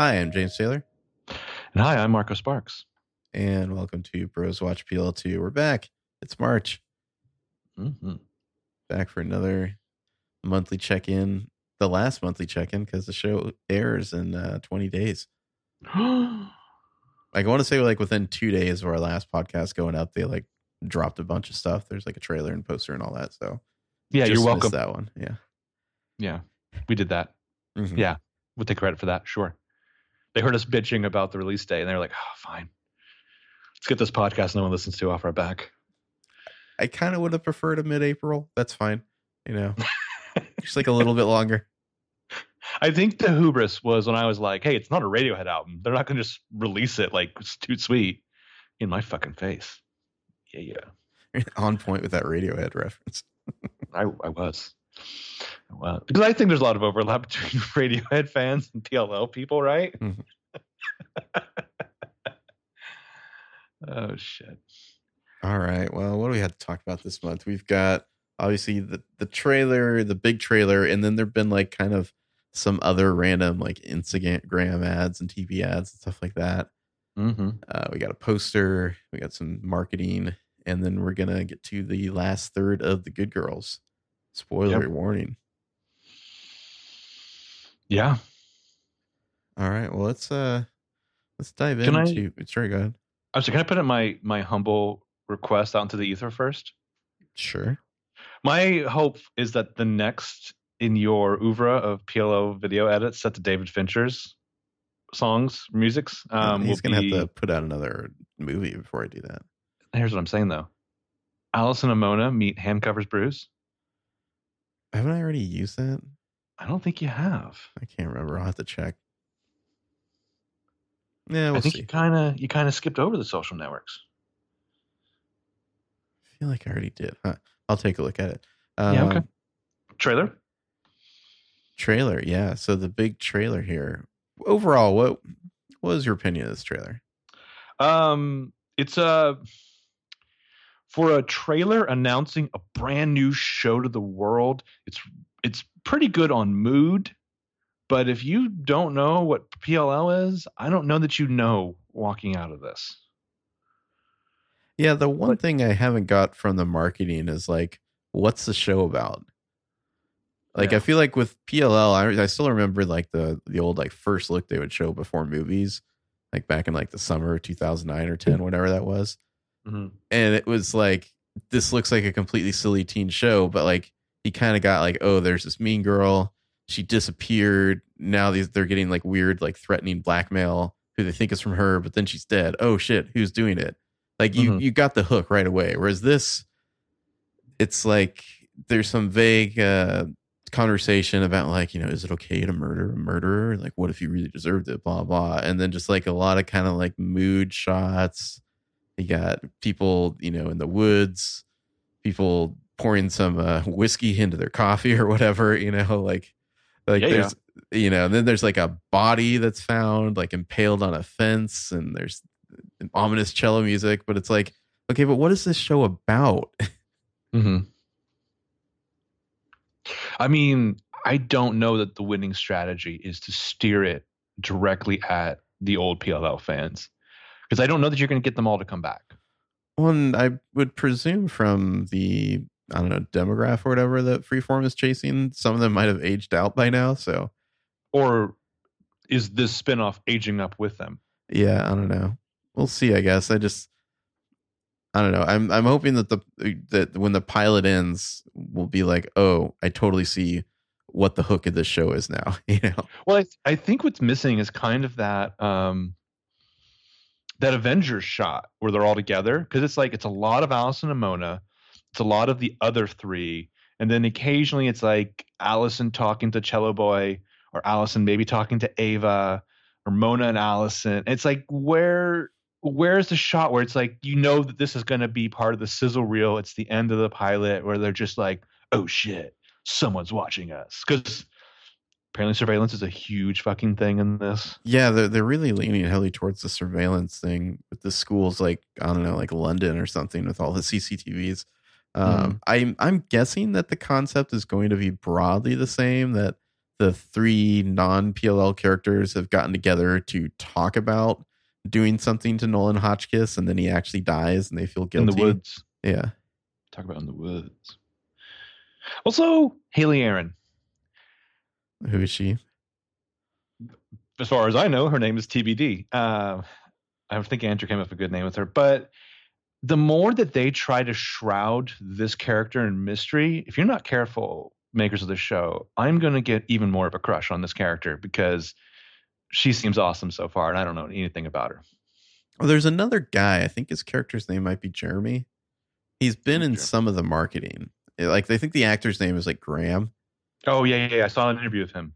Hi, I'm James Taylor. And hi, I'm Marco Sparks. And welcome to Bros Watch PL2. We're back. It's March. Mm-hmm. Back for another monthly check-in. The last monthly check-in, because the show airs in 20 days. I want to say within 2 days of our last podcast going up, they dropped a bunch of stuff. There's a trailer and poster and all that. So yeah, you're welcome. That one. Yeah. We did that. Mm-hmm. Yeah. We'll take credit for that. Sure. They heard us bitching about the release date and they're like, oh, fine. Let's get this podcast no one listens to off our back. I kind of would have preferred a mid-April. That's fine. Just a little bit longer. I think the hubris was when I was like, hey, it's not a Radiohead album. They're not going to just release it it's too sweet in my fucking face. Yeah. On point with that Radiohead reference. I was. Because I think there's a lot of overlap between Radiohead fans and PLL people, right? Mm-hmm. Oh, shit. All right. Well, what do we have to talk about this month? We've got, obviously, the trailer, the big trailer, and then there have been kind of some other random Instagram ads and TV ads and stuff like that. Mm-hmm. We got a poster, we got some marketing, and then we're gonna get to the last third of The Good Girls. Spoiler warning. Yeah. All right. Well, let's dive into. Sure, go ahead. Actually, can I put in my humble request out into the ether first? Sure. My hope is that the next in your oeuvre of PLO video edits set to David Fincher's songs, musics. He's going to have to put out another movie before I do that. Here's what I'm saying, though. Allison and Mona meet Handcovers Bruce. Haven't I already used that? I don't think you have. I can't remember. I'll have to check. Yeah, I think see. You kind of skipped over the social networks. I feel like I already did. Huh? I'll take a look at it. Okay. Trailer, yeah. So the big trailer here. Overall, what was your opinion of this trailer? It's for a trailer announcing a brand new show to the world. It's pretty good on mood, but if you don't know what PLL is, I don't know that you know walking out of this. Yeah, the one thing I haven't got from the marketing is what's the show about? Yeah. I feel with PLL, I still remember the old first look they would show before movies, back in the summer of 2009 or 10, whatever that was. Mm-hmm. And it was this looks like a completely silly teen show, but he kind of got oh, there's this mean girl, she disappeared. Now they're getting weird, threatening blackmail who they think is from her, but then she's dead. Oh shit, who's doing it? You got the hook right away. Whereas this, it's there's some vague conversation about is it okay to murder a murderer? What if you really deserved it? Blah blah. And then just a lot of kind of mood shots. You got people, in the woods, people pouring some whiskey into their coffee or whatever, there's, then there's a body that's found, impaled on a fence, and there's an ominous cello music, but it's okay, but what is this show about? Mm-hmm. I mean, I don't know that the winning strategy is to steer it directly at the old PLL fans. Because I don't know that you're going to get them all to come back. Well, and I would presume from the, demographic or whatever that Freeform is chasing, some of them might have aged out by now. So, or is this spinoff aging up with them? Yeah, I don't know. We'll see, I guess. I don't know. I'm hoping that that when the pilot ends, we'll be oh, I totally see what the hook of this show is now. Well, I think what's missing is kind of that. That Avengers shot where they're all together, because it's it's a lot of Allison and Mona, it's a lot of the other three, and then occasionally it's Allison talking to Cello Boy, or Allison maybe talking to Ava, or Mona and Allison. It's where's the shot where it's that this is going to be part of the sizzle reel? It's the end of the pilot where they're just oh shit, someone's watching us, because apparently surveillance is a huge fucking thing in this. Yeah, they're really leaning heavily towards the surveillance thing with the schools, I don't know, London or something with all the CCTVs. I'm guessing that the concept is going to be broadly the same, that the three non-PLL characters have gotten together to talk about doing something to Nolan Hotchkiss, and then he actually dies and they feel guilty. In the woods. Yeah. Talk about in the woods. Also, Haley Aaron. Who is she? As far as I know, her name is TBD. I think Andrew came up with a good name with her. But the more that they try to shroud this character in mystery, if you're not careful, makers of the show, I'm going to get even more of a crush on this character because she seems awesome so far, and I don't know anything about her. Well, there's another guy. I think his character's name might be Jeremy. He's been in some of the marketing. Like, they think the actor's name is like Graham. Oh, yeah. I saw an interview with him.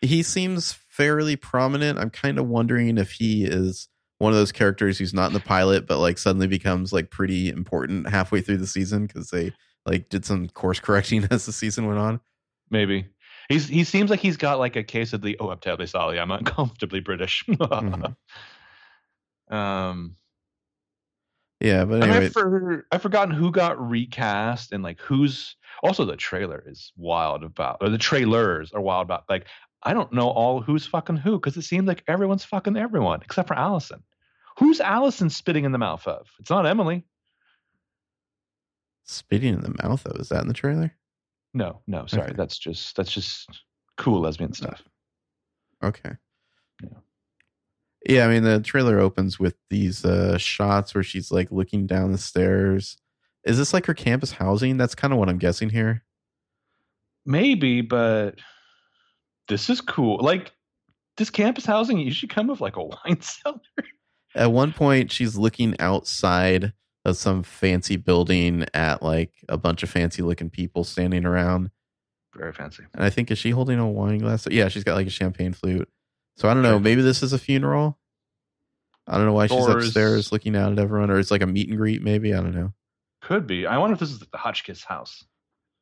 He seems fairly prominent. I'm kind of wondering if he is one of those characters who's not in the pilot, but like suddenly becomes like pretty important halfway through the season because they like did some course correcting as the season went on. Maybe. He seems like he's got like a case of the, oh, I'm terribly sorry, I'm uncomfortably British. Mm-hmm. Yeah, but anyway. I've forgotten who got recast and like who's... Also, the trailer is wild about... Or the trailers are wild about... Like, I don't know all who's fucking who because it seems like everyone's fucking everyone except for Allison. Who's Allison spitting in the mouth of? It's not Emily. Spitting in the mouth of? Is that in the trailer? No. Sorry. Okay. That's just cool lesbian stuff. Okay. Yeah. Yeah, I mean, the trailer opens with these shots where she's like looking down the stairs. Is this like her campus housing? That's kind of what I'm guessing here. Maybe, but this is cool. Like, this campus housing usually come with like a wine cellar. At one point, she's looking outside of some fancy building at like a bunch of fancy looking people standing around. Very fancy. And I think, is she holding a wine glass? Yeah, she's got like a champagne flute. So I don't know. Maybe this is a funeral. I don't know why she's upstairs looking out at everyone, or it's like a meet and greet. Maybe, I don't know. Could be. I wonder if this is the Hotchkiss house.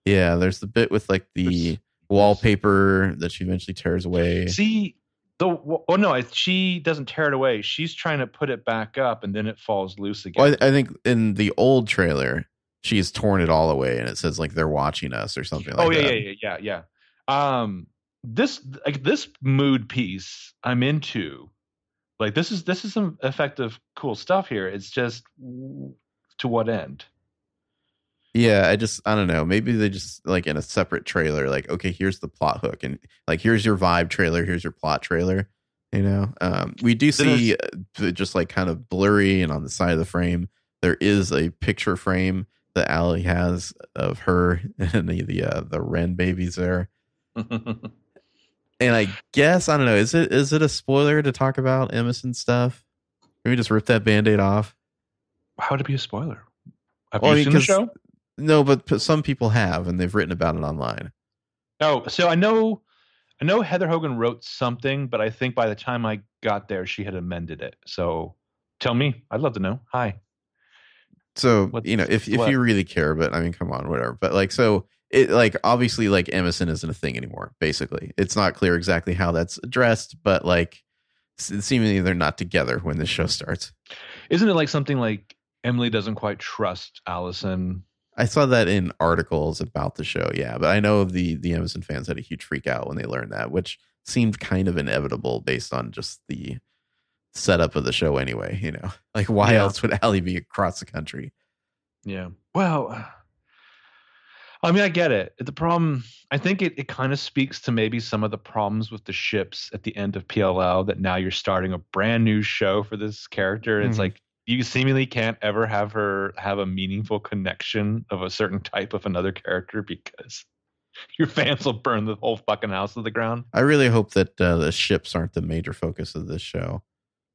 Yeah, there's the bit with like the wallpaper that she eventually tears away. See, she doesn't tear it away. She's trying to put it back up, and then it falls loose again. Well, I think in the old trailer, she's torn it all away, and it says like they're watching us or something. Like that. Oh yeah. This mood piece I'm into. Like, this is some effective cool stuff here. It's just to what end? Yeah, I don't know. Maybe they just like in a separate trailer, like, okay, here's the plot hook, and like here's your vibe trailer, here's your plot trailer. You know, we do see just like kind of blurry and on the side of the frame. There is a picture frame that Allie has of her and the Wren babies there. And I guess, I don't know, is it a spoiler to talk about Emerson stuff? Can we just rip that Band-Aid off? How would it be a spoiler? Have you seen the show? No, but some people have, and they've written about it online. Oh, so I know Heather Hogan wrote something, but I think by the time I got there, she had amended it. So tell me. I'd love to know. Hi. So, if you really care, but I mean, come on, whatever. But like, so... It like obviously like Emerson isn't a thing anymore. Basically, it's not clear exactly how that's addressed, but like seemingly they're not together when the show starts. Isn't it like something like Emily doesn't quite trust Allison? I saw that in articles about the show. Yeah, but I know the Emerson fans had a huge freak out when they learned that, which seemed kind of inevitable based on just the setup of the show. Anyway, you know, like why else would Allie be across the country? Yeah. Well. I mean, I get it. The problem, I think it kind of speaks to maybe some of the problems with the ships at the end of PLL, that now you're starting a brand new show for this character. Mm-hmm. It's like you seemingly can't ever have her have a meaningful connection of a certain type of another character because your fans will burn the whole fucking house to the ground. I really hope that the ships aren't the major focus of this show.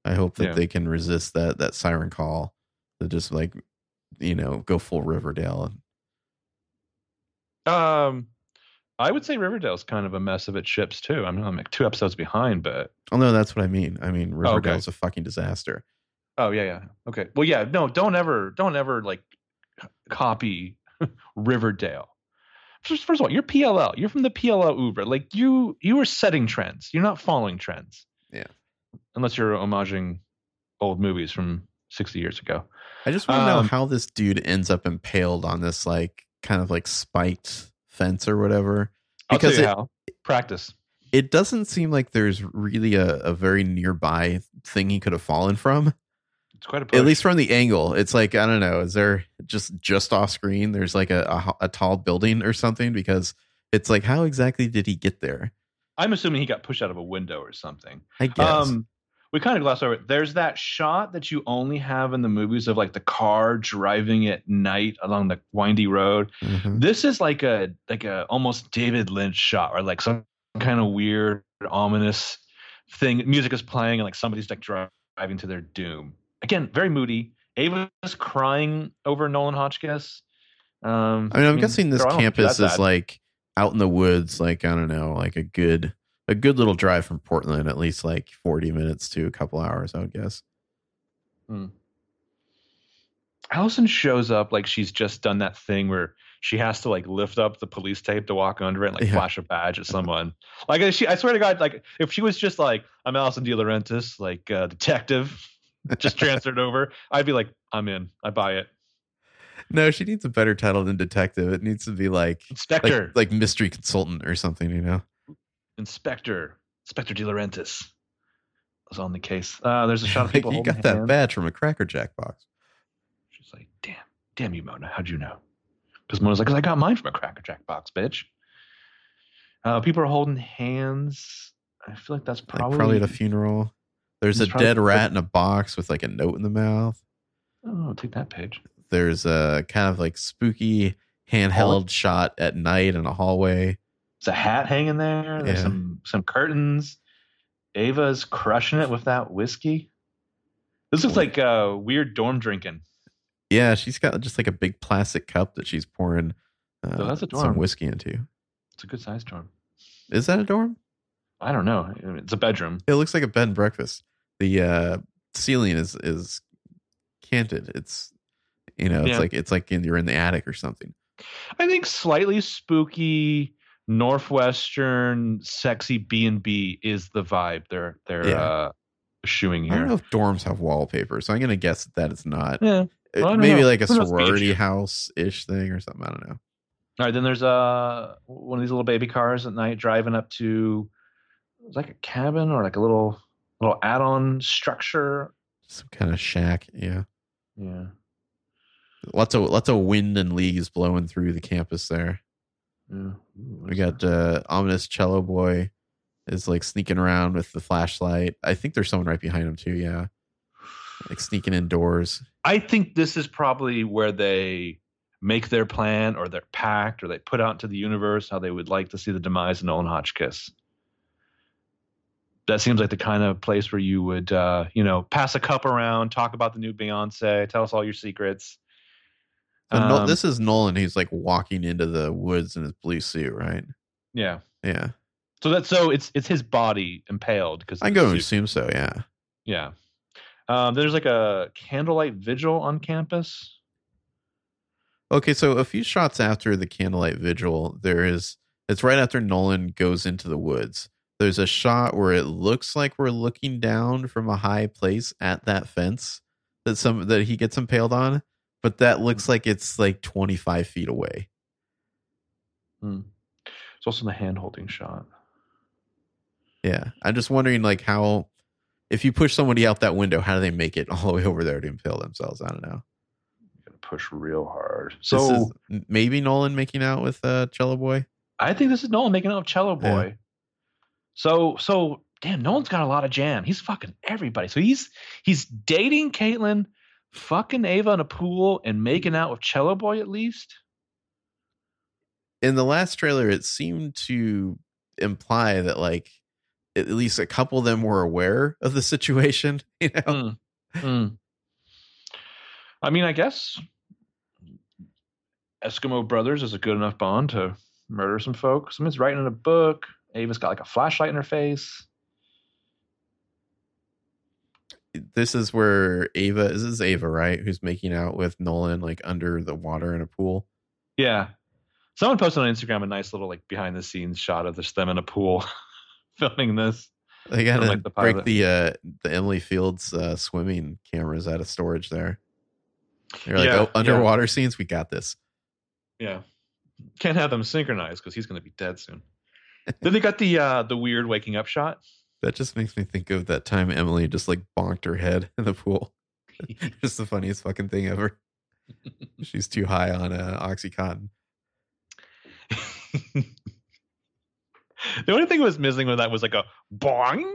I hope that they can resist that siren call to just like, you know, go full Riverdale and I would say Riverdale's kind of a mess of its ships too. I'm like 2 episodes behind, but oh no, that's what I mean. I mean Riverdale's a fucking disaster. Oh yeah. Okay. Well, yeah. No, don't ever like copy Riverdale. First of all, you're PLL. You're from the PLL Uber. Like you are setting trends. You're not following trends. Yeah. Unless you're homaging old movies from 60 years ago. I just want to know how this dude ends up impaled on this like kind of like spiked fence or whatever. Because I'll tell you how. Practice. It doesn't seem like there's really a very nearby thing he could have fallen from. It's quite a push. At least from the angle. It's like, I don't know, is there just off screen, there's like a tall building or something? Because it's like, how exactly did he get there? I'm assuming he got pushed out of a window or something, I guess. We kind of glossed over it. There's that shot that you only have in the movies of like the car driving at night along the windy road. Mm-hmm. This is like a almost David Lynch shot, or like some kind of weird, ominous thing. Music is playing and like somebody's like driving to their doom. Again, very moody. Ava's crying over Nolan Hotchkiss. I'm guessing this campus is like out in the woods, like, I don't know, like a good little drive from Portland, at least like 40 minutes to a couple hours, I would guess. Mm. Allison shows up like she's just done that thing where she has to like lift up the police tape to walk under it and like flash a badge at someone. Like she, I swear to God, like if she was just like, I'm Allison DiLaurentis, like detective, just transferred over, I'd be like, I'm in, I buy it. No, she needs a better title than detective. It needs to be like inspector, like mystery consultant or something, you know. Inspector DiLaurentis was on the case. There's a shot of people. He got that badge from a Cracker Jack box. She's like, damn you, Mona. How'd you know? Because Mona's like, 'cause I got mine from a Cracker Jack box, bitch. People are holding hands. I feel like that's probably at a funeral. There's a dead rat in a box with like a note in the mouth. Oh, take that page. There's a kind of like spooky handheld shot at night in a hallway. A hat hanging there. There's some curtains. Ava's crushing it with that whiskey. This looks like weird dorm drinking. Yeah, she's got just like a big plastic cup that she's pouring some whiskey into. It's a good sized dorm. Is that a dorm? I don't know. It's a bedroom. It looks like a bed and breakfast. The ceiling is canted. It's it's like you're in the attic or something. I think slightly spooky. Northwestern sexy B&B is the vibe they're shooing here. I don't know if dorms have wallpaper, so I'm going to guess that it's not. Yeah. Well, maybe like a sorority house-ish thing or something. I don't know. All right, then there's one of these little baby cars at night driving up to like a cabin or like a little add-on structure. Some kind of shack, yeah. Yeah. Lots of wind and leaves blowing through the campus there. Yeah. We got ominous cello boy is like sneaking around with the flashlight. I think there's someone right behind him too. Yeah, like sneaking indoors. I think this is probably where they make their plan or their pact, or they put out to the universe how they would like to see the demise of Nolan Hotchkiss. That seems like the kind of place where you would pass a cup around, talk about the new Beyonce, tell us all your secrets. So this is Nolan. He's like walking into the woods in his blue suit, right? Yeah, yeah. So it's his body impaled because I go assume so. Yeah, yeah. There's like a candlelight vigil on campus. Okay, so a few shots after the candlelight vigil, it's right after Nolan goes into the woods. There's a shot where it looks like we're looking down from a high place at that fence that he gets impaled on. But that looks like it's like 25 feet away. Hmm. It's also the hand holding shot. Yeah. I'm just wondering, like, how, if you push somebody out that window, how do they make it all the way over there to impale themselves? I don't know. You gotta push real hard. So this is maybe Nolan making out with Cello Boy. I think this is Nolan making out with Cello Boy. Yeah. So damn, Nolan's got a lot of jam. He's fucking everybody. So he's dating Caitlin, fucking Ava in a pool, and making out with Cello Boy at least. In the last trailer, it seemed to imply that like at least a couple of them were aware of the situation, you know? Mm, mm. I mean, I guess Eskimo Brothers is a good enough bond to murder some folks. Someone's writing in a book. Ava's got like a flashlight in her face. This is where Ava, right? Who's making out with Nolan, like under the water in a pool. Yeah. Someone posted on Instagram a nice little like behind the scenes shot of them in a pool filming this. They got to break the Emily Fields swimming cameras out of storage there. They're like, underwater scenes. We got this. Yeah. Can't have them synchronized because he's going to be dead soon. Then they got the weird waking up shot. That just makes me think of that time Emily just like bonked her head in the pool. Just the funniest fucking thing ever. She's too high on Oxycontin. The only thing that was missing with that was like a bong.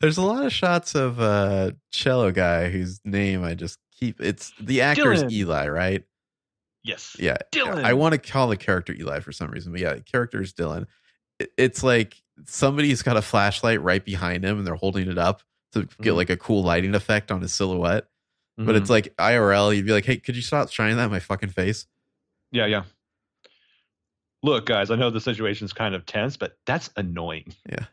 There's a lot of shots of cello guy whose name I just keep. It's the actor's Dylan. Eli, right? Yes. Yeah. Dylan. I want to call the character Eli for some reason, but yeah, the character is Dylan. It's like somebody's got a flashlight right behind him and they're holding it up to get like a cool lighting effect on his silhouette. Mm-hmm. But it's like IRL, you'd be like, hey, could you stop shining that in my fucking face? Yeah, yeah. Look, guys, I know the situation's kind of tense, but that's annoying. Yeah.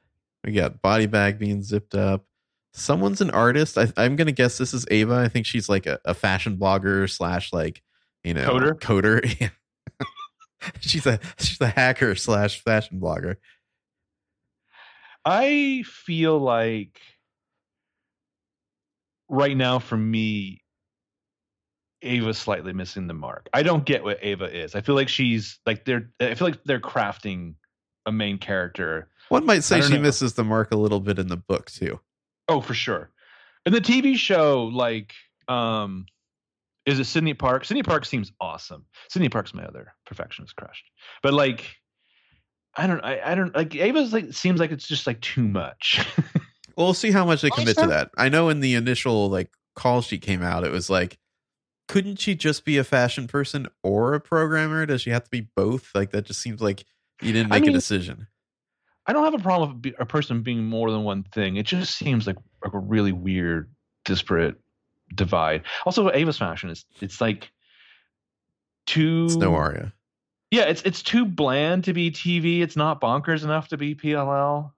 We got body bag being zipped up. Someone's an artist. I'm going to guess this is Ava. I think she's like a fashion blogger slash like, you know, coder. she's a hacker slash fashion blogger. I feel like right now for me, Ava's slightly missing the mark. I don't get what Ava is. I feel like they're crafting a main character. One might say she misses the mark a little bit in the book too. Oh, for sure. And the TV show, like, is it Sydney Park? Sydney Park seems awesome. Sydney Park's my other perfectionist crush. But like, I don't like Ava's like, seems like it's just like too much. We'll see how much they commit to that. I know in the initial like call sheet came out, it was like, couldn't she just be a fashion person or a programmer? Does she have to be both? Like that just seems like you didn't make a decision. I don't have a problem with a person being more than one thing. It just seems like a really weird, disparate divide. Also, Ava's fashion it's like too. It's no Aria. Yeah, it's too bland to be TV. It's not bonkers enough to be PLL.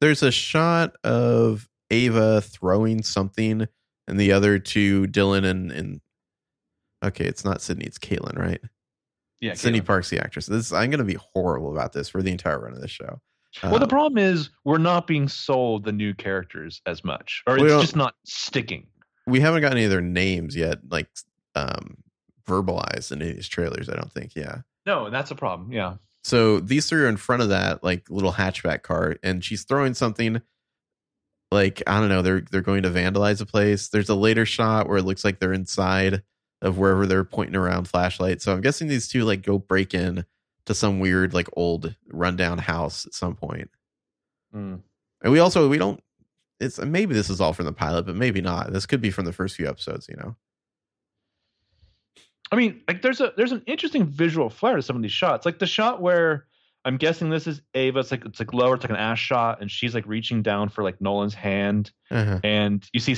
There's a shot of Ava throwing something, and the other two, Dylan and okay, it's not Sydney, it's Caitlin, right? Yeah, Sydney Park's the actress. I'm going to be horrible about this for the entire run of this show. Well, the problem is we're not being sold the new characters as much, or it's just not sticking. We haven't gotten any of their names yet, like verbalized in any of these trailers, I don't think. Yeah. No, that's a problem. Yeah. So these three are in front of that like little hatchback car, and she's throwing something. Like, I don't know, they're going to vandalize a place. There's a later shot where it looks like they're inside of wherever they're pointing around flashlight. So I'm guessing these two like go break in to some weird like old rundown house at some point. Mm. And we don't, it's maybe this is all from the pilot, but maybe not. This could be from the first few episodes, you know? I mean, like there's an interesting visual flair to some of these shots. Like the shot where I'm guessing this is Ava. It's like lower, it's like an ash shot. And she's like reaching down for like Nolan's hand. Uh-huh. And you see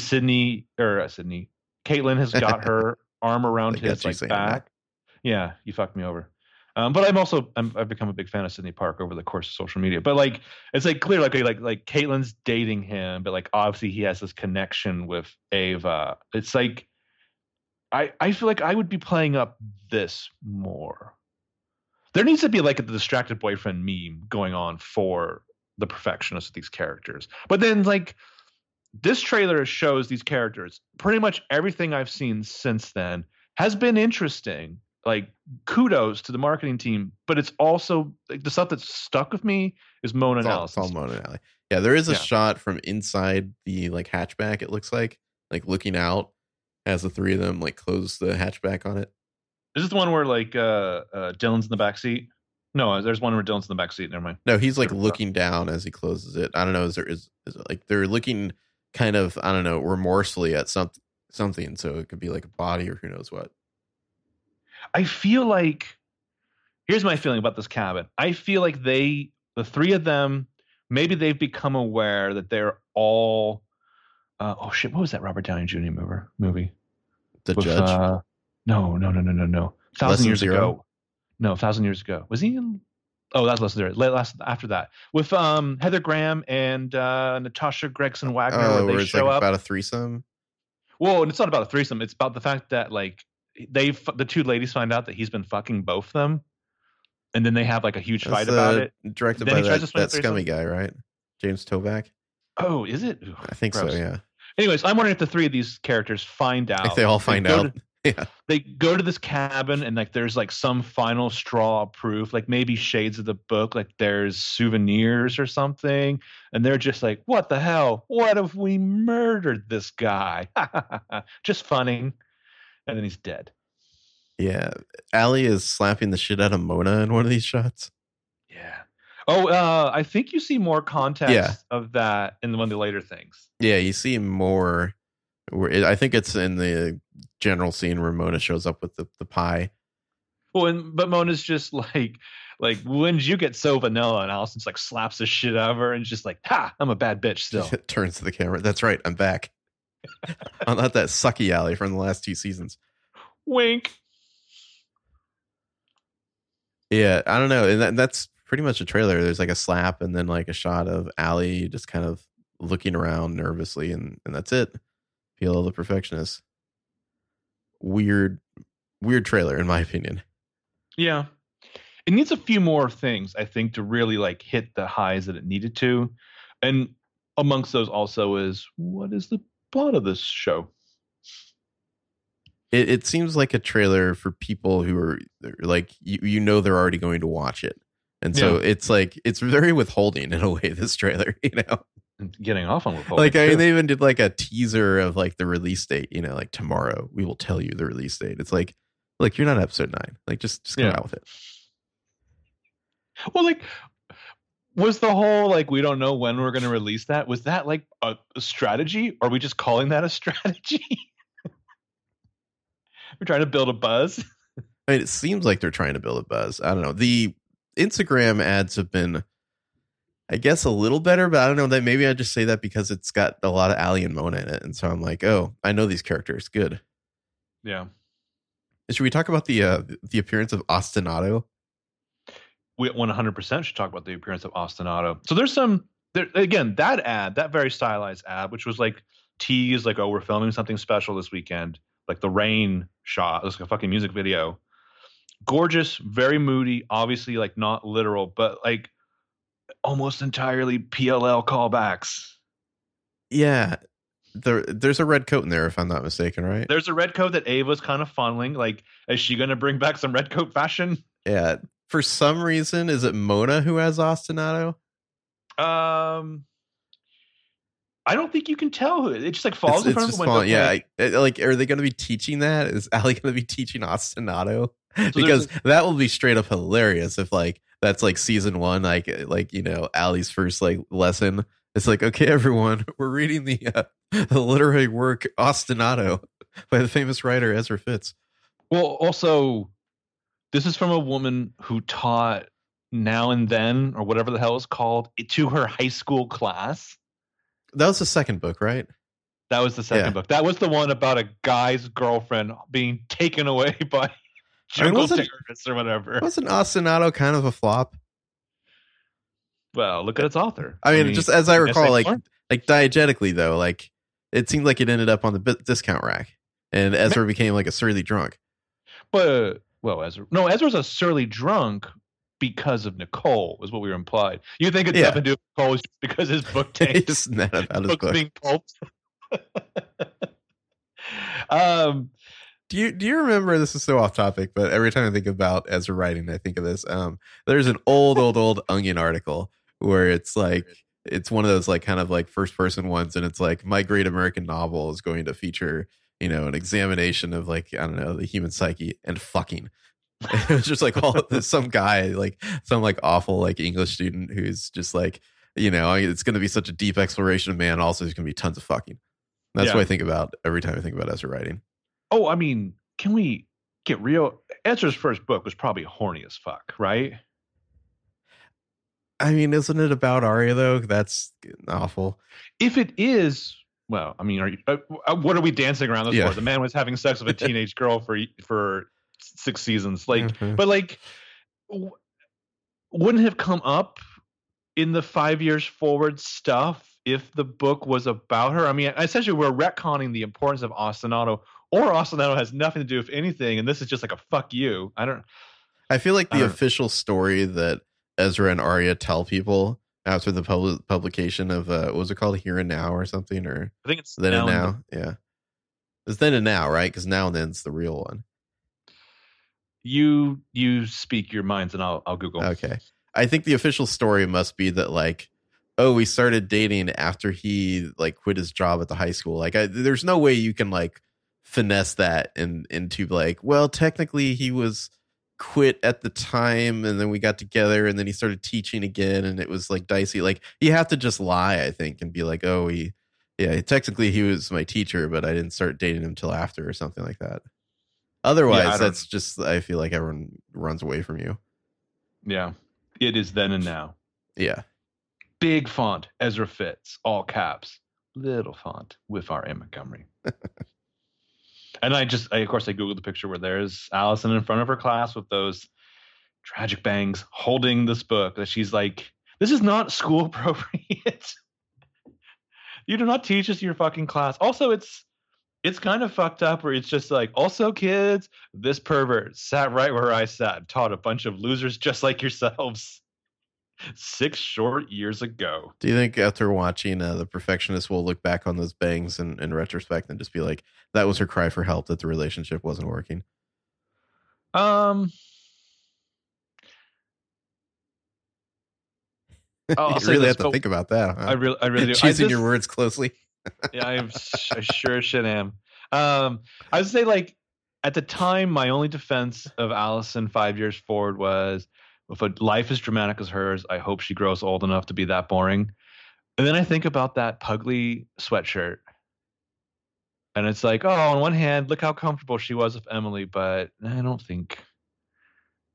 Caitlin has got her arm around his like back. Yeah, you fucked me over. But I've become a big fan of Sydney Park over the course of social media. But like it's like clear like Caitlin's dating him, but like obviously he has this connection with Ava. It's like I feel like I would be playing up this more. There needs to be like a distracted boyfriend meme going on for the perfectionists of these characters. But then like this trailer shows these characters. Pretty much everything I've seen since then has been interesting. Like, kudos to the marketing team, but it's also like the stuff that's stuck with me is Mona and Allison. It's all Mona and Allie. Yeah, there is a shot from inside the like hatchback. It looks like looking out as the three of them like close the hatchback on it. Is this the one where like Dylan's in the backseat? No, there's one where Dylan's in the backseat. Never mind. No, he's like looking down as he closes it. I don't know. Is it like they're looking kind of, I don't know, remorsefully at something. So it could be like a body or who knows what. I feel like here's my feeling about this cabin. I feel like the three of them, maybe they've become aware that they're all. Oh shit! What was that Robert Downey Jr. movie? The Judge? No. 1,000 Years Ago. No, 1,000 Years Ago. Was he in? Oh, that's less after that with Heather Graham and Natasha Gregson Wagner. Oh, where they show like up about a threesome. Well, it's not about a threesome. It's about the fact that like the two ladies find out that he's been fucking both them, and then they have like a huge fight about it. Directed by that scummy guy, right? James Toback. Oh, is it? Ooh, I think gross. So. Yeah. Anyways, I'm wondering if the three of these characters find out. Like they all find out. Yeah. They go to this cabin and like there's like some final straw proof, like maybe shades of the book, like there's souvenirs or something. And they're just like, what the hell? What if we murdered this guy? Just funny. And then he's dead. Yeah. Allie is slapping the shit out of Mona in one of these shots. Yeah. Oh, I think you see more context of that in one of the later things. Yeah, you see more. I think it's in the general scene where Mona shows up with the pie. Well, but Mona's just like, when did you get so vanilla? And Allison's like slaps the shit out of her and just like, ha, I'm a bad bitch still. Turns to the camera. That's right. I'm back. I'm not that sucky Allie from the last two seasons. Wink. Yeah, I don't know. And that's pretty much a trailer. There's like a slap and then like a shot of Allie just kind of looking around nervously. And that's it. PLL the Perfectionist. Weird trailer, in my opinion. Yeah. It needs a few more things, I think, to really like hit the highs that it needed to. And amongst those also is, what is the plot of this show? It seems like a trailer for people who are like, you know, they're already going to watch it. And so it's like, it's very withholding in a way, this trailer, you know? Getting off on withholding. Like, I mean, they even did like a teaser of like the release date, you know, like tomorrow we will tell you the release date. It's like you're not episode 9. Like, just go out with it. Well, like, was the whole like, we don't know when we're going to release that, was that like a strategy? Or are we just calling that a strategy? We're trying to build a buzz. I mean, it seems like they're trying to build a buzz. I don't know. The Instagram ads have been, I guess, a little better, but I don't know, that maybe I just say that because it's got a lot of Allie and Mona in it. And so I'm like, oh, I know these characters. Good. Yeah. Should we talk about the appearance of Ostinato? We 100% should talk about the appearance of Ostinato. So there's again, that very stylized ad, which was like tease, like, oh, we're filming something special this weekend. Like the rain shot. It's like a fucking music video. Gorgeous, very moody, obviously like not literal, but like almost entirely PLL callbacks. Yeah. There's a red coat in there, if I'm not mistaken, right? There's a red coat that Ava's kind of funneling. Like, is she going to bring back some red coat fashion? Yeah. For some reason, is it Mona who has Ostinato? I don't think you can tell who it just like falls in front of the window. Yeah. Like, are they going to be teaching that? Is Allie going to be teaching Ostinato? So because that will be straight up hilarious if like that's like season 1, like you know, Allie's first like lesson. It's like, okay, everyone, we're reading the literary work Ostinato by the famous writer Ezra Fitz. Well, also, this is from a woman who taught Now and Then, or whatever the hell it's called, to her high school class. That was the second book, right? That was the second book. That was the one about a guy's girlfriend being taken away by jungle terrorists or whatever. Wasn't Ostinato kind of a flop? Well, look at its author. I mean, just as I recall, like diegetically though, like it seemed like it ended up on the discount rack, and Ezra became like a surly drunk. But Ezra's a surly drunk because of Nicole, is what we were implied. You think it's nothing to do with Nicole, just because his book tanked. It's not about his book being pulped. Do you remember, this is so off topic, but every time I think about Ezra writing, I think of this. There's an old Onion article where it's like, it's one of those like kind of like first person ones, and it's like, my great American novel is going to feature, you know, an examination of like, I don't know, the human psyche and fucking. It was just like all this, some guy, like some like awful like English student who's just like, you know, it's going to be such a deep exploration of man. Also, there's going to be tons of fucking. That's what I think about every time I think about Ezra writing. Oh, I mean, can we get real? Ezra's first book was probably horny as fuck, right? I mean, isn't it about Aria though? That's awful. If it is. Well, I mean, what are we dancing around this for? The man was having sex with a teenage girl for 6 seasons, like, but like, wouldn't have come up in the 5 years forward stuff if the book was about her. I mean, essentially, we're retconning the importance of Ostinato, or Ostinato has nothing to do with anything, and this is just like a fuck you. I feel like the official story that Ezra and Aria tell people after the publication of what was it called, Here and Now or something, or I think it's Then and Now, It's then and now, right? Because now and then's the real one. You speak your minds, and I'll Google. Okay, I think the official story must be that like, oh, we started dating after he like quit his job at the high school. Like, there's no way you can like finesse that into like, well, technically he was quit at the time, and then we got together, and then he started teaching again, and it was like dicey. Like, you have to just lie, I think, and be like, oh, technically he was my teacher, but I didn't start dating him till after or something like that. Otherwise, that's just, I feel like everyone runs away from you. Yeah. It is then and now. Yeah. Big font, Ezra Fitz, all caps. Little font, with R.A. Montgomery. And I Googled the picture where there's Allison in front of her class with those tragic bangs holding this book that she's like, this is not school appropriate. You do not teach this in your fucking class. Also, it's kind of fucked up where it's just like, also kids, this pervert sat right where I sat and taught a bunch of losers just like yourselves 6 short years ago. Do you think after watching The Perfectionist, we'll look back on those bangs in retrospect and just be like, that was her cry for help that the relationship wasn't working? You really have to think about that, huh? I really do. Choosing your words closely. Yeah, I sure as shit am. I would say, like, at the time, my only defense of Allison 5 years forward was, if a life as dramatic as hers, I hope she grows old enough to be that boring. And then I think about that pugly sweatshirt. And it's like, oh, on one hand, look how comfortable she was with Emily, but I don't think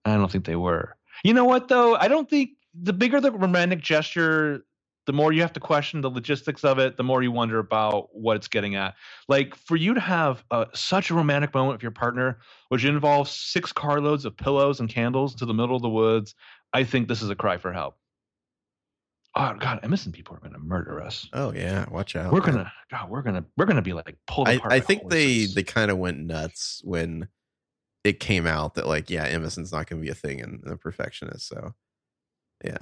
they were. You know what, though? I don't think the bigger the romantic gesture, the more you have to question the logistics of it, the more you wonder about what it's getting at. Like, for you to have such a romantic moment with your partner, which involves 6 carloads of pillows and candles to the middle of the woods, I think this is a cry for help. Oh God, Emerson people are going to murder us. Oh yeah, watch out! We're gonna be like pulled apart. I think they kind of went nuts when it came out that like, yeah, Emerson's not going to be a thing in The Perfectionist. So yeah.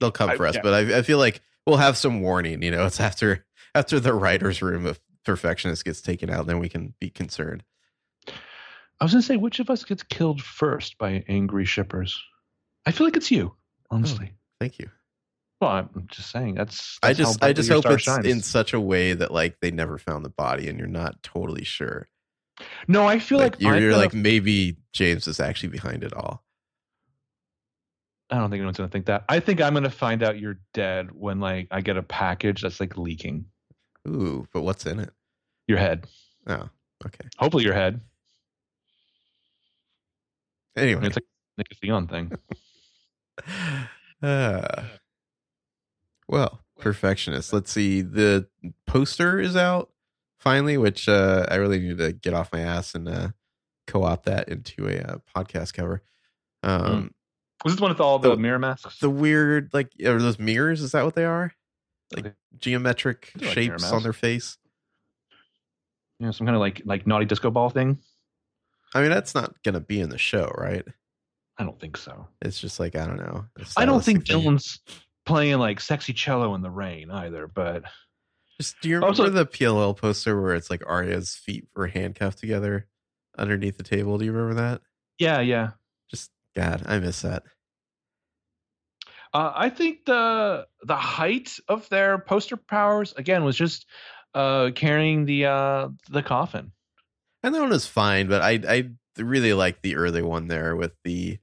They'll come for us, yeah. But I feel like we'll have some warning. You know, it's after the writer's room if Perfectionist gets taken out, then we can be concerned. I was going to say, which of us gets killed first by angry shippers? I feel like it's you, honestly. Oh, thank you. Well, I'm just saying that's I just hope it's shines in such a way that like they never found the body and you're not totally sure. No, I feel like you're like, maybe James is actually behind it all. I don't think anyone's going to think that. I think I'm going to find out you're dead when like I get a package that's like leaking. Ooh, but what's in it? Your head. Oh, okay. Hopefully your head. Anyway. It's like a Nickelodeon thing. Well, Perfectionist. Let's see. The poster is out finally, which I really need to get off my ass and co-opt that into a podcast cover. Was this one with all the mirror masks? The weird, like, are those mirrors? Is that what they are? Like geometric shapes on their face? Yeah, some kind of like naughty disco ball thing. I mean, that's not going to be in the show, right? I don't think so. It's just like, I don't know. I don't think Dylan's playing like sexy cello in the rain either, but. Just, do you remember the PLL poster where it's like Aria's feet were handcuffed together underneath the table? Do you remember that? Yeah. God, I miss that. I think the height of their poster powers again was just carrying the coffin. And that one is fine, but I really like the early one there with the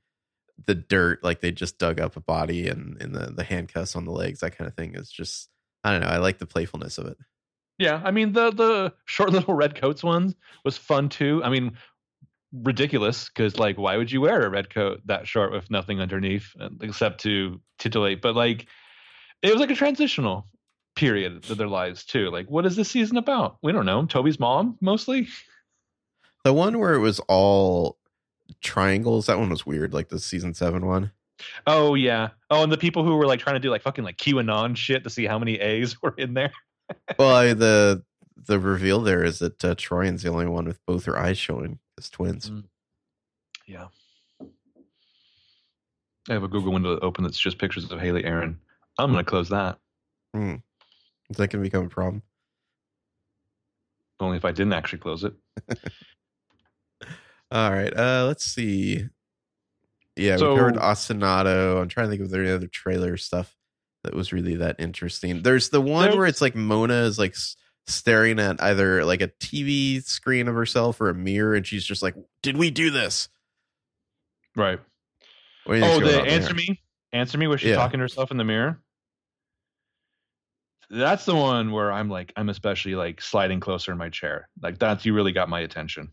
dirt, like they just dug up a body and the handcuffs on the legs, that kind of thing is just, I don't know, I like the playfulness of it. Yeah, I mean the short little red coats ones was fun too. I mean, ridiculous, because like why would you wear a red coat that short with nothing underneath except to titillate, but like it was like a transitional period of their lives too. Like, what is this season about? We don't know. Toby's mom mostly. The one where it was all triangles, that one was weird, like the season 7 one. Oh yeah. Oh, and the people who were like trying to do like fucking like QAnon shit to see how many A's were in there. Well, the reveal there is that Troyan's the only one with both her eyes showing as twins. Yeah. I have a Google window open that's just pictures of Haley Aaron. I'm going to close that. Is that going to become a problem? Only if I didn't actually close it. All right. Let's see. Yeah, so, we covered Ostinato. I'm trying to think if there any other trailer stuff that was really that interesting. There's the one where it's like Mona is like staring at either like a TV screen of herself or a mirror, and she's just like, "Did we do this?" Right. What do you think Answer Me, where she's talking to herself in the mirror. That's the one where I'm like, I'm especially like sliding closer in my chair. Like that's, you really got my attention.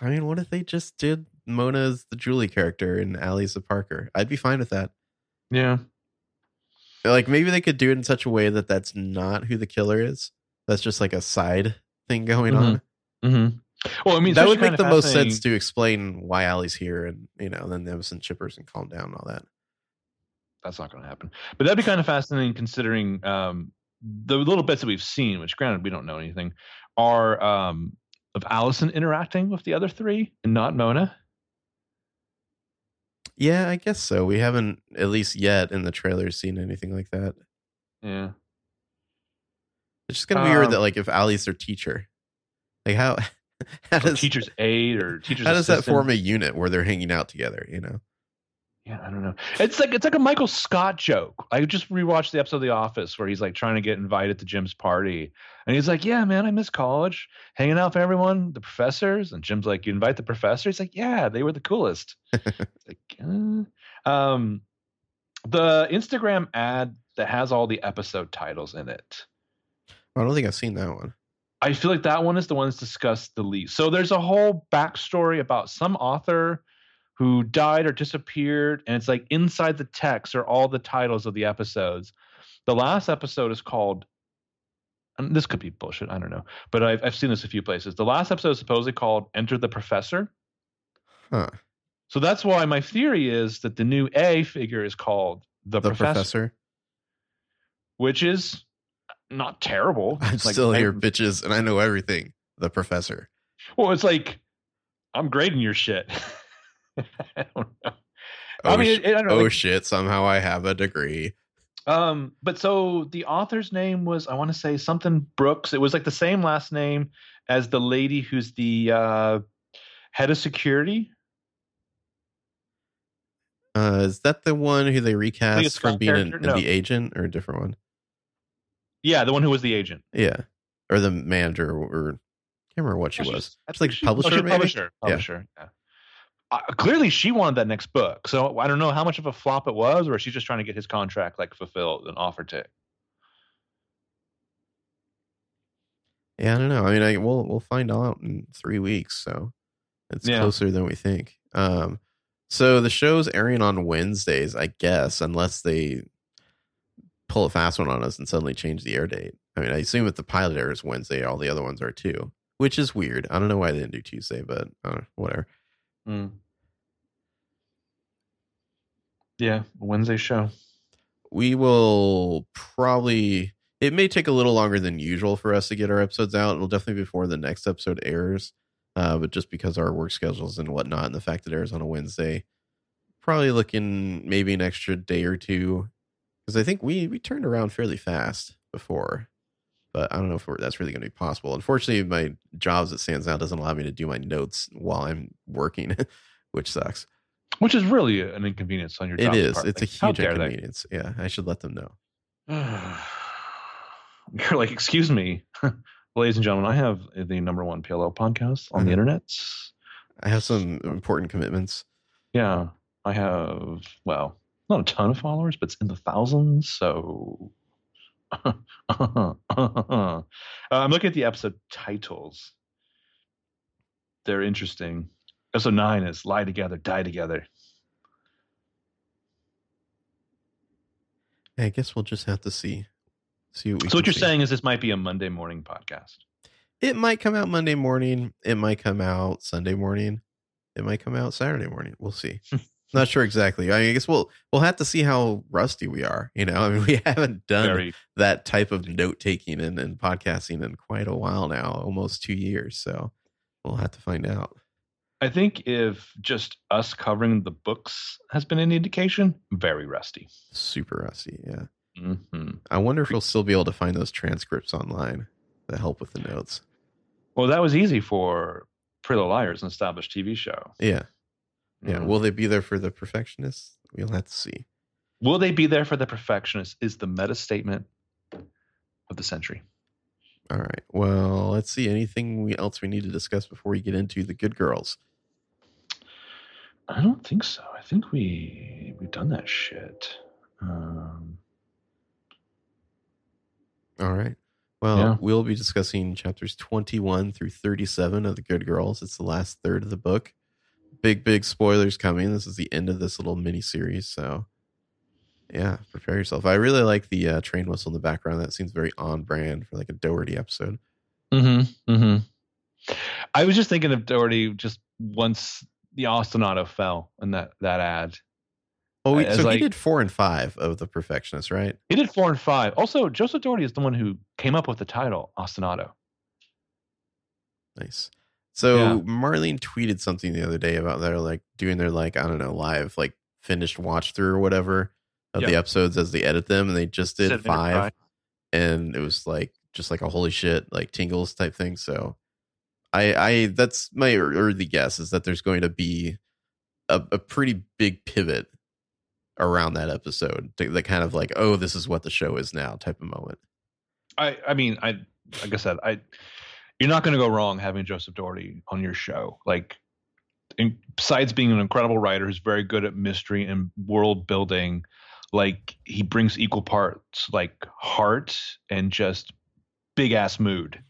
I mean, what if they just did Mona's the Julie character and Allie's the Parker? I'd be fine with that. Yeah. Like maybe they could do it in such a way that that's not who the killer is. That's just like a side thing going on. Mm-hmm. Well, I mean, that would make the most sense to explain why Allie's here, and you know, then have some chippers and calm down and all that. That's not going to happen. But that'd be kind of fascinating, considering the little bits that we've seen, which granted we don't know anything, are of Allison interacting with the other three and not Mona. Yeah, I guess so. We haven't, at least yet in the trailer, seen anything like that. Yeah. It's just kind of weird that, like, if Allie's their teacher, like how does teacher's aide or teacher's assistant, that form a unit where they're hanging out together? You know? Yeah, I don't know. It's like a Michael Scott joke. I just rewatched the episode of The Office where he's like trying to get invited to Jim's party, and he's like, "Yeah, man, I miss college, hanging out with everyone, the professors." And Jim's like, "You invite the professor?" He's like, "Yeah, they were the coolest." The Instagram ad that has all the episode titles in it. I don't think I've seen that one. I feel like that one is the one that's discussed the least. So there's a whole backstory about some author who died or disappeared, and it's like inside the text are all the titles of the episodes. The last episode is called, and this could be bullshit, I don't know, but I've seen this a few places. The last episode is supposedly called Enter the Professor. Huh. So that's why my theory is that the new A figure is called the Professor. Which is not terrible. I'm like, still here, bitches, and I know everything. The Professor. Well, it's like, I'm grading your shit. I don't know. Somehow I have a degree. But so the author's name was, I want to say something Brooks. It was like the same last name as the lady who's the head of security. Is that the one who they recast from being the agent, or a different one? Yeah, the one who was the agent. Yeah, or the manager, or I can't remember what she was. That's like publisher. Yeah. Clearly, she wanted that next book, so I don't know how much of a flop it was, or she's just trying to get his contract like fulfilled and offered to. Yeah, I don't know. I mean, we'll find out in 3 weeks, so it's closer than we think. So the show's airing on Wednesdays, I guess, unless they pull a fast one on us and suddenly change the air date. I mean, I assume if the pilot airs Wednesday, all the other ones are too, which is weird. I don't know why they didn't do Tuesday, but whatever. Mm. Yeah, Wednesday show. We will probably, it may take a little longer than usual for us to get our episodes out. It'll definitely be before the next episode airs, but just because our work schedules and whatnot, and the fact that it airs on a Wednesday, probably looking maybe an extra day or two, because I think we turned around fairly fast before, but I don't know if that's really going to be possible. Unfortunately, my job as it stands now doesn't allow me to do my notes while I'm working, which sucks. Which is really an inconvenience on your job. It is. Part. It's like, a huge inconvenience. Yeah, I should let them know. You're like, excuse me, ladies and gentlemen, I have the #1 PLL podcast on the internet. I have some important commitments. Yeah, I have, well, not a ton of followers, but it's in the thousands, so... I'm looking at the episode titles. They're interesting. Episode 9 is Lie Together, Die Together. I guess we'll just have to see what we So what you're see. Saying is this might be a Monday morning podcast. It might come out Monday morning. It might come out Sunday morning. It might come out Saturday morning. We'll see. Not sure exactly. I mean, I guess we'll have to see how rusty we are. You know, I mean, we haven't done that type of note taking and podcasting in quite a while now, almost 2 years. So we'll have to find out. I think if just us covering the books has been any indication, very rusty. Super rusty. Yeah. Mm-hmm. I wonder if we'll still be able to find those transcripts online that help with the notes. Well, that was easy for Pretty Little Liars, an established TV show. Yeah. Yeah. Mm-hmm. Will they be there for the perfectionists? We'll have to see. Will they be there for the perfectionists is the meta statement of the century. All right. Well, let's see. Anything else we need to discuss before we get into the good girls? I don't think so. I think we've done that shit. All right. Well, yeah. We'll be discussing chapters 21 through 37 of The Good Girls. It's the last third of the book. Big spoilers coming. This is the end of this little mini series. So, yeah, prepare yourself. I really like the train whistle in the background. That seems very on brand for like a Doherty episode. Mm-hmm. Mm-hmm. I was just thinking of Doherty just once the Ostinato fell in that ad. Oh, he did 4 and 5 of The Perfectionist, right? He did 4 and 5. Also, Joseph Doherty is the one who came up with the title, Ostinato. Nice. So yeah. Marlene tweeted something the other day about their like doing their like, I don't know, live like finished watch through or whatever of the episodes as they edit them, and they just did 5, and it was like just like a holy shit, like tingles type thing. So I that's my early guess is that there's going to be a pretty big pivot around that episode, the kind of like, oh, this is what the show is now type of moment. I mean, like I said, you're not going to go wrong having Joseph Doherty on your show. Like, besides being an incredible writer who's very good at mystery and world building, like he brings equal parts like heart and just big ass mood,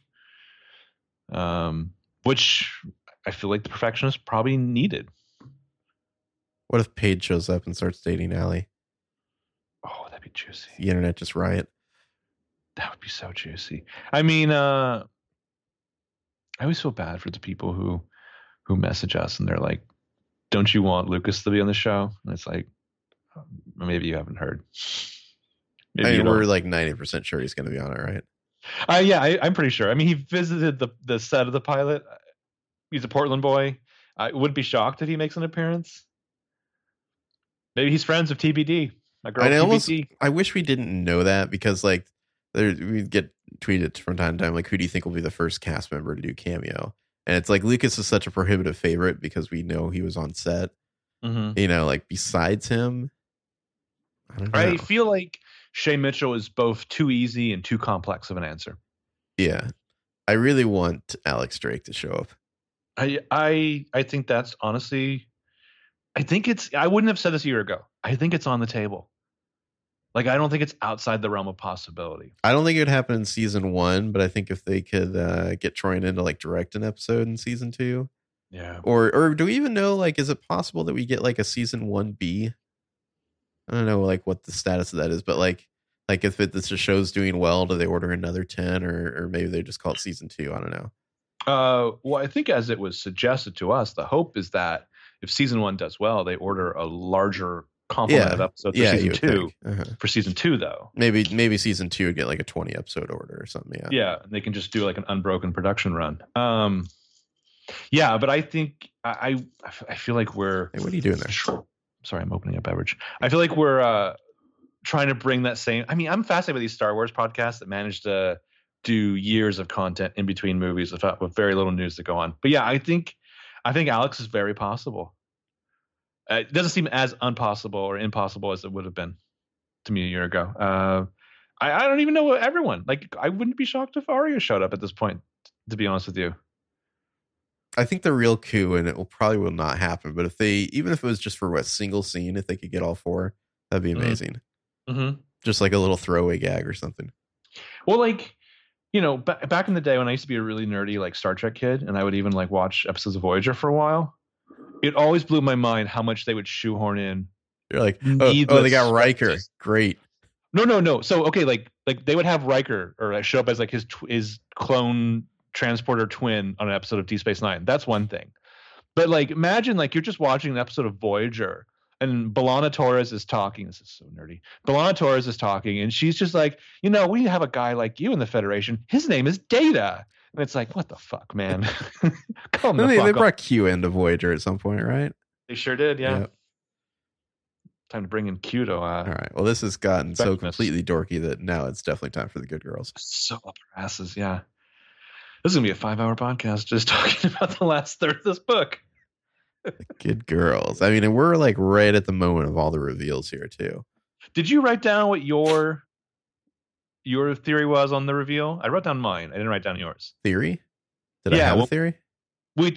which I feel like The Perfectionist probably needed. What if Paige shows up and starts dating Allie? Oh, that'd be juicy. The internet just riot. That would be so juicy. I mean, I always feel bad for the people who message us and they're like, don't you want Lucas to be on the show? And it's like, maybe you haven't heard. Maybe we're like 90% sure he's going to be on it, right? Yeah, I'm pretty sure. I mean, he visited the set of the pilot. He's a Portland boy. I would be shocked if he makes an appearance. Maybe he's friends with TBD. My girl TBD. I wish we didn't know that because, like, we get tweeted from time to time, like, who do you think will be the first cast member to do cameo? And it's like Lucas is such a prohibitive favorite because we know he was on set. Mm-hmm. You know, like, besides him, I don't know. I feel like Shay Mitchell is both too easy and too complex of an answer. Yeah. I really want Alex Drake to show up. I think that's honestly... I wouldn't have said this a year ago. I think it's on the table. Like, I don't think it's outside the realm of possibility. I don't think it would happen in season 1, but I think if they could get Troy into like direct an episode in season 2. Yeah. Or do we even know, like, is it possible that we get like a season 1B? I don't know, like, what the status of that is, but like if this show's doing well, do they order another 10 or maybe they just call it season 2? I don't know. Well, I think as it was suggested to us, the hope is that if season 1 does well, they order a larger complement of episodes for season 2. Uh-huh. For season 2, though, maybe season 2 would get like a 20 episode order or something. Yeah, yeah, and they can just do like an unbroken production run. Yeah, but I think I feel like we're. Hey, what are you doing there? Sorry, I'm opening a beverage. I feel like we're trying to bring that same. I mean, I'm fascinated by these Star Wars podcasts that manage to do years of content in between movies with very little news to go on. But yeah, I think Alex is very possible. It doesn't seem as impossible or impossible as it would have been to me a year ago. I don't even know everyone. Like, I wouldn't be shocked if Aria showed up at this point, to be honest with you. I think the real coup, and it will probably not happen, but even if it was just for a single scene, if they could get all 4, that'd be amazing. Mm-hmm. Just like a little throwaway gag or something. Well, like, you know, back in the day when I used to be a really nerdy like Star Trek kid, and I would even like watch episodes of Voyager for a while, it always blew my mind how much they would shoehorn in. You're like, oh, they got Riker. Just, great. No. So, okay, like they would have Riker or like, show up as like his clone transporter twin on an episode of Deep Space Nine. That's one thing. But like, imagine like you're just watching an episode of Voyager and B'Elanna Torres is talking. This is so nerdy. B'Elanna Torres is talking, and she's just like, you know, we have a guy like you in the Federation. His name is Data. And it's like, what the fuck, man? Come on. They brought Q into Voyager at some point, right? They sure did, yeah. Yep. Time to bring in Q to... all right. Well, this has gotten so completely dorky that now it's definitely time for the good girls. So up our asses, yeah. This is going to be a 5-hour podcast just talking about the last third of this book. Good girls. I mean, and we're like right at the moment of all the reveals here, too. Did you write down what your theory was on the reveal? I wrote down mine. I didn't write down yours. Theory? Did I have a theory? We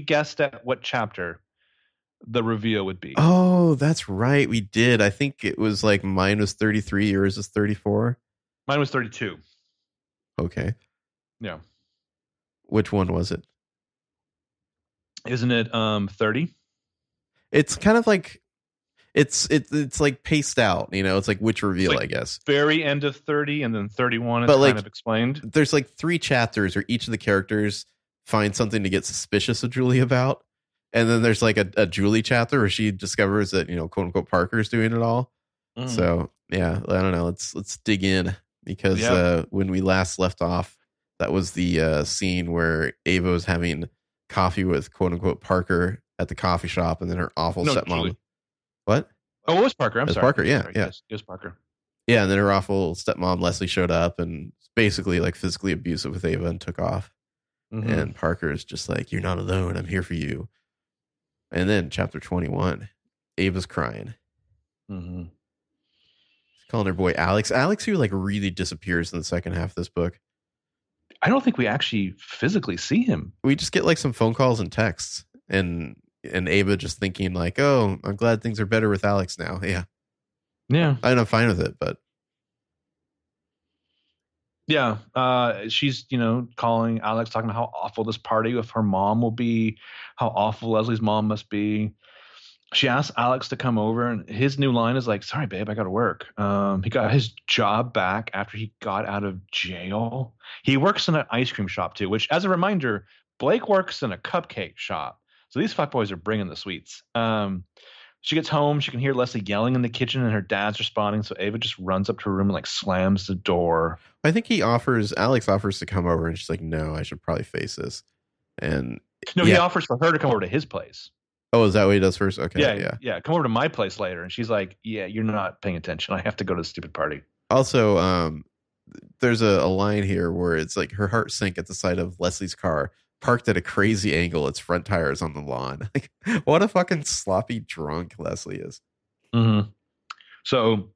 guessed at what chapter the reveal would be. Oh, that's right. We did. I think it was like mine was 33, yours was 34. Mine was 32. Okay. Yeah. Which one was it? Isn't it 30? It's kind of like it's like paced out, you know. It's like which reveal, like I guess. Very end of 30 and then 31 is kind of explained. There's like 3 chapters where each of the characters find something to get suspicious of Julie about. And then there's like a Julie chapter where she discovers that, you know, quote unquote Parker's doing it all. Mm. So yeah, I don't know. Let's dig in because when we last left off, that was the scene where Ava was having coffee with quote unquote Parker at the coffee shop, and then her awful stepmom. Julie. What? Oh, it was Parker. I'm sorry. Parker. Yeah, sorry. Yeah. It was Parker. Yeah, and then her awful stepmom Leslie showed up and basically like physically abusive with Ava and took off. Mm-hmm. And Parker is just like, "You're not alone. I'm here for you." And then chapter 21, Ava's crying. Mm-hmm. She's calling her boy Alex. Alex, who like really disappears in the second half of this book. I don't think we actually physically see him. We just get like some phone calls and texts, and Ava just thinking like, "Oh, I'm glad things are better with Alex now." Yeah, yeah. I'm fine with it, but yeah, she's calling Alex, talking about how awful this party with her mom will be, how awful Leslie's mom must be. She asks Alex to come over, and his new line is like, "Sorry, babe, I got to work." He got his job back after he got out of jail. He works in an ice cream shop, too, which, as a reminder, Blake works in a cupcake shop. So these fuckboys are bringing the sweets. She gets home. She can hear Leslie yelling in the kitchen, and her dad's responding. So Ava just runs up to her room and, like, slams the door. I think Alex offers to come over, and she's like, "No, I should probably face this." And he offers for her to come over to his place. Oh, is that what he does first? Okay. Yeah. "Come over to my place later." And she's like, "Yeah, you're not paying attention. I have to go to the stupid party." Also, there's a line here where it's like her heart sank at the sight of Leslie's car parked at a crazy angle, its front tires on the lawn. Like, what a fucking sloppy drunk Leslie is. Mm-hmm. So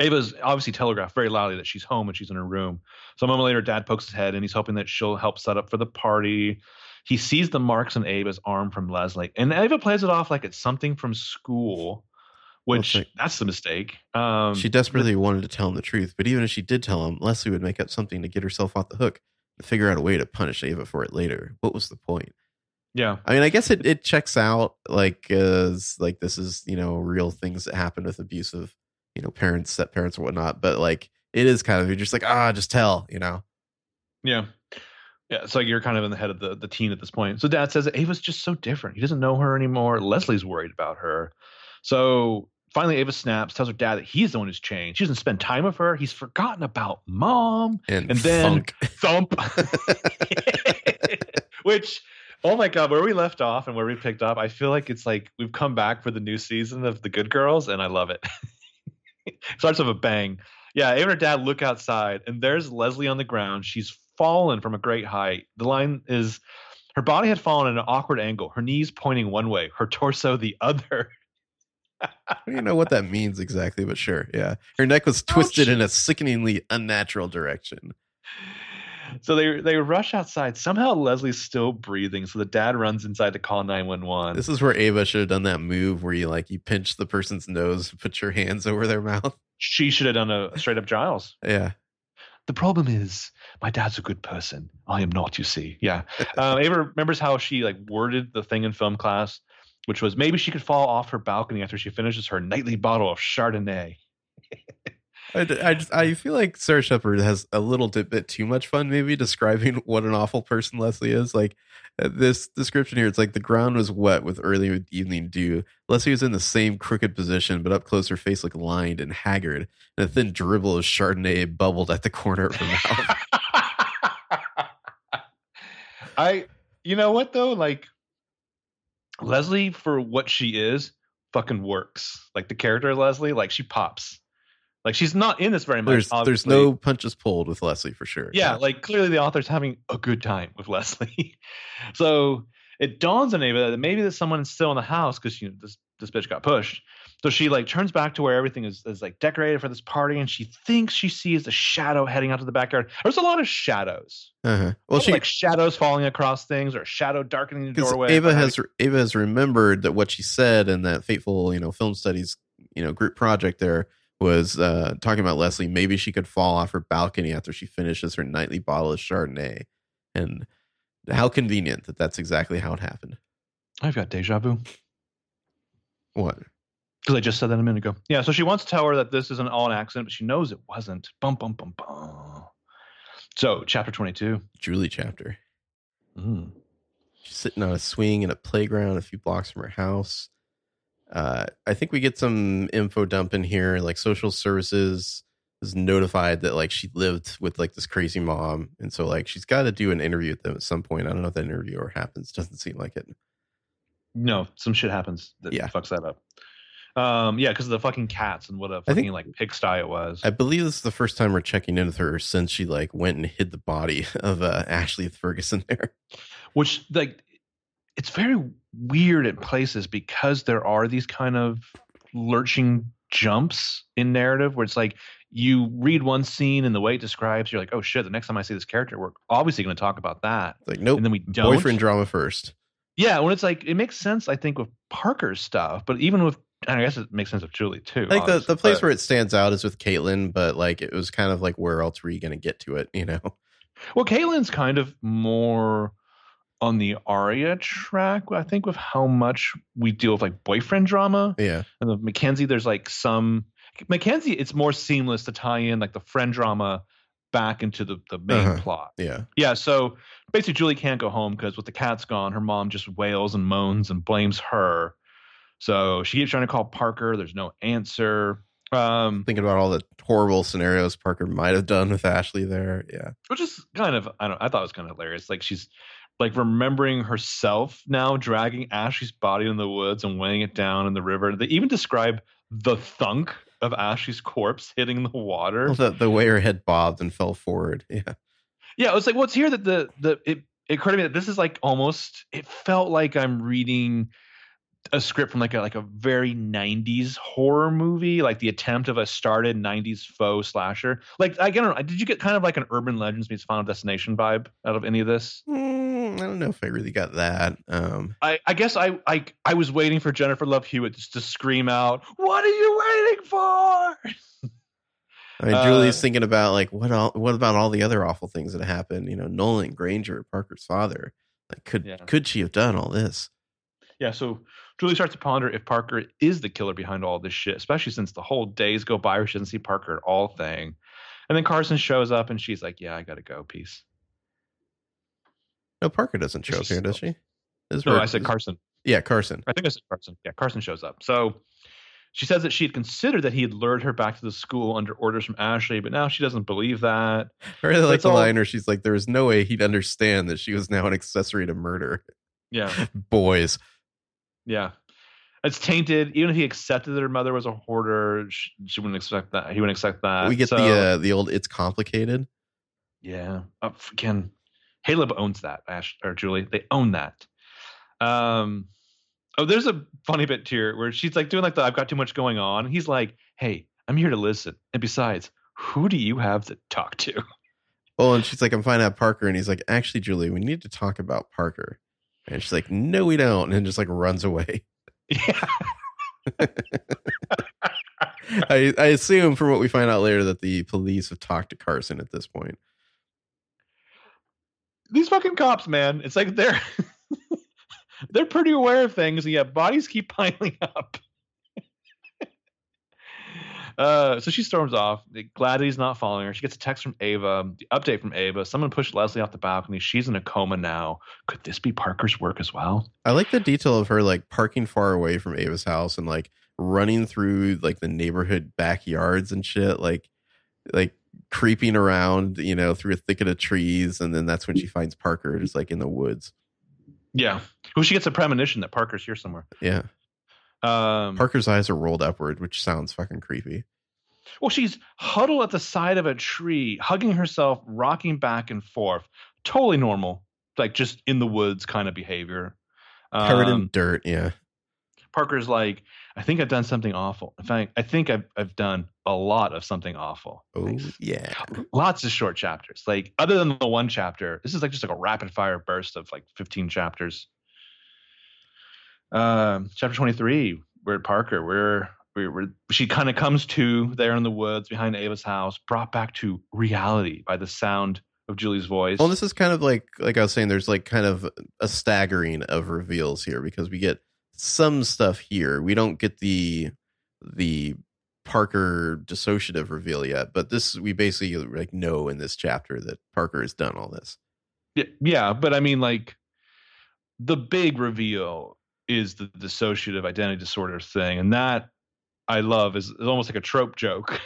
Ava's obviously telegraphed very loudly that she's home and she's in her room. So a moment later, Dad pokes his head and he's hoping that she'll help set up for the party. He sees the marks on Ava's arm from Leslie, and Ava plays it off like it's something from school, which that's the mistake. She desperately wanted to tell him the truth, but even if she did tell him, Leslie would make up something to get herself off the hook and figure out a way to punish Ava for it later. What was the point? Yeah. I mean, I guess it checks out like this is, real things that happen with abusive, parents, step parents or whatnot. But like, it is kind of, you're just like, just tell, Yeah. Yeah, so you're kind of in the head of the teen at this point. So Dad says Ava's just so different. He doesn't know her anymore. Leslie's worried about her. So finally Ava snaps, tells her dad that he's the one who's changed. She doesn't spend time with her. He's forgotten about mom. And then thump. Which, oh my God, where we left off and where we picked up, I feel like it's like we've come back for the new season of The Good Girls, and I love it. Starts with a bang. Yeah, Ava and her dad look outside, and there's Leslie on the ground. She's fallen from a great height. The line is, her body had fallen at an awkward angle, her knees pointing one way, her torso the other. I don't know what that means exactly, but sure. Yeah. Her neck was twisted in a sickeningly unnatural direction. So they rush outside. Somehow Leslie's still breathing. So the dad runs inside to call 911. This is where Ava should have done that move where you pinch the person's nose, put your hands over their mouth. She should have done a straight up Giles. Yeah. The problem is, my dad's a good person. I am not, you see. Yeah. Ava remembers how she worded the thing in film class, which was maybe she could fall off her balcony after she finishes her nightly bottle of Chardonnay. I feel like Sarah Shepard has a little bit too much fun maybe describing what an awful person Leslie is. Like this description here, it's like the ground was wet with early evening dew. Leslie was in the same crooked position, but up close her face looked lined and haggard, and a thin dribble of Chardonnay bubbled at the corner of her mouth. You know what though? Like Leslie, for what she is, fucking works. Like the character Leslie, like she pops. Like, she's not in this very much. There's no punches pulled with Leslie for sure. Yeah, like clearly the author's having a good time with Leslie. So it dawns on Ava that maybe that someone's still in the house because, you know, this bitch got pushed. So she like turns back to where everything is like decorated for this party, and she thinks she sees a shadow heading out to the backyard. There's a lot of shadows. Uh-huh. Well, she like shadows falling across things, or a shadow darkening the doorway. Ava has remembered that what she said in that fateful, you know, film studies, you know, group project there was talking about Leslie. Maybe she could fall off her balcony after she finishes her nightly bottle of Chardonnay. And how convenient that that's exactly how it happened. I've got deja vu. What? Because I just said that a minute ago. Yeah, so she wants to tell her that this isn't all an accident, but she knows it wasn't. Bum, bum, bum, bum. So, chapter 22. Julie chapter. Mm. She's sitting on a swing in a playground a few blocks from her house. I think we get some info dump in here. Like, social services is notified that, like, she lived with, like, this crazy mom. And so, like, she's got to do an interview with them at some point. I don't know if that interview happens. Doesn't seem like it. No, some shit happens that fucks that up. Yeah, because of the fucking cats and what a fucking, like, pigsty it was. I believe this is the first time we're checking in with her since she, like, went and hid the body of Ashley Ferguson there. Which, like, it's very weird at places because there are these kind of lurching jumps in narrative where it's like you read one scene and the way it describes, you're like, oh shit, the next time I see this character, we're obviously going to talk about that. It's like, nope, and then we don't. Boyfriend drama first. Yeah, when it's like, it makes sense, I think, with Parker's stuff, but even with, and I guess it makes sense with Julie too. Like the place where it stands out is with Caitlin, but like it was kind of like, where else were you going to get to it, you know? Well, Caitlin's kind of more on the Aria track, I think, with how much we deal with like boyfriend drama. Yeah. And the Mackenzie, there's like some Mackenzie, it's more seamless to tie in like the friend drama back into the main plot. Yeah. Yeah. So basically, Julie can't go home because with the cats gone, her mom just wails and moans and blames her. So she keeps trying to call Parker. There's no answer. Thinking about all the horrible scenarios Parker might have done with Ashley there. Yeah. Which is kind of, I thought it was kind of hilarious. Like she's like remembering herself now, dragging Ashley's body in the woods and weighing it down in the river. They even describe the thunk of Ashley's corpse hitting the water. Well, the way her head bobbed and fell forward. Yeah. Yeah. It was like, well, it's here that it occurred to me that this is like almost, it felt like I'm reading a script from like a very 90s horror movie, like the attempt of a started 90s faux slasher. Like, I don't know, did you get kind of like an Urban Legends meets Final Destination vibe out of any of this? I don't know if I really got that. I guess I was waiting for Jennifer Love Hewitt just to scream out, "What are you waiting for?" I mean, Julie's thinking about like what about all the other awful things that happened? You know, Nolan Granger, Parker's father. Like, could she have done all this? Yeah, so Julie starts to ponder if Parker is the killer behind all this shit, especially since the whole days go by where she doesn't see Parker at all thing. And then Carson shows up and she's like, yeah, I got to go. Peace. No, Parker doesn't show up here, does she? I said Carson. Yeah, Carson. I think I said Carson. Yeah, Carson shows up. So she says that she had considered that he had lured her back to the school under orders from Ashley, but now she doesn't believe that. I really like the line where she's like, there is no way he'd understand that she was now an accessory to murder. Yeah. Boys. Yeah, it's tainted. Even if he accepted that her mother was a hoarder, she wouldn't expect that. He wouldn't accept that. We get the old "it's complicated." Yeah, again, Caleb owns that. Ash or Julie, they own that. There's a funny bit here where she's like doing like the "I've got too much going on." He's like, "Hey, I'm here to listen, and besides, who do you have to talk to?" Well, and she's like, "I'm fine at Parker," and he's like, "Actually, Julie, we need to talk about Parker." And she's like, no, we don't. And just like runs away. Yeah. I assume from what we find out later that the police have talked to Carson at this point. These fucking cops, man. It's like they're pretty aware of things. And yet bodies keep piling up. So she storms off. Glad he's not following her. She gets a text from Ava. The update from Ava. Someone pushed Leslie off the balcony. She's in a coma now. Could this be Parker's work as well? I like the detail of her like parking far away from Ava's house and like running through like the neighborhood backyards and shit. Like creeping around, you know, through a thicket of trees. And then that's when she finds Parker just like in the woods. Yeah. Well, she gets a premonition that Parker's here somewhere. Yeah. Parker's eyes are rolled upward, which sounds fucking creepy. Well, she's huddled at the side of a tree, hugging herself, rocking back and forth. Totally normal, like just in the woods kind of behavior. Covered in dirt, yeah. Parker's like, I think I've done something awful. In fact, I think I've done a lot of something awful. Oh, yeah. Lots of short chapters. Like, other than the one chapter, this is like just like a rapid fire burst of like 15 chapters. Chapter 23, we're at Parker. She kind of comes to there in the woods behind Ava's house, brought back to reality by the sound of Julie's voice. Well, this is kind of like I was saying, there's like kind of a staggering of reveals here because we get some stuff here. We don't get the Parker dissociative reveal yet, but this we basically like know in this chapter that Parker has done all this. Yeah, but I mean, like the big reveal is the dissociative identity disorder thing, and that I love is almost like a trope joke.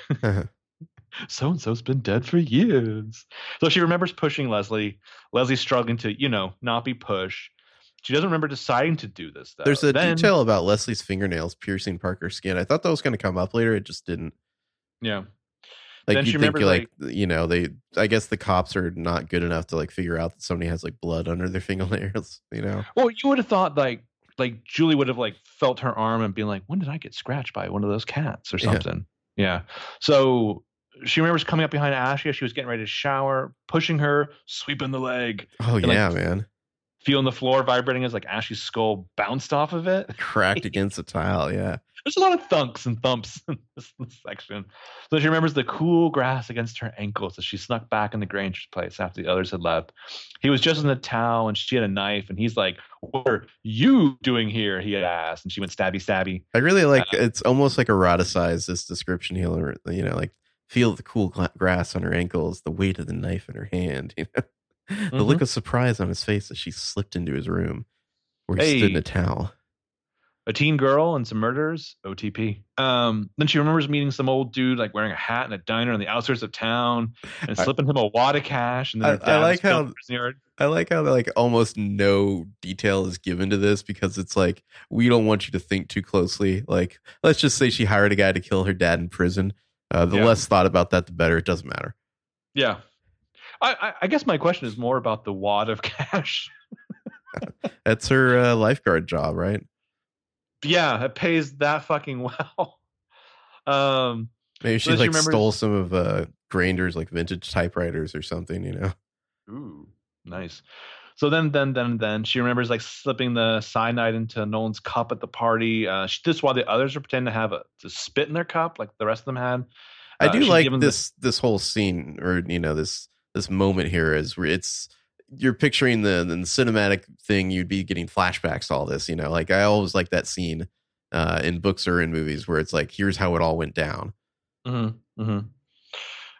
So and so's been dead for years. So she remembers pushing Leslie. Leslie's struggling to, not be pushed. She doesn't remember deciding to do this, though. There's a detail about Leslie's fingernails piercing Parker's skin. I thought that was going to come up later. It just didn't. Yeah. Like, then you think, I guess the cops are not good enough to, like, figure out that somebody has, like, blood under their fingernails, Well, you would have thought, like Julie would have, like, felt her arm and been like, when did I get scratched by one of those cats or something? Yeah. So she remembers coming up behind Ash. She was getting ready to shower, pushing her, sweeping the leg. Oh, man. Feeling the floor vibrating as like Ashley's skull bounced off of it. Cracked against the tile, yeah. There's a lot of thunks and thumps in this section. So she remembers the cool grass against her ankles as she snuck back in the Granger's place after the others had left. He was just in the towel and she had a knife and he's like, what are you doing here? He had asked, and she went stabby. I really like, it's almost like eroticized this description here, like feel the cool grass on her ankles, the weight of the knife in her hand, The look of surprise on his face as she slipped into his room where he stood in a towel. A teen girl and some murders, OTP. Then she remembers meeting some old dude like wearing a hat in a diner on the outskirts of town and slipping him a wad of cash. And then I like how like almost no detail is given to this because it's like, we don't want you to think too closely. Like, let's just say she hired a guy to kill her dad in prison. The less thought about that, the better. It doesn't matter. Yeah. I guess my question is more about the wad of cash. That's her lifeguard job, right? Yeah, it pays that fucking well. Maybe she like stole some of Granger's like vintage typewriters or something, Ooh, nice. So then she remembers like slipping the cyanide into Nolan's cup at the party. Just while the others are pretending to have to spit in their cup, like the rest of them had. I do like this whole scene, or this moment here is where you're picturing the cinematic thing. You'd be getting flashbacks to all this, like I always like that scene in books or in movies where it's like, here's how it all went down. Mm-hmm, mm-hmm.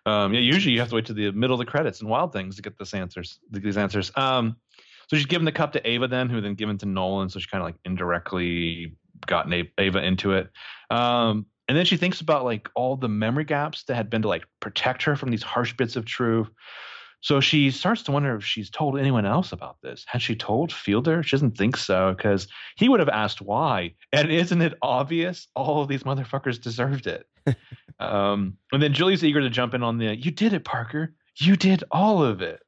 Yeah. Usually you have to wait to the middle of the credits and Wild Things to get these answers. So she's given the cup to Ava then, who then given to Nolan. So she kind of like indirectly got Ava into it. And then she thinks about like all the memory gaps that had been to like protect her from these harsh bits of truth. So she starts to wonder if she's told anyone else about this. Has she told Fielder? She doesn't think so because he would have asked why. And isn't it obvious? All of these motherfuckers deserved it. And then Julie's eager to jump in on you did it, Parker. You did all of it.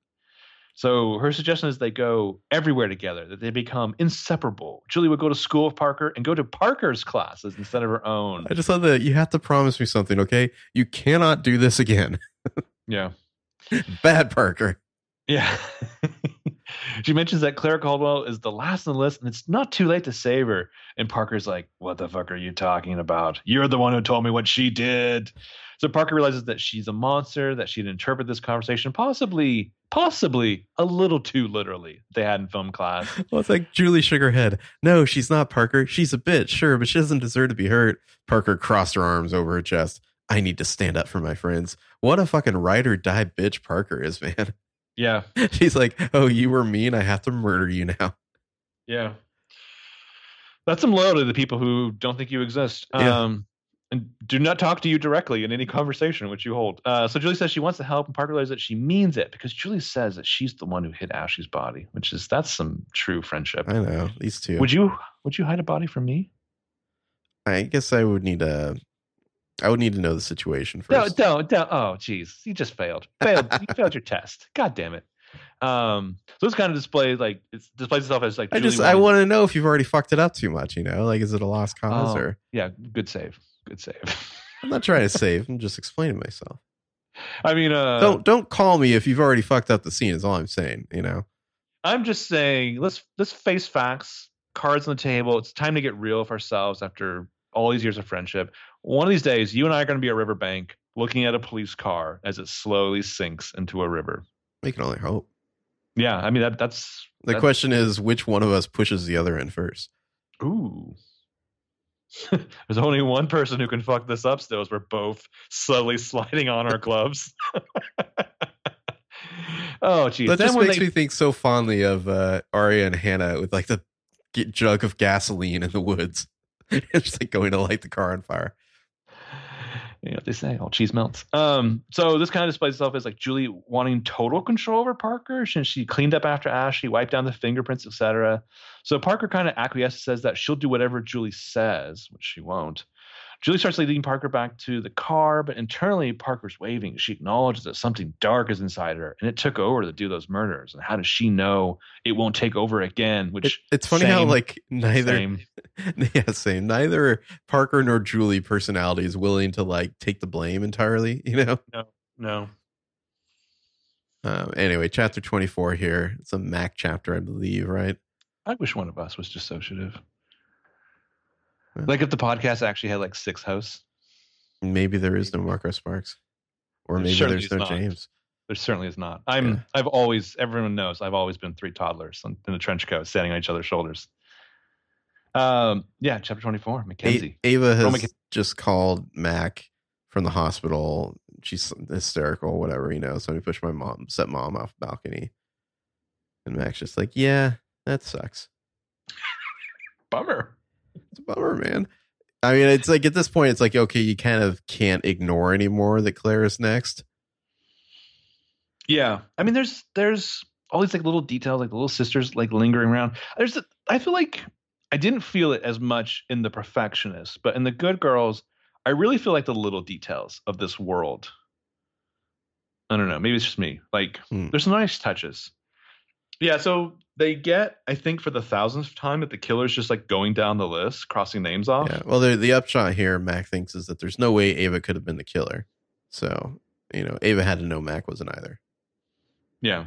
So her suggestion is they go everywhere together, that they become inseparable. Julie would go to school with Parker and go to Parker's classes instead of her own. I just love that you have to promise me something, okay? You cannot do this again. Yeah. Bad Parker. Yeah. She mentions that Claire Caldwell is the last on the list and it's not too late to save her. And Parker's like, what the fuck are you talking about? You're the one who told me what she did. So Parker realizes that she's a monster, that she'd interpret this conversation possibly a little too literally. They had in film class. Well, it's like Julie shook her head. No, she's not, Parker. She's a bitch, sure, but she doesn't deserve to be hurt. Parker crossed her arms over her chest. I need to stand up for my friends. What a fucking ride or die bitch Parker is, man. Yeah. She's like, oh, you were mean. I have to murder you now. Yeah. That's some loyalty to the people who don't think you exist. Yeah. And do not talk to you directly in any conversation which you hold. So Julie says she wants to help, and Parker realizes that she means it because Julie says that she's the one who hid Ashley's body, which is that's some true friendship. I know these two. Would you hide a body from me? I guess I would need a I would need to know the situation first. Don't. Oh, geez. You just failed. You failed your test. God damn it. So it's kind of displayed, like, it displays itself as like. I want to know if you've already fucked it up too much, you know, like, is it a lost cause or. Yeah. Good save. I'm not trying to save. I'm just explaining myself. I mean, don't call me if you've already fucked up the scene is all I'm saying. You know, I'm just saying, let's face facts, cards on the table. It's time to get real with ourselves after all these years of friendship. One of these days, you and I are going to be at riverbank looking at a police car as it slowly sinks into a river. We can only hope. Yeah, I mean, that's the question is, which one of us pushes the other in first? Ooh. There's only one person who can fuck this up still, as we're both slowly sliding on our gloves. Oh, geez. That just makes me think so fondly of Aria and Hannah with, like, the jug of gasoline in the woods. It's like going to light the car on fire. You know what they say, all cheese melts. So this kind of displays itself as like Julie wanting total control over Parker. She cleaned up after Ash. She wiped down the fingerprints, etc. So Parker kind of acquiesces, says that she'll do whatever Julie says, which she won't. Julie starts leading Parker back to the car, but internally Parker's waving. She acknowledges that something dark is inside her, and it took over to do those murders. And how does she know it won't take over again? Which it's funny how like neither Parker nor Julie personality is willing to like take the blame entirely. You know, no. Anyway, chapter 24 here. It's a Mac chapter, I believe. Right? I wish one of us was dissociative. Like if the podcast actually had like six hosts. Maybe there is no Marco Sparks. Or maybe there's no James. There certainly is not. Everyone knows I've always been three toddlers in a trench coat standing on each other's shoulders. Yeah, chapter 24, Mackenzie. Ava has just called Mac from the hospital. She's hysterical, whatever, you know. So I pushed my mom, set mom off the balcony. And Mac's just like, yeah, that sucks. Bummer. It's a bummer, man. I mean, it's like at this point, it's like, okay, you kind of can't ignore anymore that Claire is next. Yeah. I mean, there's all these like little details, like the little sisters like lingering around. I feel like I didn't feel it as much in The Perfectionist, but in The Good Girls, I really feel like the little details of this world. I don't know. Maybe it's just me. Like there's some nice touches. Yeah. So they get, I think, for the thousandth time that the killer's just like going down the list, crossing names off. Yeah. Well, the upshot here, Mac thinks, is that there's no way Ava could have been the killer. So, you know, Ava had to know Mac wasn't either. Yeah.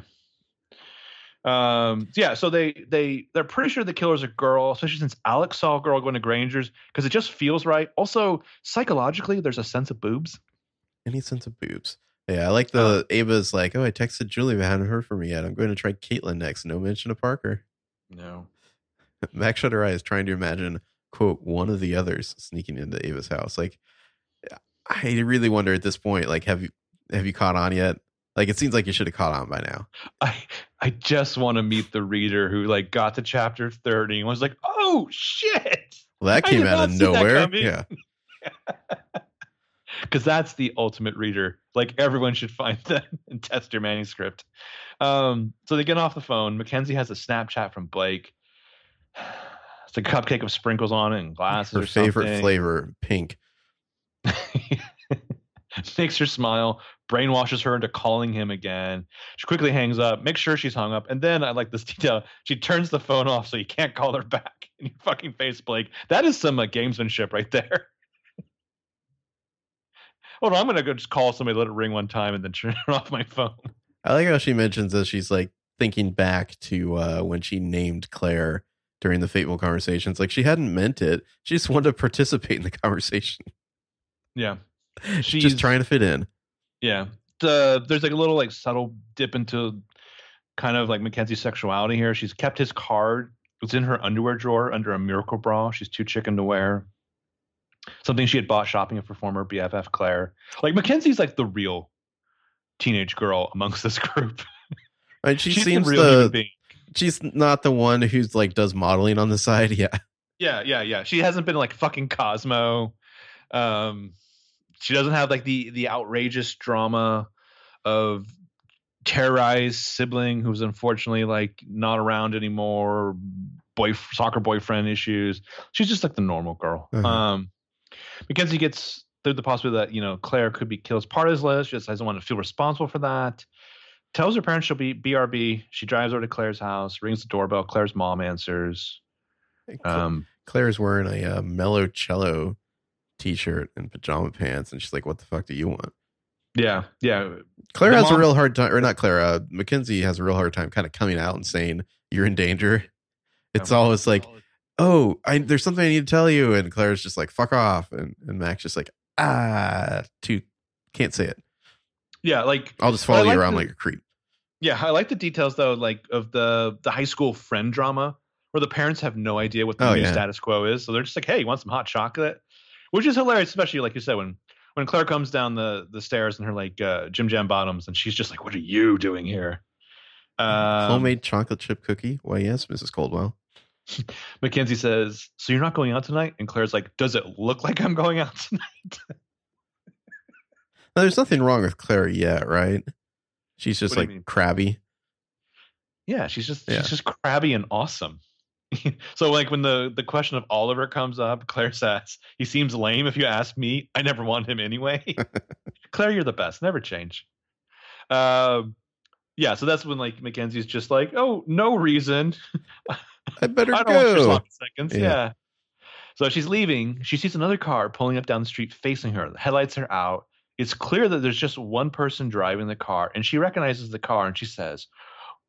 Yeah. So they're pretty sure the killer's a girl, especially since Alex saw a girl going to Granger's, because it just feels right. Also, psychologically, there's a sense of boobs. Any sense of boobs. Yeah, I like the Ava's like, oh, I texted Julie, but I haven't heard from her yet. I'm going to try Caitlin next. No mention of Parker. No. Mac shut her eyes, trying to imagine, quote, one of the others sneaking into Ava's house. Like, I really wonder at this point, like, have you caught on yet? Like, it seems like you should have caught on by now. I just want to meet the reader who like got to chapter 30 and was like, oh shit! Well, that came out of nowhere. Yeah. Because that's the ultimate reader. Like, everyone should find that and test your manuscript. So they get off the phone. Mackenzie has a Snapchat from Blake. It's a cupcake of sprinkles on it and glasses or something. Her favorite flavor, pink. Makes her smile, brainwashes her into calling him again. She quickly hangs up, makes sure she's hung up. And then, I like this detail, she turns the phone off so you can't call her back. In your fucking face, Blake. That is some gamesmanship right there. Hold on, I'm going to go just call somebody, let it ring one time, and then turn it off my phone. I like how she mentions that she's like thinking back to when she named Claire during the fateful conversations. Like, she hadn't meant it. She just wanted to participate in the conversation. Yeah. She's just trying to fit in. Yeah. There's like a little like subtle dip into kind of like Mackenzie's sexuality here. She's kept his card. It's in her underwear drawer under a miracle bra. She's too chicken to wear. Something she had bought shopping for former BFF Claire. Like, Mackenzie's like the real teenage girl amongst this group. And she seems she's not the one who's like does modeling on the side. Yeah. Yeah. She hasn't been like fucking Cosmo. She doesn't have like the outrageous drama of terrorized sibling who's unfortunately like not around anymore. Soccer boyfriend issues. She's just like the normal girl. Mackenzie gets there's the possibility that, you know, Claire could be killed as part of his list. She just doesn't want to feel responsible for that. Tells her parents she'll be BRB. She drives over to Claire's house, rings the doorbell. Claire's mom answers. Claire's wearing a mellow cello t-shirt and pajama pants, and she's like, what the fuck do you want? Yeah, yeah. Claire has a real hard time, or not Claire, Mackenzie has a real hard time kind of coming out and saying, you're in danger. It's always like, oh, there's something I need to tell you. And Claire's just like, fuck off. And Mac's just like, can't say it. Yeah, like, I'll just follow you around like a creep. Yeah, I like the details, though, like of the high school friend drama where the parents have no idea what the new status quo is. So they're just like, hey, you want some hot chocolate? Which is hilarious, especially like you said, when Claire comes down the stairs in her like Jim Jam bottoms and she's just like, what are you doing here? Homemade chocolate chip cookie? Why, yes, Mrs. Caldwell. Mackenzie says, so you're not going out tonight? And Claire's like, does it look like I'm going out tonight? Now, there's nothing wrong with Claire yet, right? She's just like crabby. Yeah, she's just crabby and awesome. So like when the question of Oliver comes up, Claire says, he seems lame if you ask me. I never want him anyway. Claire, you're the best. Never change. Yeah, so that's when like Mackenzie's just like, oh, no reason. I better I don't go. Want your sloppy seconds. Yeah. So she's leaving. She sees another car pulling up down the street facing her. The headlights are out. It's clear that there's just one person driving the car, and she recognizes the car, and she says,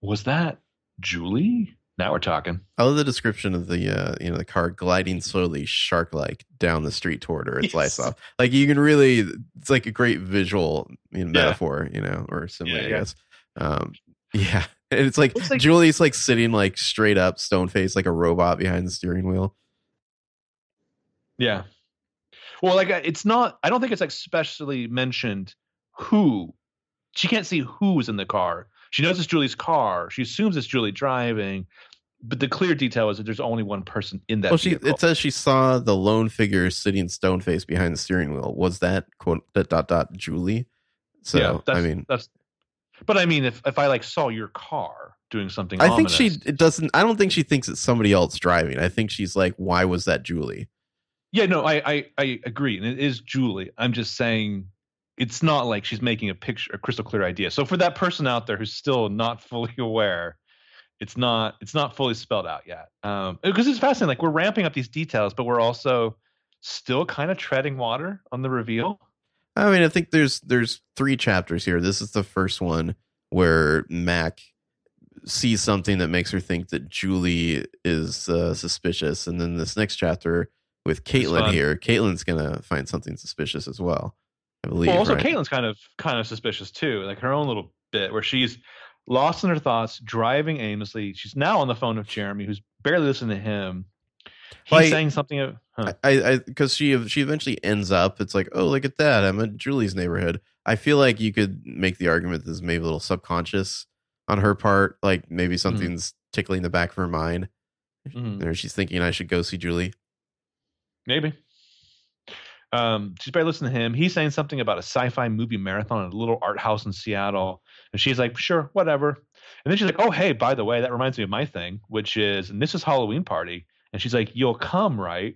was that Julie? Now we're talking. I love the description of the the car gliding slowly, shark-like, down the street toward her. Its lights off. Like you can really, it's like a great visual metaphor, or simile, I guess. Yeah. And it's like, Julie's like sitting like straight up, stone-faced, like a robot behind the steering wheel. Yeah. Well, like it's not, I don't think it's like specially mentioned who. She can't see who's in the car. She knows it's Julie's car. She assumes it's Julie driving. But the clear detail is that there's only one person in that vehicle. It says she saw the lone figure sitting stone-faced behind the steering wheel. Was that quote ... Julie? So, yeah, if I like saw your car doing something ominous. I don't think she thinks it's somebody else driving. I think she's like, why was that Julie? Yeah, no, I agree. And it is Julie. I'm just saying it's not like she's making a crystal clear idea. So for that person out there who's still not fully aware, it's not fully spelled out yet. Because it's fascinating. Like we're ramping up these details, but we're also still kind of treading water on the reveal. I mean, I think there's three chapters here. This is the first one where Mac sees something that makes her think that Julie is suspicious. And then this next chapter with Caitlin here, Caitlin's gonna find something suspicious as well, I believe. Well, also, right? Caitlin's kind of suspicious too, like her own little bit where she's lost in her thoughts, driving aimlessly. She's now on the phone with Jeremy, who's barely listening to him. He's saying something. Because she eventually ends up. It's like, oh, look at that! I'm in Julie's neighborhood. I feel like you could make the argument that this is maybe a little subconscious on her part, like maybe something's tickling the back of her mind, or she's thinking I should go see Julie. Maybe. She's barely listening to him. He's saying something about a sci-fi movie marathon at a little art house in Seattle. And she's like, sure, whatever. And then she's like, oh, hey, by the way, that reminds me of my thing, which is, and this is Halloween party. And she's like, you'll come, right?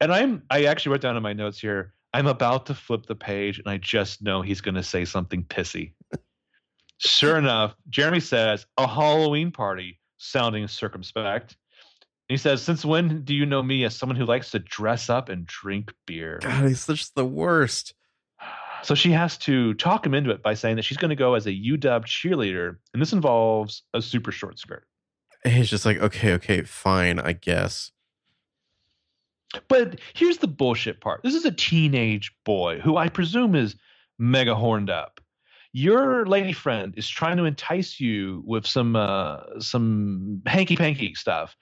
And I actually wrote down in my notes here, I'm about to flip the page and I just know he's going to say something pissy. Sure enough, Jeremy says, a Halloween party, sounding circumspect. He says, since when do you know me as someone who likes to dress up and drink beer? God, he's just the worst. So she has to talk him into it by saying that she's going to go as a UW cheerleader. And this involves a super short skirt. And he's just like, okay, fine, I guess. But here's the bullshit part. This is a teenage boy who I presume is mega horned up. Your lady friend is trying to entice you with some hanky-panky stuff.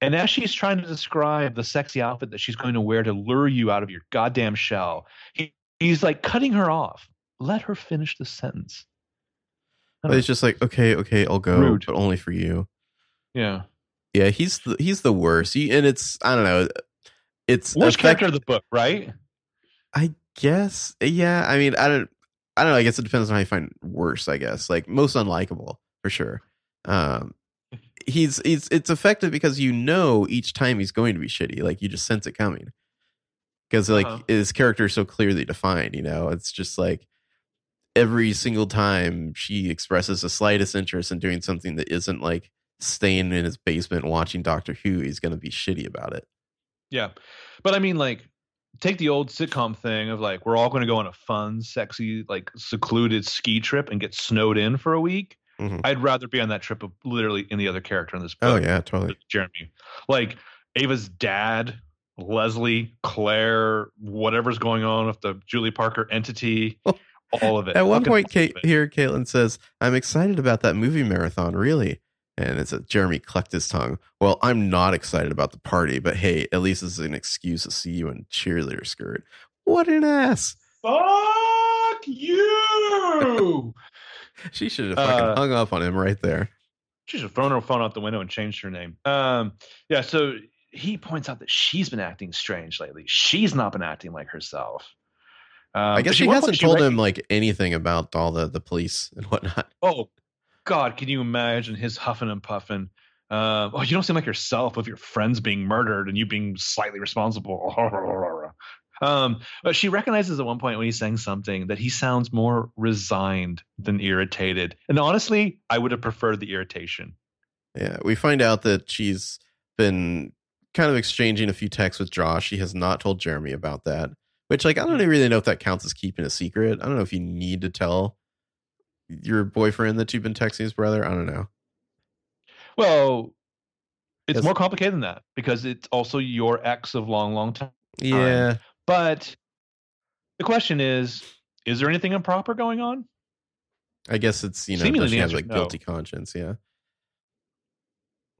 And as she's trying to describe the sexy outfit that she's going to wear to lure you out of your goddamn shell, he's like cutting her off. Let her finish the sentence. But it's just like, okay, I'll go, rude. But only for you. Yeah. Yeah, he's the worst. And it's, I don't know. It's worst character of the book, right? I guess. Yeah, I mean, I don't know. I guess it depends on how you find worse, I guess. Like, most unlikable, for sure. It's effective because each time he's going to be shitty, like you just sense it coming. because like his character is so clearly defined, you know. It's just like every single time she expresses the slightest interest in doing something that isn't like staying in his basement watching Doctor Who, he's going to be shitty about it. Yeah. But I mean, like, take the old sitcom thing of like, we're all going to go on a fun, sexy, like secluded ski trip and get snowed in for a week. Mm-hmm. I'd rather be on that trip of literally any other character in this book. Oh, yeah, totally. Jeremy. Like Ava's dad, Leslie, Claire, whatever's going on with the Julie Parker entity. All of it. At one point, Caitlin says, "I'm excited about that movie marathon, really." And it's Jeremy clucked his tongue. "Well, I'm not excited about the party, but hey, at least it's an excuse to see you in cheerleader skirt." What an ass! Fuck you! She should have fucking hung up on him right there. She should have thrown her phone out the window and changed her name. Yeah. So he points out that she's been acting strange lately. She's not been acting like herself. I guess she hasn't told him like anything about all the police and whatnot. Oh God, can you imagine his huffing and puffing? "Oh, you don't seem like yourself with your friends being murdered and you being slightly responsible." But she recognizes at one point when he's saying something that he sounds more resigned than irritated. And honestly, I would have preferred the irritation. Yeah, we find out that she's been kind of exchanging a few texts with Josh. She has not told Jeremy about that. Which, like, I don't really know if that counts as keeping a secret. I don't know if you need to tell your boyfriend that you've been texting his brother. I don't know. Well, it's more complicated than that because it's also your ex of long, long time. Yeah. But the question is there anything improper going on? I guess it's, you know, she has like guilty conscience. Yeah.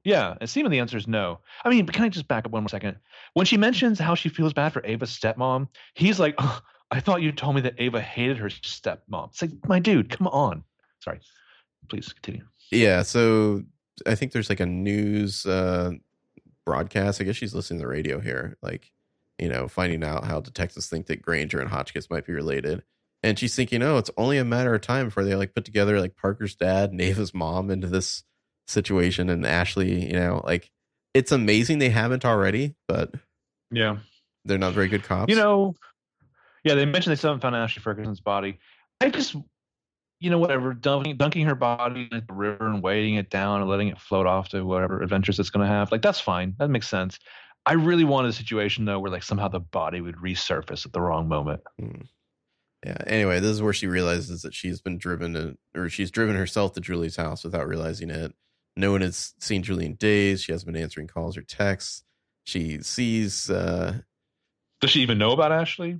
Yeah, and seemingly the answer is no. I mean, can I just back up one more second? When she mentions how she feels bad for Ava's stepmom, he's like, "Oh, I thought you told me that Ava hated her stepmom." It's like, my dude, come on. Sorry. Please continue. Yeah, so I think there's like a news broadcast. I guess she's listening to the radio here. Like, you know, finding out how detectives think that Granger and Hotchkiss might be related. And she's thinking, oh, it's only a matter of time before they like put together like Parker's dad and Ava's mom into this situation. And Ashley, you know, like, it's amazing they haven't already, but yeah, they're not very good cops, you know. Yeah, they mentioned they still haven't found Ashley Ferguson's body. I just, you know, whatever, dunking her body in the river and weighing it down and letting it float off to whatever adventures it's going to have, like, that's fine, that makes sense. I really wanted a situation though where like somehow the body would resurface at the wrong moment. Yeah. Anyway, this is where she realizes that she's driven herself to Julie's house without realizing it. No one has seen Julie in days. She hasn't been answering calls or texts. She sees... Does she even know about Ashley?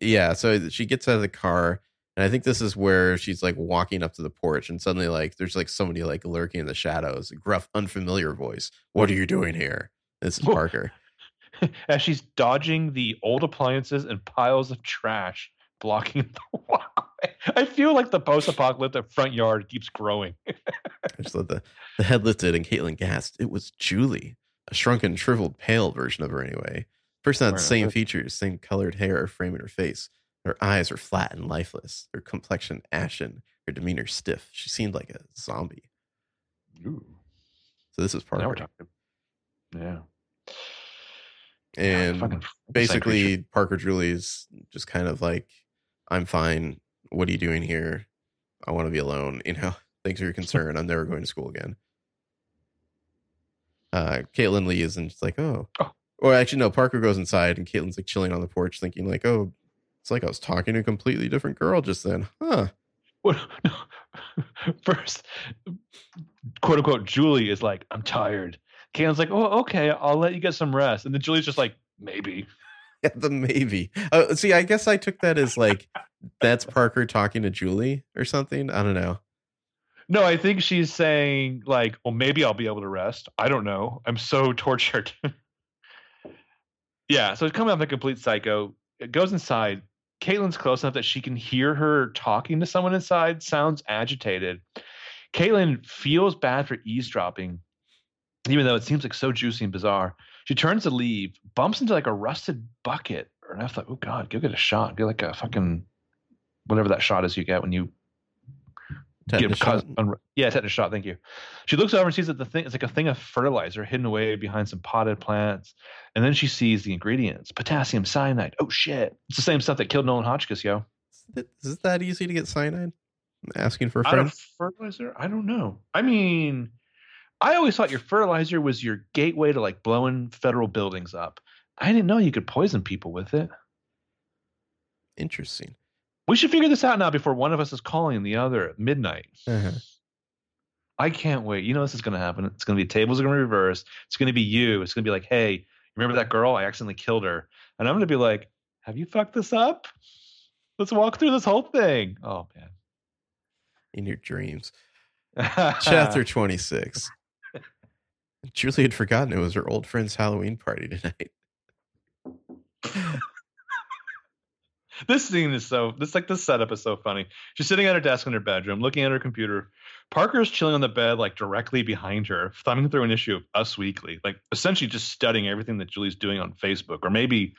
Yeah, so she gets out of the car, and I think this is where she's, like, walking up to the porch, and suddenly, like, there's, like, somebody, like, lurking in the shadows. A gruff, unfamiliar voice. "What are you doing here?" This is Parker. As she's dodging the old appliances and piles of trash blocking the walkway. I feel like the post-apocalyptic front yard keeps growing. I just let the head lifted and Caitlin gasped. It was Julie, a shrunken, shriveled, pale version of her anyway. Person had the same features, same colored hair framing her face. Her eyes were flat and lifeless. Her complexion ashen. Her demeanor stiff. She seemed like a zombie. Ooh. So this is Parker. Now we're talking. Yeah. And basically, Parker Julie's just kind of like, "I'm fine. What are you doing here? I want to be alone. You know, thanks for your concern. I'm never going to school again." Caitlin leaves and she's like, oh. Or actually, no, Parker goes inside and Caitlin's like chilling on the porch thinking like, oh, it's like I was talking to a completely different girl just then. Huh. First, quote unquote, Julie is like, "I'm tired." Caitlin's like, "Oh, okay, I'll let you get some rest." And then Julie's just like, "Maybe." Yeah, the maybe. See, I guess I took that as like, that's Parker talking to Julie or something. I don't know. No, I think she's saying like, "Well, maybe I'll be able to rest. I don't know. I'm so tortured." Yeah, so it's coming off a complete psycho. It goes inside. Caitlin's close enough that she can hear her talking to someone inside. Sounds agitated. Caitlin feels bad for eavesdropping, even though it seems like so juicy and bizarre. She turns to leave, bumps into like a rusted bucket. And I thought, oh God, go get a shot. Get like a fucking, whatever that shot is you get when you Tetanus shot. Thank you. She looks over and sees that the thing, it's like a thing of fertilizer hidden away behind some potted plants. And then she sees the ingredients: potassium cyanide. Oh shit! It's the same stuff that killed Nolan Hotchkiss, yo. Is it that easy to get cyanide? Asking for a friend. Out of fertilizer? I don't know. I mean, I always thought your fertilizer was your gateway to like blowing federal buildings up. I didn't know you could poison people with it. Interesting. We should figure this out now before one of us is calling the other at midnight. Uh-huh. I can't wait. You know this is going to happen. It's going to be tables are going to reverse. It's going to be you. It's going to be like, hey, remember that girl? I accidentally killed her. And I'm going to be like, have you fucked this up? Let's walk through this whole thing. Oh, man. In your dreams. Chapter 26. Julie had forgotten it was her old friend's Halloween party tonight. This scene is so, this like the setup is so funny. She's sitting at her desk in her bedroom, looking at her computer. Parker's chilling on the bed, like directly behind her, thumbing through an issue of Us Weekly, like essentially just studying everything that Julie's doing on Facebook. Or maybe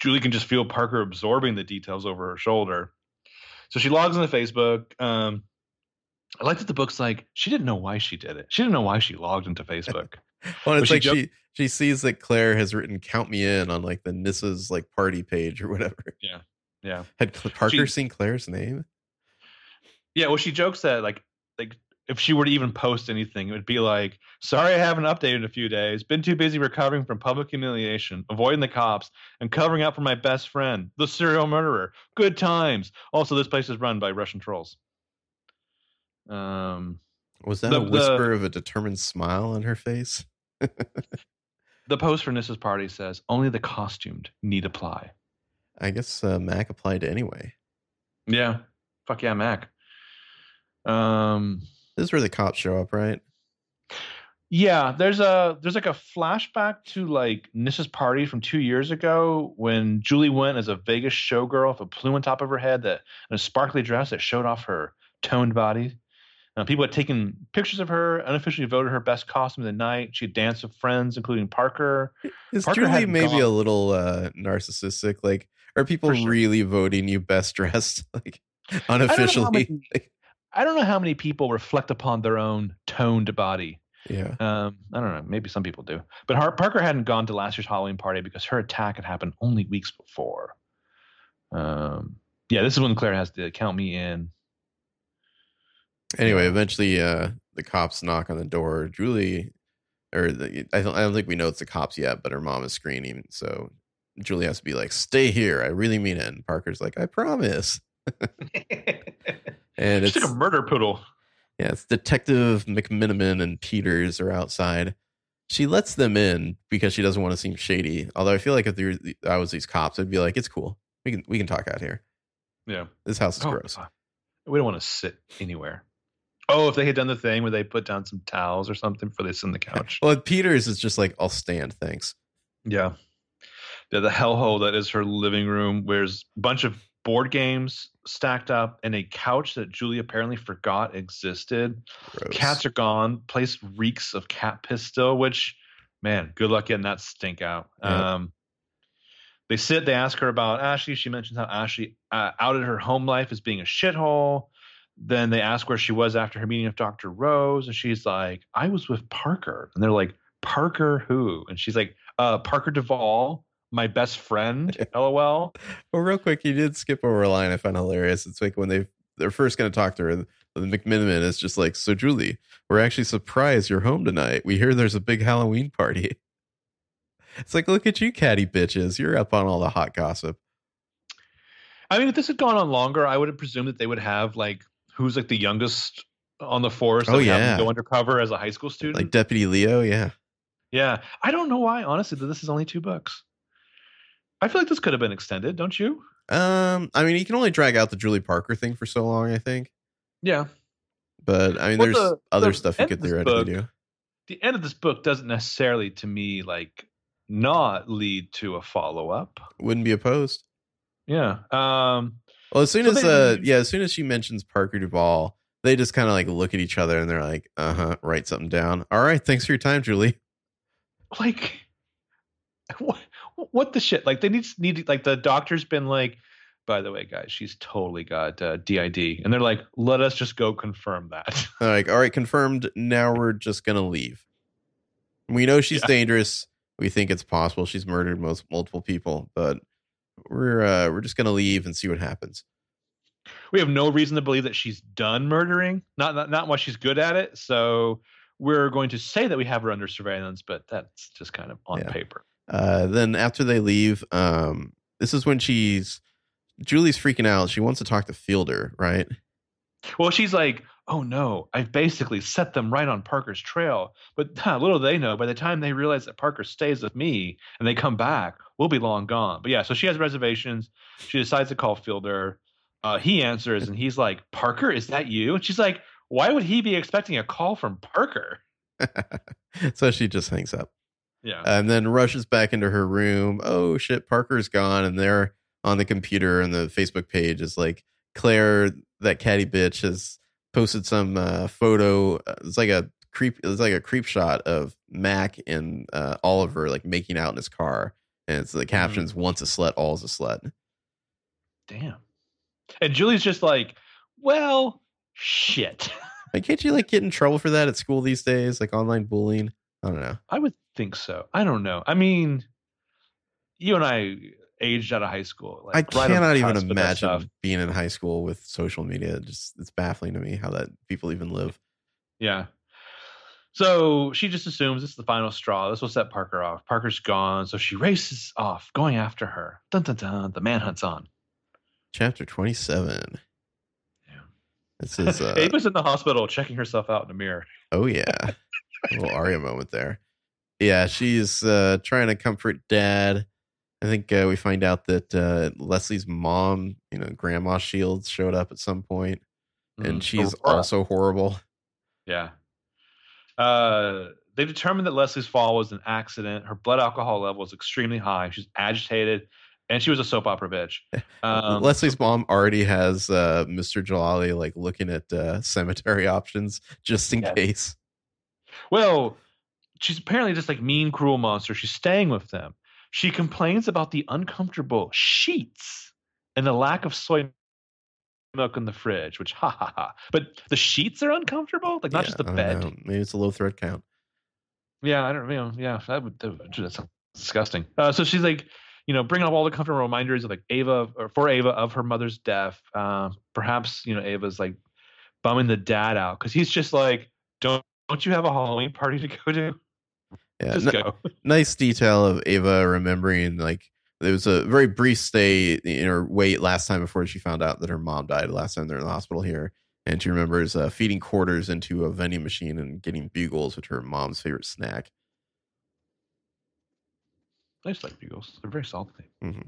Julie can just feel Parker absorbing the details over her shoulder. So she logs into Facebook. I like that the book's like, she didn't know why she did it. She didn't know why she logged into Facebook. Well, it's like she sees that Claire has written "Count Me In" on like the Nissa's like party page or whatever. Yeah, yeah. Had Parker seen Claire's name? Yeah. Well, she jokes that like if she were to even post anything, it would be like, "Sorry, I haven't updated in a few days. Been too busy recovering from public humiliation, avoiding the cops, and covering up for my best friend, the serial murderer. Good times. Also, this place is run by Russian trolls." Was that a whisper of a determined smile on her face? The post for Nissa's party says, only the costumed need apply. I guess Mac applied anyway. Yeah. Fuck yeah, Mac. This is where the cops show up, right? Yeah. There's like a flashback to like Nissa's party from 2 years ago when Julie went as a Vegas showgirl with a plume on top of her head that and a sparkly dress that showed off her toned body. People had taken pictures of her, unofficially voted her best costume of the night. She danced with friends, including Parker. Is Julie maybe a little narcissistic? Like, are people really voting you best dressed? Like, unofficially? I don't know how many people reflect upon their own toned body. Yeah. I don't know. Maybe some people do. But Parker hadn't gone to last year's Halloween party because her attack had happened only weeks before. Yeah, this is when Claire has to count me in. Anyway, eventually the cops knock on the door. Julie, I don't think we know it's the cops yet, but her mom is screaming. So Julie has to be like, stay here. I really mean it. And Parker's like, I promise. And it's like a murder poodle. Yeah, it's Detective McMiniman and Peters are outside. She lets them in because she doesn't want to seem shady. Although I feel like if I was these cops, I'd be like, it's cool. We can talk out here. Yeah. This house is gross. We don't want to sit anywhere. Oh, if they had done the thing where they put down some towels or something before they sit on the couch. Well, Peters is just like, I'll stand, thanks. Yeah. Yeah, the hellhole that is her living room, where's a bunch of board games stacked up and a couch that Julie apparently forgot existed. Gross. Cats are gone. Place reeks of cat piss still, which, man, good luck getting that stink out. Yeah. They sit, they ask her about Ashley. She mentions how Ashley outed her home life as being a shithole. Then they ask where she was after her meeting with Dr. Rose. And she's like, I was with Parker. And they're like, Parker who? And she's like, Parker Duvall, my best friend, LOL. Well, real quick, you did skip over a line I found hilarious. It's like when they're first going to talk to her, the McMiniman is just like, so Julie, we're actually surprised you're home tonight. We hear there's a big Halloween party. It's like, look at you, catty bitches. You're up on all the hot gossip. I mean, if this had gone on longer, I would have presumed that they would have, like, who's, like, the youngest on the force. Oh, yeah. Have to go undercover as a high school student. Like Deputy Leo, yeah. Yeah. I don't know why, honestly, that this is only 2 books. I feel like this could have been extended, don't you? I mean, you can only drag out the Julie Parker thing for so long, I think. Yeah. But, I mean, well, there's other stuff you could theoretically do. The end of this book doesn't necessarily, to me, like... not lead to a follow-up. Wouldn't be opposed. Yeah. Well, as soon as she mentions Parker Duvall, they just kind of like look at each other and they're like, uh-huh, write something down. All right, thanks for your time, Julie. Like, what the shit? Like, they need like the doctor's been like, by the way, guys, she's totally got DID. And they're like, let us just go confirm that. Like, all right, confirmed. Now we're just going to leave. We know she's dangerous. We think it's possible she's murdered multiple people, but we're just going to leave and see what happens. We have no reason to believe that she's done murdering. Not while she's good at it. So we're going to say that we have her under surveillance, but that's just kind of on paper. Then after they leave, this is when Julie's freaking out. She wants to talk to Fielder, right? Well, she's like, oh no, I've basically set them right on Parker's trail. But little they know, by the time they realize that Parker stays with me and they come back, we'll be long gone. But yeah, so she has reservations. She decides to call Fielder. He answers and he's like, Parker, is that you? And she's like, why would he be expecting a call from Parker? So she just hangs up. Yeah. And then rushes back into her room. Oh shit, Parker's gone. And they're on the computer, and the Facebook page is like, Claire, that catty bitch, has posted some photo. It's like a creep shot of Mac and Oliver like making out in his car. And it's the captions, once a slut, all's a slut. Damn. And Julie's just like, well, shit. Like, can't you like get in trouble for that at school these days? Like online bullying? I don't know. I would think so. I don't know. I mean, you and I aged out of high school. Like, I cannot even imagine being in high school with social media. It's baffling to me how that people even live. Yeah. So she just assumes this is the final straw. This will set Parker off. Parker's gone. So she races off, going after her. Dun, dun, dun. The manhunt's on. Chapter 27. Yeah. This is Ava's in the hospital checking herself out in a mirror. Oh yeah. A little Aria moment there. Yeah, she's trying to comfort Dad. I think we find out that Leslie's mom, Grandma Shields, showed up at some point, and she's also horrible. Yeah. They determined that Leslie's fall was an accident. Her blood alcohol level is extremely high. She's agitated, and she was a soap opera bitch. Leslie's mom already has Mr. Jalali like looking at cemetery options just in case. Well, she's apparently just like mean, cruel monster. She's staying with them. She complains about the uncomfortable sheets and the lack of soy milk in the fridge, which but the sheets are uncomfortable. Like, not just the bed. Know. Maybe it's a low thread count. Yeah. I don't know. Yeah. That sounds disgusting. So she's like, bringing up all the comfortable reminders of like Ava or for Ava of her mother's death. Perhaps, Ava's like bumming the dad out. 'Cause he's just like, Don't you have a Halloween party to go to? Yeah, go. Nice detail of Ava remembering, like, there was a very brief stay in her wait last time before she found out that her mom died last time they're in the hospital here. And she remembers feeding quarters into a vending machine and getting bugles, which are her mom's favorite snack. I just like bugles. They're very salty. Mm-hmm.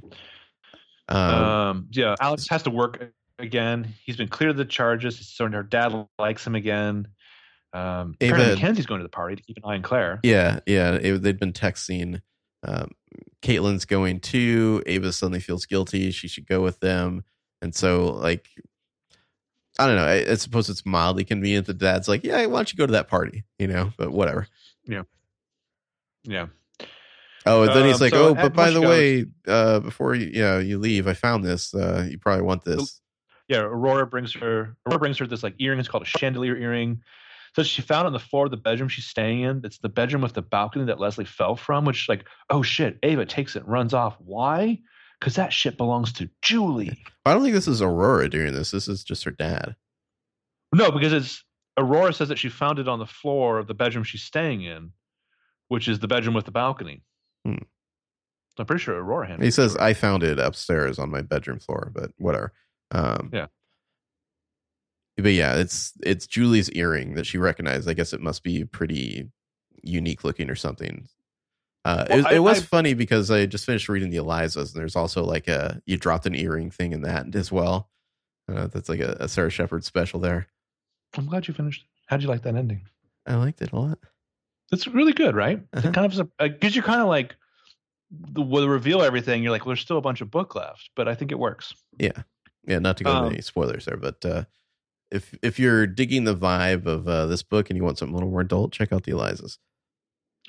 Alex has to work again. He's been cleared of the charges. So her dad likes him again. Ava, Mackenzie's going to the party to keep an eye on Claire. They'd been texting. Caitlin's going too. Ava suddenly feels guilty. She should go with them. And so, like, I don't know. I suppose it's mildly convenient that Dad's like, yeah, why don't you go to that party? But whatever. Yeah. Yeah. Oh, and then he's like, so but by the way, before you leave, I found this. You probably want this. Yeah, Aurora brings her this like earring. It's called a chandelier earring. So she found it on the floor of the bedroom she's staying in. It's the bedroom with the balcony that Leslie fell from, which, like, oh shit, Ava takes it and runs off. Why? Because that shit belongs to Julie. I don't think this is Aurora doing this. This is just her dad. No, because it's Aurora says that she found it on the floor of the bedroom she's staying in, which is the bedroom with the balcony. I'm pretty sure Aurora handled it. He says, I found it upstairs on my bedroom floor, but whatever. But yeah, it's Julie's earring that she recognized. I guess it must be pretty unique looking or something. It was funny because I just finished reading the Elizas, and there's also like you dropped an earring thing in that as well. That's like a Sarah Shepard special there. I'm glad you finished. How'd you like that ending? I liked it a lot. It's really good, right? Uh-huh. It kind of because you're kind of like the reveal everything. You're like, well, there's still a bunch of book left, but I think it works. Yeah. Not to go into any spoilers there, but. If you're digging the vibe of this book and you want something a little more adult, check out the Elizas.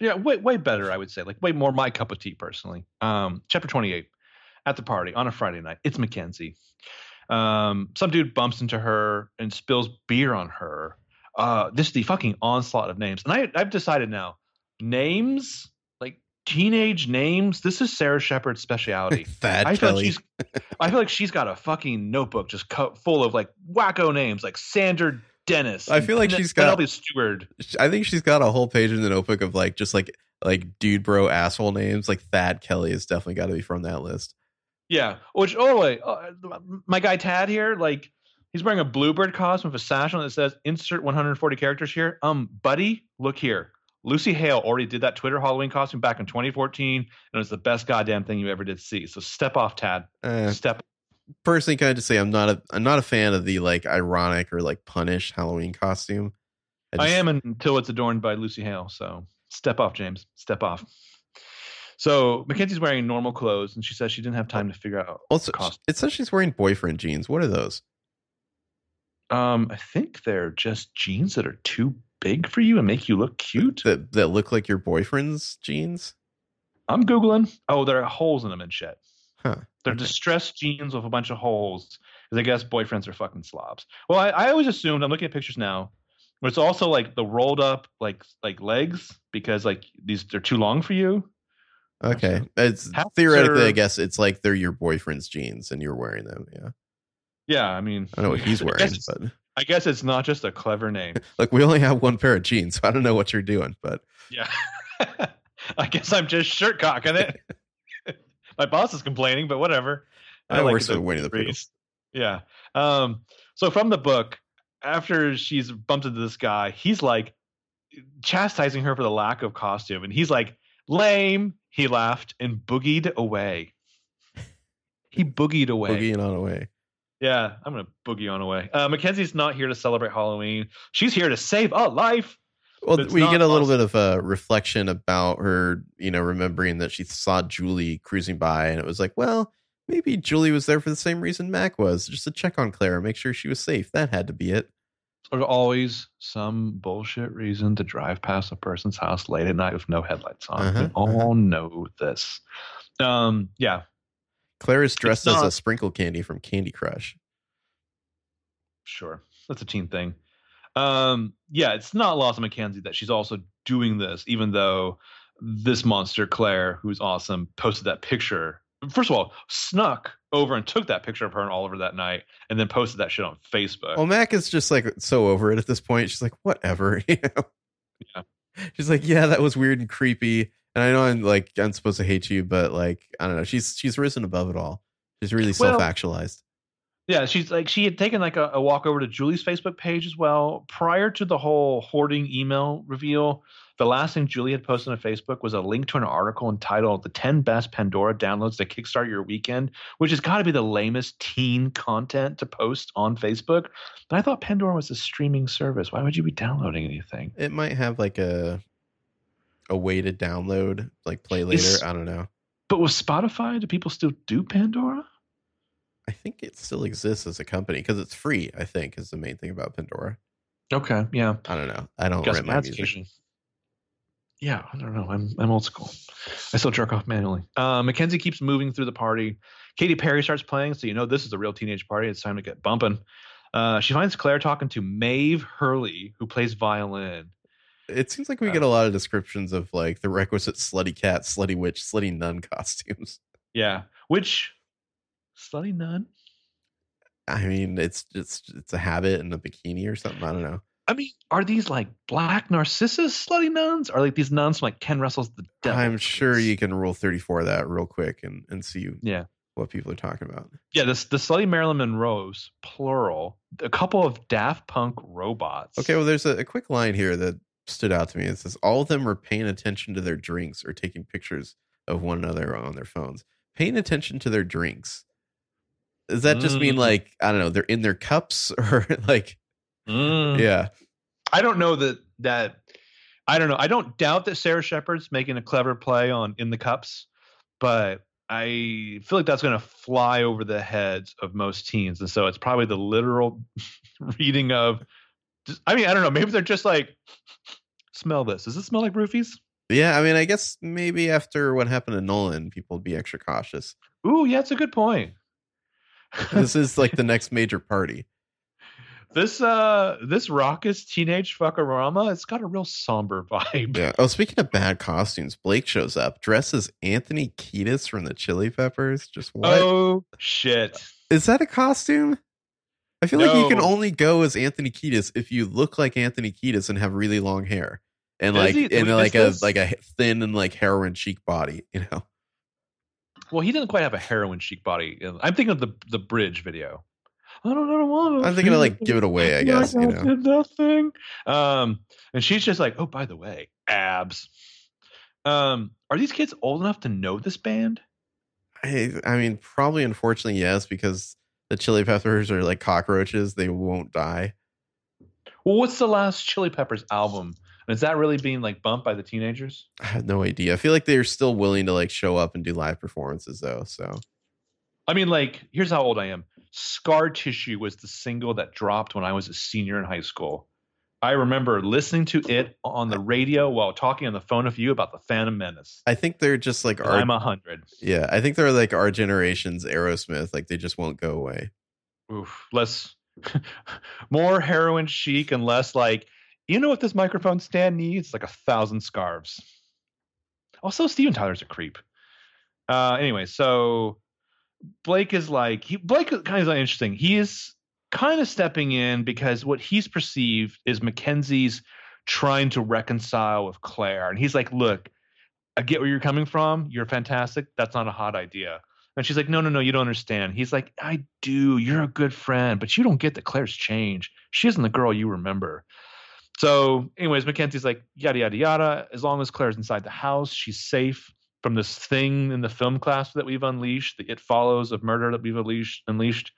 Yeah, way better, I would say. Like, way more my cup of tea, personally. Chapter 28. at the party on a Friday night. It's Mackenzie. Some dude bumps into her and spills beer on her. This is the fucking onslaught of names. And I've decided now, names, like teenage names, this is Sarah Shepard's specialty. I feel like she's got a fucking notebook just full of like wacko names, like Sandra Dennis. I feel like she's got Penelope Stewart. I think she's got a whole page in the notebook of like just like dude bro asshole names. Like Thad Kelly has definitely got to be from that list. Yeah, which my guy Tad here, like he's wearing a Bluebird costume with a sash on that says "Insert 140 characters here." Buddy, look here. Lucy Hale already did that Twitter Halloween costume back in 2014, and it's the best goddamn thing you ever did see. So step off, Tad. Step. Personally, can I just say I'm not a fan of the like ironic or like punish Halloween costume. I am until it's adorned by Lucy Hale. So step off, James. Step off. So Mackenzie's wearing normal clothes, and she says she didn't have time to figure out. Also, it says she's wearing boyfriend jeans. What are those? I think they're just jeans that are too big for you and make you look cute. That look like your boyfriend's jeans. I'm googling. Oh, there are holes in them and shit. Huh. They're distressed jeans with a bunch of holes because I guess boyfriends are fucking slobs. Well, I always assumed. I'm looking at pictures now. It's also like the rolled up like legs because like these they're too long for you. Okay, it's theoretically, I guess it's like they're your boyfriend's jeans and you're wearing them. Yeah. Yeah, I mean, I don't know what he's wearing, but I guess it's not just a clever name. Like we only have one pair of jeans, so I don't know what you're doing, but yeah, I guess I'm just shirt cocking it. My boss is complaining, but whatever. I like the Winnie the Pooh. Yeah. So from the book, after she's bumped into this guy, he's like chastising her for the lack of costume, and he's like, lame. He laughed and boogied away. He boogied away. Boogieing on away. Yeah, I'm going to boogie on away. Mackenzie's not here to celebrate Halloween. She's here to save a life. Well, we get a little bit of a reflection about her, you know, remembering that she saw Julie cruising by. And it was like, well, maybe Julie was there for the same reason Mac was. Just to check on Claire and make sure she was safe. That had to be it. There's always some bullshit reason to drive past a person's house late at night with no headlights on. We all know this. Yeah. Claire is dressed as a sprinkle candy from Candy Crush. Sure. That's a teen thing. Yeah, it's not lost on Mackenzie that she's also doing this, even though this monster, Claire, who's awesome, posted that picture. First of all, snuck over and took that picture of her and Oliver that night and then posted that shit on Facebook. Well, Mac is just like so over it at this point. She's like, whatever. You know? Yeah. She's like, yeah, that was weird and creepy. And I know I'm supposed to hate you, but like, I don't know. She's risen above it all. She's really self-actualized. Yeah, she's like she had taken like a walk over to Julie's Facebook page as well. Prior to the whole hoarding email reveal, the last thing Julie had posted on Facebook was a link to an article entitled "The 10 Best Pandora Downloads to Kickstart Your Weekend," which has got to be the lamest teen content to post on Facebook. But I thought Pandora was a streaming service. Why would you be downloading anything? It might have like a way to download, like play later. I don't know. But with Spotify, do people still do Pandora? I think it still exists as a company because it's free, I think, is the main thing about Pandora. Okay, yeah. I don't know. I don't rent my music. Yeah, I don't know. I'm old school. I still jerk off manually. Mackenzie keeps moving through the party. Katy Perry starts playing, so you know this is a real teenage party. It's time to get bumping. She finds Claire talking to Maeve Hurley, who plays violin. It seems like we get a lot of descriptions of like the requisite slutty cat, slutty witch, slutty nun costumes. Yeah, which... Slutty nun? I mean, it's a habit in a bikini or something. I don't know. I mean, are these like black narcissus slutty nuns? Are like these nuns from like Ken Russell's The Devil? I'm sure you can roll 34 that real quick and see what people are talking about. Yeah, the slutty Marilyn Monroes, plural. A couple of Daft Punk robots. Okay, well, there's a quick line here that stood out to me. It says, all of them were paying attention to their drinks or taking pictures of one another on their phones. Paying attention to their drinks. Does that just mean like, I don't know, they're in their cups or like, yeah. I don't know that I don't know. I don't doubt that Sarah Shepard's making a clever play on in the cups, but I feel like that's going to fly over the heads of most teens. And so it's probably the literal reading of, I mean, I don't know. Maybe they're just like, smell this. Does it smell like roofies? Yeah. I mean, I guess maybe after what happened to Nolan, people would be extra cautious. Ooh, yeah, that's a good point. This is like the next major party. This raucous teenage fuckorama, it's got a real somber vibe. Yeah. Oh, speaking of bad costumes, Blake shows up dressed as Anthony Kiedis from the Chili Peppers. Just what? Oh shit! Is that a costume? I feel like you can only go as Anthony Kiedis if you look like Anthony Kiedis and have really long hair and like a thin and like heroin chic body, you know. Well, he doesn't quite have a heroin chic body. I'm thinking of the bridge video. I don't want to. I'm thinking of like give it away, I guess. Like, you know, did nothing. And she's just like, oh, by the way, abs. Are these kids old enough to know this band? I mean, probably unfortunately, yes, because the Chili Peppers are like cockroaches; they won't die. Well, what's the last Chili Peppers album? And is that really being like bumped by the teenagers? I have no idea. I feel like they're still willing to like show up and do live performances, though. So, I mean, like, here's how old I am. Scar Tissue was the single that dropped when I was a senior in high school. I remember listening to it on the radio while talking on the phone with you about the Phantom Menace. I think they're just like our, I'm 100. Yeah, I think they're like our generation's Aerosmith. Like they just won't go away. Oof, less, more heroin chic and less like, you know what this microphone stand needs? Like 1,000 scarves. Also, Steven Tyler's a creep. Anyway, so Blake is like, Blake is kind of interesting. He is kind of stepping in because what he's perceived is Mackenzie's trying to reconcile with Claire. And he's like, look, I get where you're coming from. You're fantastic. That's not a hot idea. And she's like, no, you don't understand. He's like, I do. You're a good friend, but you don't get that Claire's changed. She isn't the girl you remember. So anyways, Mackenzie's like, yada, yada, yada. As long as Claire's inside the house, she's safe from this thing in the film class that we've unleashed, the It Follows of murder that we've unleashed.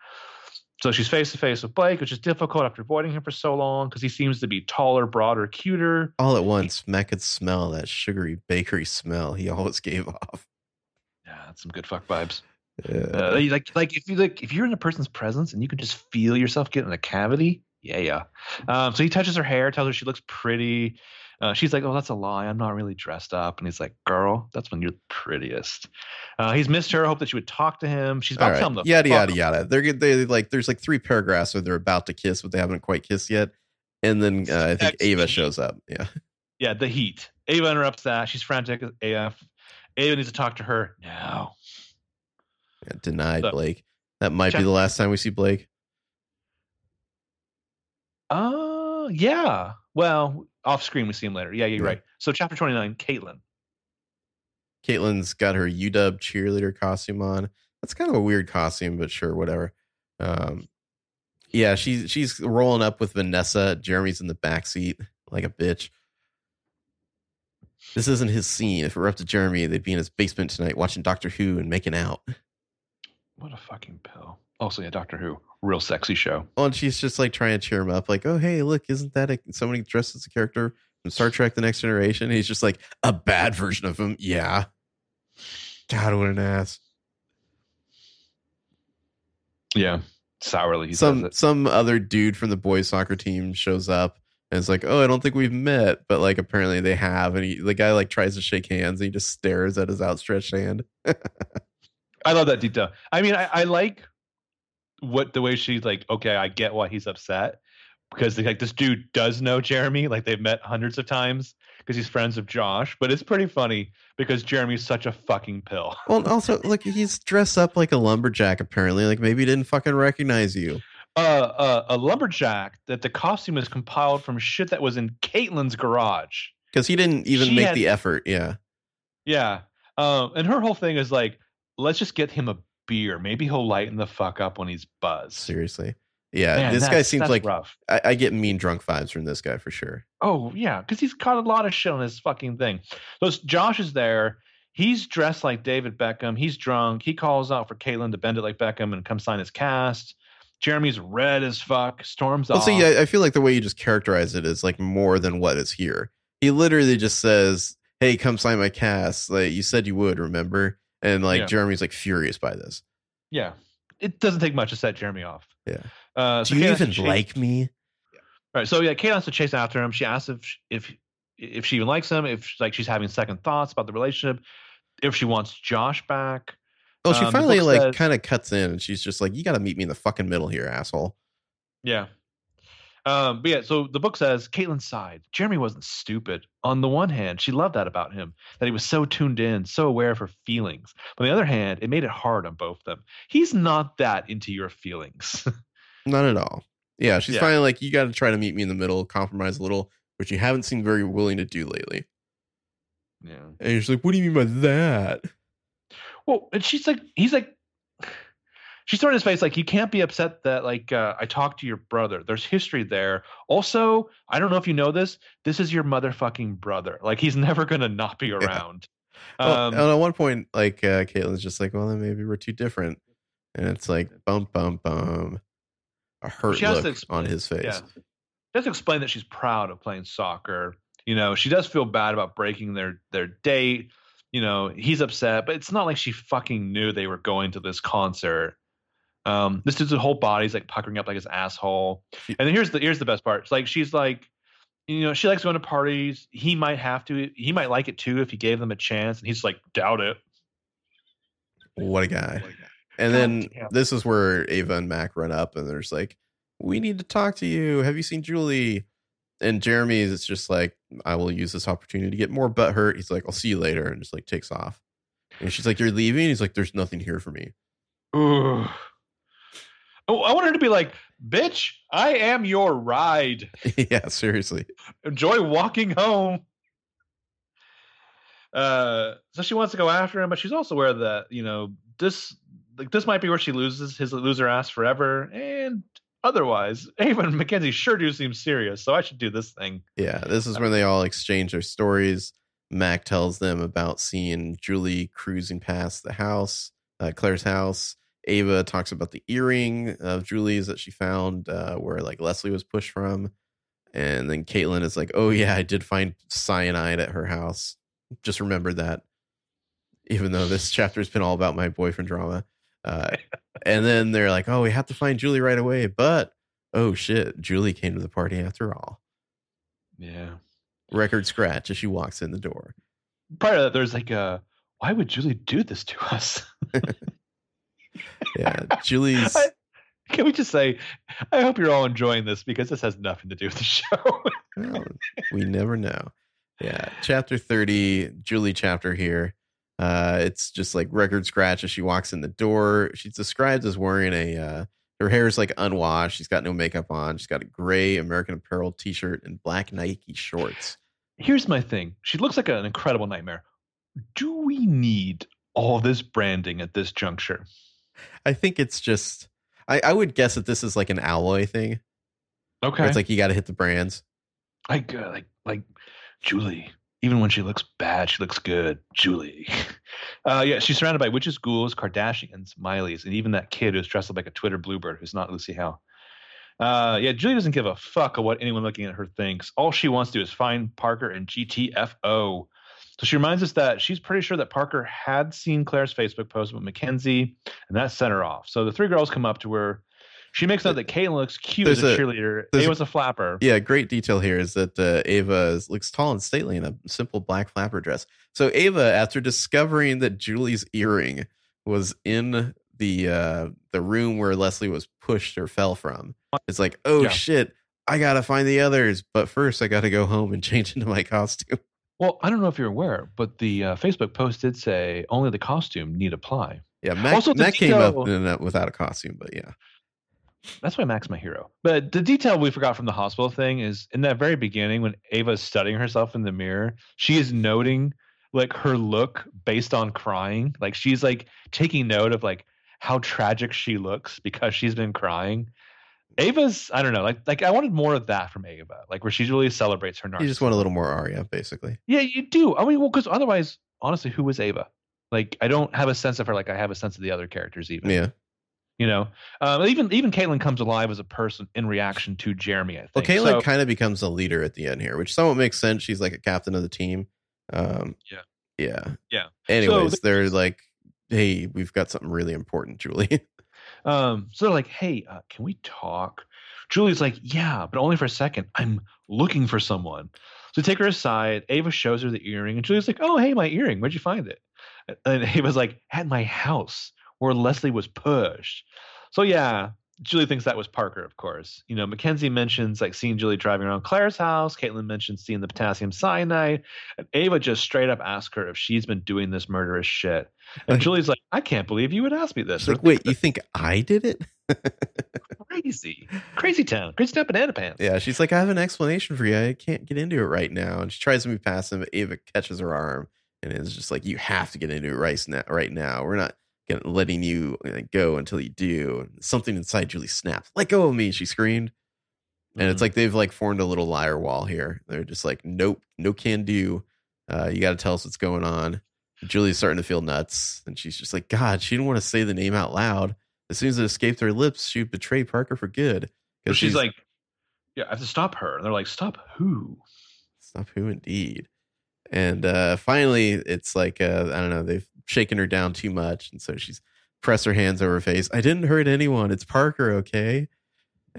So she's face to face with Blake, which is difficult after avoiding him for so long because he seems to be taller, broader, cuter. All at once, Mac could smell that sugary bakery smell he always gave off. Yeah, that's some good fuck vibes. Yeah. If you're in a person's presence and you can just feel yourself getting in a cavity, yeah. So he touches her hair, tells her she looks pretty. She's like, oh, that's a lie. I'm not really dressed up. And he's like, girl, that's when you're prettiest. He's missed her. Hoped that she would talk to him. She's about to tell him the yada, yada, yada. They're like, there's like 3 paragraphs where they're about to kiss, but they haven't quite kissed yet. And then I think Ava shows up. Yeah. Yeah, the heat. Ava interrupts that. She's frantic as AF. Ava needs to talk to her now. Yeah, denied, so, Blake. That might be the last time we see Blake. Yeah. Well, off screen, we see him later. Yeah, you're right. So chapter 29, Caitlin. Caitlin's got her UW cheerleader costume on. That's kind of a weird costume, but sure, whatever. Yeah, she's rolling up with Vanessa. Jeremy's in the backseat like a bitch. This isn't his scene. If it were up to Jeremy, they'd be in his basement tonight watching Doctor Who and making out. What a fucking pill. Also, yeah, Doctor Who. Real sexy show. Oh, and she's just like trying to cheer him up. Like, oh, hey, look, isn't that somebody dressed as a character from Star Trek The Next Generation? And he's just like, a bad version of him. Yeah. God, what an ass. Yeah. Sourly. He some other dude from the boys soccer team shows up and it's like, oh, I don't think we've met. But like, apparently they have. And the guy like tries to shake hands and he just stares at his outstretched hand. I love that detail. I mean, I like the way she's like, okay, I get why he's upset, because like this dude does know Jeremy, like they've met hundreds of times because he's friends with Josh. But it's pretty funny because Jeremy's such a fucking pill. Well, and also like he's dressed up like a lumberjack. Apparently, like maybe he didn't fucking recognize you. A lumberjack that the costume is compiled from shit that was in Caitlin's garage because he didn't even make the effort. Yeah. And her whole thing is like, let's just get him a beer. Maybe he'll lighten the fuck up when he's buzzed. Seriously. Yeah. Man, this guy seems like rough. I get mean drunk vibes from this guy for sure. Oh, yeah. Because he's caught a lot of shit on his fucking thing. So Josh is there. He's dressed like David Beckham. He's drunk. He calls out for Caitlin to bend it like Beckham and come sign his cast. Jeremy's red as fuck. Storms off. Yeah, I feel like the way you just characterize it is like more than what is here. He literally just says, hey, come sign my cast. Like you said you would, remember? And like Jeremy's like furious by this. Yeah, it doesn't take much to set Jeremy off. Yeah. So do you even like me? Yeah. All right. So yeah, Caitlin has to chase after him. She asks if she even likes him. If like she's having second thoughts about the relationship. If she wants Josh back. Oh, she finally like kind of cuts in and she's just like, you got to meet me in the fucking middle here, asshole. Yeah. But yeah, so the book says Caitlin sighed. Jeremy wasn't stupid. On the one hand, she loved that about him, that he was so tuned in, so aware of her feelings. But on the other hand, it made it hard on both of them. He's not that into your feelings. Not at all. Yeah, she's finally like, you got to try to meet me in the middle, compromise a little, which you haven't seemed very willing to do lately. Yeah. And he's like, what do you mean by that? Well, and she's like, he's like, she's throwing his face like, you can't be upset that, like, I talked to your brother. There's history there. Also, I don't know if you know this. This is your motherfucking brother. Like, he's never going to not be around. Yeah. Well, and at one point, like, Caitlin's just like, well, then maybe we're too different. And it's like, bum, bum, bum. A hurt look on his face. Yeah. She has to explain that she's proud of playing soccer. You know, she does feel bad about breaking their date. You know, he's upset, but it's not like she fucking knew they were going to this concert. This dude's whole body's like puckering up like his asshole. And then here's the best part. It's like, she's like, you know, she likes going to parties. He might have to. He might like it too if he gave them a chance. And he's like, doubt it. What a guy. And then this is where Ava and Mac run up and there's like, we need to talk to you. Have you seen Julie? And Jeremy is just like, I will use this opportunity to get more butthurt. He's like, I'll see you later. And just like takes off. And she's like, you're leaving? He's like, there's nothing here for me. Ooh. Oh, I want her to be like, bitch, I am your ride. Yeah, seriously. Enjoy walking home. So she wants to go after him, but she's also aware that, you know, this might be where she loses his loser ass forever. And otherwise, Ava and Mackenzie sure do seem serious, so I should do this thing. Yeah, this is where they all exchange their stories. Mac tells them about seeing Julie cruising past the house, Claire's house. Ava talks about the earring of Julie's that she found where like Leslie was pushed from. And then Caitlin is like, oh yeah, I did find cyanide at her house. Just remembered that. Even though this chapter has been all about my boyfriend drama. And then they're like, oh, we have to find Julie right away. But, oh shit, Julie came to the party after all. Yeah. Record scratch as she walks in the door. Prior to that, there's like, why would Julie do this to us? Yeah, Julie's. Can we just say, I hope you're all enjoying this because this has nothing to do with the show. Well, we never know. Yeah. Chapter 30, Julie chapter here. It's just like record scratch as she walks in the door. She's described as wearing her hair is like unwashed. She's got no makeup on. She's got a gray American Apparel t-shirt and black Nike shorts. Here's my thing. She looks like an incredible nightmare. Do we need all this branding at this juncture? I think it's just, I would guess that this is like an alloy thing. Okay. It's like, you got to hit the brands. Like Julie. Even when she looks bad, she looks good. Julie. Yeah, she's surrounded by witches, ghouls, Kardashians, Mileys, and even that kid who's dressed up like a Twitter bluebird who's not Lucy Howe. Yeah, Julie doesn't give a fuck of what anyone looking at her thinks. All she wants to do is find Parker and GTFO. So she reminds us that she's pretty sure that Parker had seen Claire's Facebook post with Mackenzie, and that sent her off. So the three girls come up to her. She makes out that Caitlin looks cute as a cheerleader. Ava's a flapper. Yeah, great detail here is that Ava looks tall and stately in a simple black flapper dress. So Ava, after discovering that Julie's earring was in the room where Leslie was pushed or fell from, it's like, oh, shit, I got to find the others. But first, I got to go home and change into my costume. Well, I don't know if you're aware, but the Facebook post did say only the costume need apply. Yeah, Mac came up without a costume, but yeah. That's why Mac's my hero. But the detail we forgot from the hospital thing is in that very beginning when Ava's studying herself in the mirror, she is noting like her look based on crying. Like she's like taking note of like how tragic she looks because she's been crying. Ava's, I don't know, like I wanted more of that from Ava, like where she really celebrates her narcissism. You just want a little more Aria, basically. Yeah, you do. I mean, well, because otherwise, honestly, who was Ava? Like, I don't have a sense of her like I have a sense of the other characters even. Yeah. You know, even Caitlin comes alive as a person in reaction to Jeremy, I think. Well, Caitlin kind of becomes a leader at the end here, which somewhat makes sense. She's like a captain of the team. Yeah. Anyways, so they're like, hey, we've got something really important, Julie. So they're like, hey, can we talk? Julie's like, yeah, but only for a second. I'm looking for someone. So take her aside. Ava shows her the earring and Julie's like, oh, hey, my earring. Where'd you find it? And he was like, at my house where Leslie was pushed. So yeah, Julie thinks that was Parker, of course. You know, Mackenzie mentions like seeing Julie driving around Claire's house. Caitlin mentions seeing the potassium cyanide. And Ava just straight up asks her if she's been doing this murderous shit. And like, Julie's like, I can't believe you would ask me this. Like, wait, you think I did it? Crazy. Crazy town. Crazy town banana pants. Yeah, she's like, I have an explanation for you. I can't get into it right now. And she tries to move past him, but Ava catches her arm and is just like, you have to get into it right now. We're not letting you go until you do. Something inside Julie snapped. Let go of me, she screamed. And It's like they've like formed a little liar wall here. They're just like, nope, no can do. You got to tell us what's going on. Julie's starting to feel nuts, and she's just like, God, she didn't want to say the name out loud. As soon as it escaped her lips, she would betray Parker for good. Because she's like, yeah, I have to stop her. And they're like, stop who? Stop who indeed. And finally, it's like, I don't know, they've shaken her down too much. And so she's pressed her hands over her face. I didn't hurt anyone. It's Parker, okay?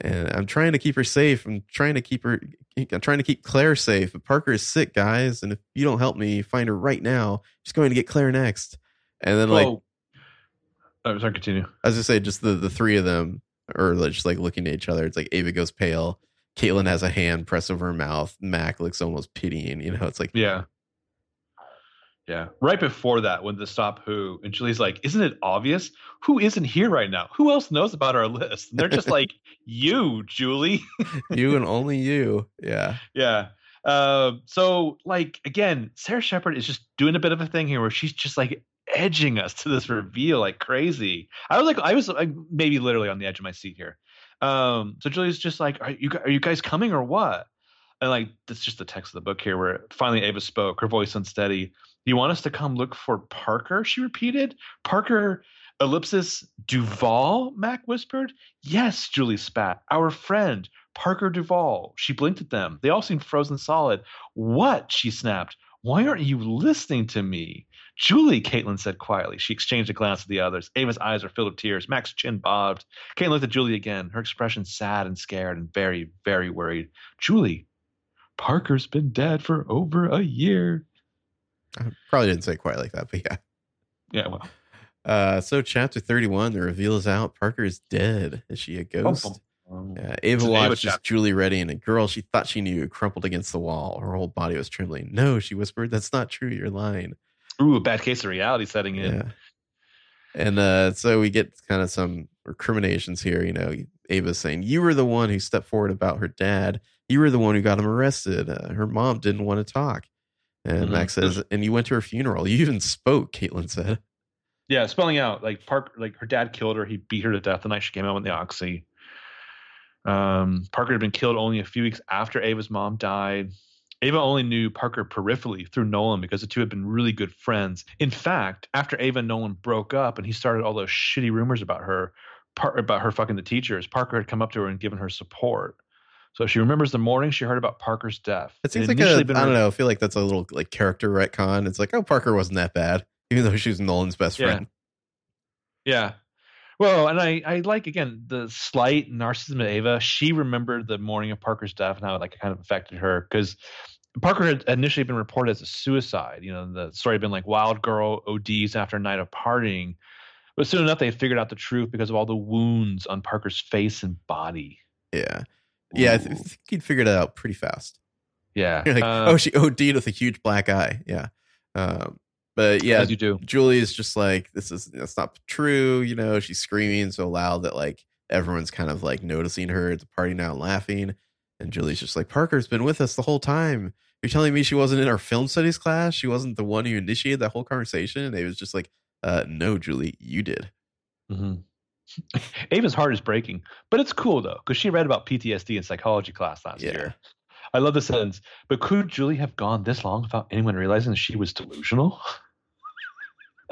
And I'm trying to keep her safe. I'm trying to keep Claire safe. But Parker is sick, guys. And if you don't help me find her right now, she's going to get Claire next. And then I'm sorry, continue. I was going to say, just the three of them are just like looking at each other. It's like Ava goes pale. Caitlin has a hand pressed over her mouth. Mac looks almost pitying. You know, it's like, yeah. Yeah. Right before that, when the stop who, and Julie's like, isn't it obvious? Who isn't here right now? Who else knows about our list? And they're just like, you, Julie. You and only you. Yeah. Yeah. So like, again, Sarah Shepard is just doing a bit of a thing here where she's just like edging us to this reveal like crazy. I was maybe literally on the edge of my seat here. So Julie's just like, are you guys coming or what? And like, that's just the text of the book here where finally Ava spoke, her voice unsteady. You want us to come look for Parker? She repeated. Parker, ellipsis, Duvall, Mac whispered. Yes, Julie spat. Our friend, Parker Duvall. She blinked at them. They all seemed frozen solid. What? She snapped. Why aren't you listening to me? Julie, Caitlin said quietly. She exchanged a glance at the others. Ava's eyes were filled with tears. Mac's chin bobbed. Caitlin looked at Julie again, her expression sad and scared and very, very worried. Julie, Parker's been dead for over a year. I probably didn't say it quite like that, but yeah. Yeah, well. So chapter 31, the reveal is out. Parker is dead. Is she a ghost? Ava watched as Julie ready, and a girl she thought she knew crumpled against the wall. Her whole body was trembling. No, she whispered. That's not true. You're lying. Ooh, a bad case of reality setting in. Yeah. And so we get kind of some recriminations here. You know, Ava's saying, you were the one who stepped forward about her dad. You were the one who got him arrested. Her mom didn't want to talk. And Max says, and you went to her funeral. You even spoke, Caitlin said. Yeah, spelling out like Parker, like her dad killed her. He beat her to death the night she came out with the oxy. Parker had been killed only a few weeks after Ava's mom died. Ava only knew Parker peripherally through Nolan because the two had been really good friends. In fact, after Ava and Nolan broke up and he started all those shitty rumors about her, fucking the teachers, Parker had come up to her and given her support. So she remembers the morning she heard about Parker's death. It seems like I feel like that's a little like character retcon. It's like, oh, Parker wasn't that bad, even though she was Nolan's best friend. Yeah. Well, and I like, again, the slight narcissism of Ava. She remembered the morning of Parker's death and how it like kind of affected her because Parker had initially been reported as a suicide. You know, the story had been like wild girl ODs after a night of partying. But soon enough, they figured out the truth because of all the wounds on Parker's face and body. Yeah. Yeah, I think you'd figure that out pretty fast. Yeah. You're like, oh, she OD'd with a huge black eye. Yeah. But yeah, as you do. Julie is just like, that's not true. You know, she's screaming so loud that like everyone's kind of like noticing her at the party now and laughing. And Julie's just like, Parker's been with us the whole time. You're telling me she wasn't in our film studies class? She wasn't the one who initiated that whole conversation? And it was just like, no, Julie, you did. Mm-hmm. Ava's heart is breaking, but it's cool though because she read about PTSD in psychology class last year. I love the sentence, but could Julie have gone this long without anyone realizing that she was delusional?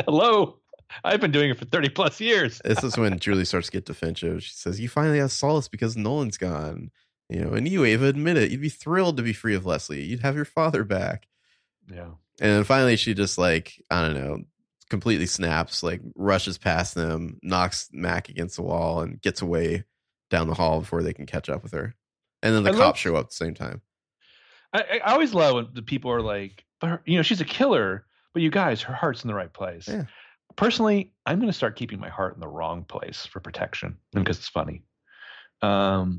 Hello, I've been doing it for 30 plus years. This is when Julie starts to get defensive. She says, you finally have solace because Nolan's gone, you know, and you, Ava, admit it. You'd be thrilled to be free of Leslie. You'd have your father back. Yeah. And finally she just like, I don't know, completely snaps, like rushes past them, knocks Mac against the wall and gets away down the hall before they can catch up with her. And then the cops show up at the same time. I always love when the people are like, but her, you know, she's a killer, But you guys, her heart's in the right place. Yeah. Personally, I'm going to start keeping my heart in the wrong place for protection because it's funny. So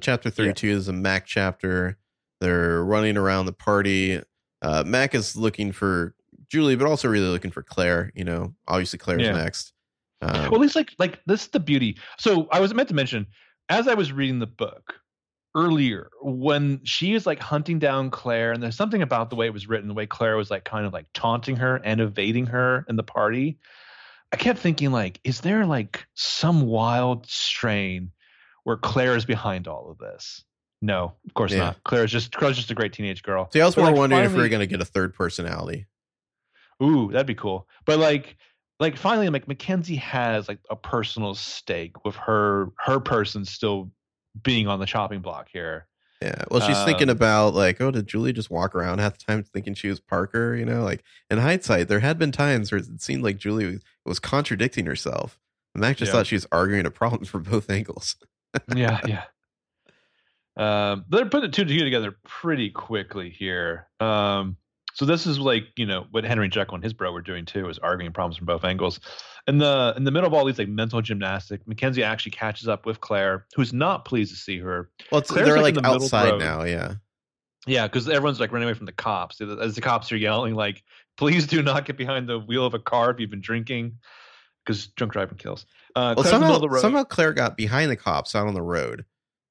chapter 32 is a Mac chapter. They're running around the party. Mac is looking for Julie, but also really looking for Claire. You know, obviously Claire's next. Well, at least like this is the beauty. So I was meant to mention, as I was reading the book earlier, when she is like hunting down Claire, and there's something about the way it was written, the way Claire was like kind of like taunting her and evading her in the party. I kept thinking, like, is there like some wild strain where Claire is behind all of this? No, of course not. Claire's just a great teenage girl. So I was more wondering if we were going to get a third personality. Ooh, that'd be cool. But like finally, like Mackenzie has like a personal stake with her person still being on the chopping block here. Yeah. Well, she's thinking about like, oh, did Julie just walk around half the time thinking she was Parker? You know, like in hindsight, there had been times where it seemed like Julie was contradicting herself. Mac just thought she was arguing a problem from both angles. Yeah. They're putting two together pretty quickly here. So this is like, you know, what Henry Jekyll and his bro were doing too, is arguing problems from both angles. In the middle of all these like mental gymnastics, Mackenzie actually catches up with Claire, who's not pleased to see her. Well, they're like outside now, yeah. Yeah, because everyone's like running away from the cops. As the cops are yelling, like, please do not get behind the wheel of a car if you've been drinking, because drunk driving kills. Somehow Claire got behind the cops out on the road,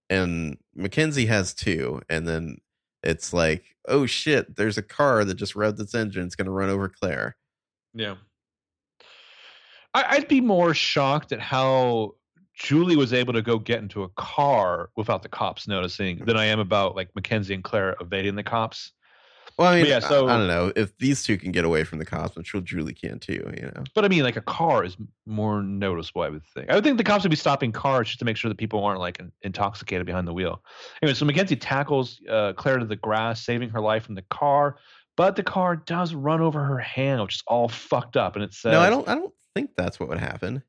and Mackenzie has two, and then it's like, oh shit, there's a car that just revved its engine. It's going to run over Claire. Yeah. I'd be more shocked at how Julie was able to go get into a car without the cops noticing than I am about like Mackenzie and Claire evading the cops. Well, I mean, yeah, so, I don't know if these two can get away from the cops. I'm sure Julie can too, you know. But I mean, like a car is more noticeable, I would think. I would think the cops would be stopping cars just to make sure that people aren't like intoxicated behind the wheel. Anyway, so Mackenzie tackles Claire to the grass, saving her life from the car. But the car does run over her hand, which is all fucked up, and it says, "No, I don't think that's what would happen."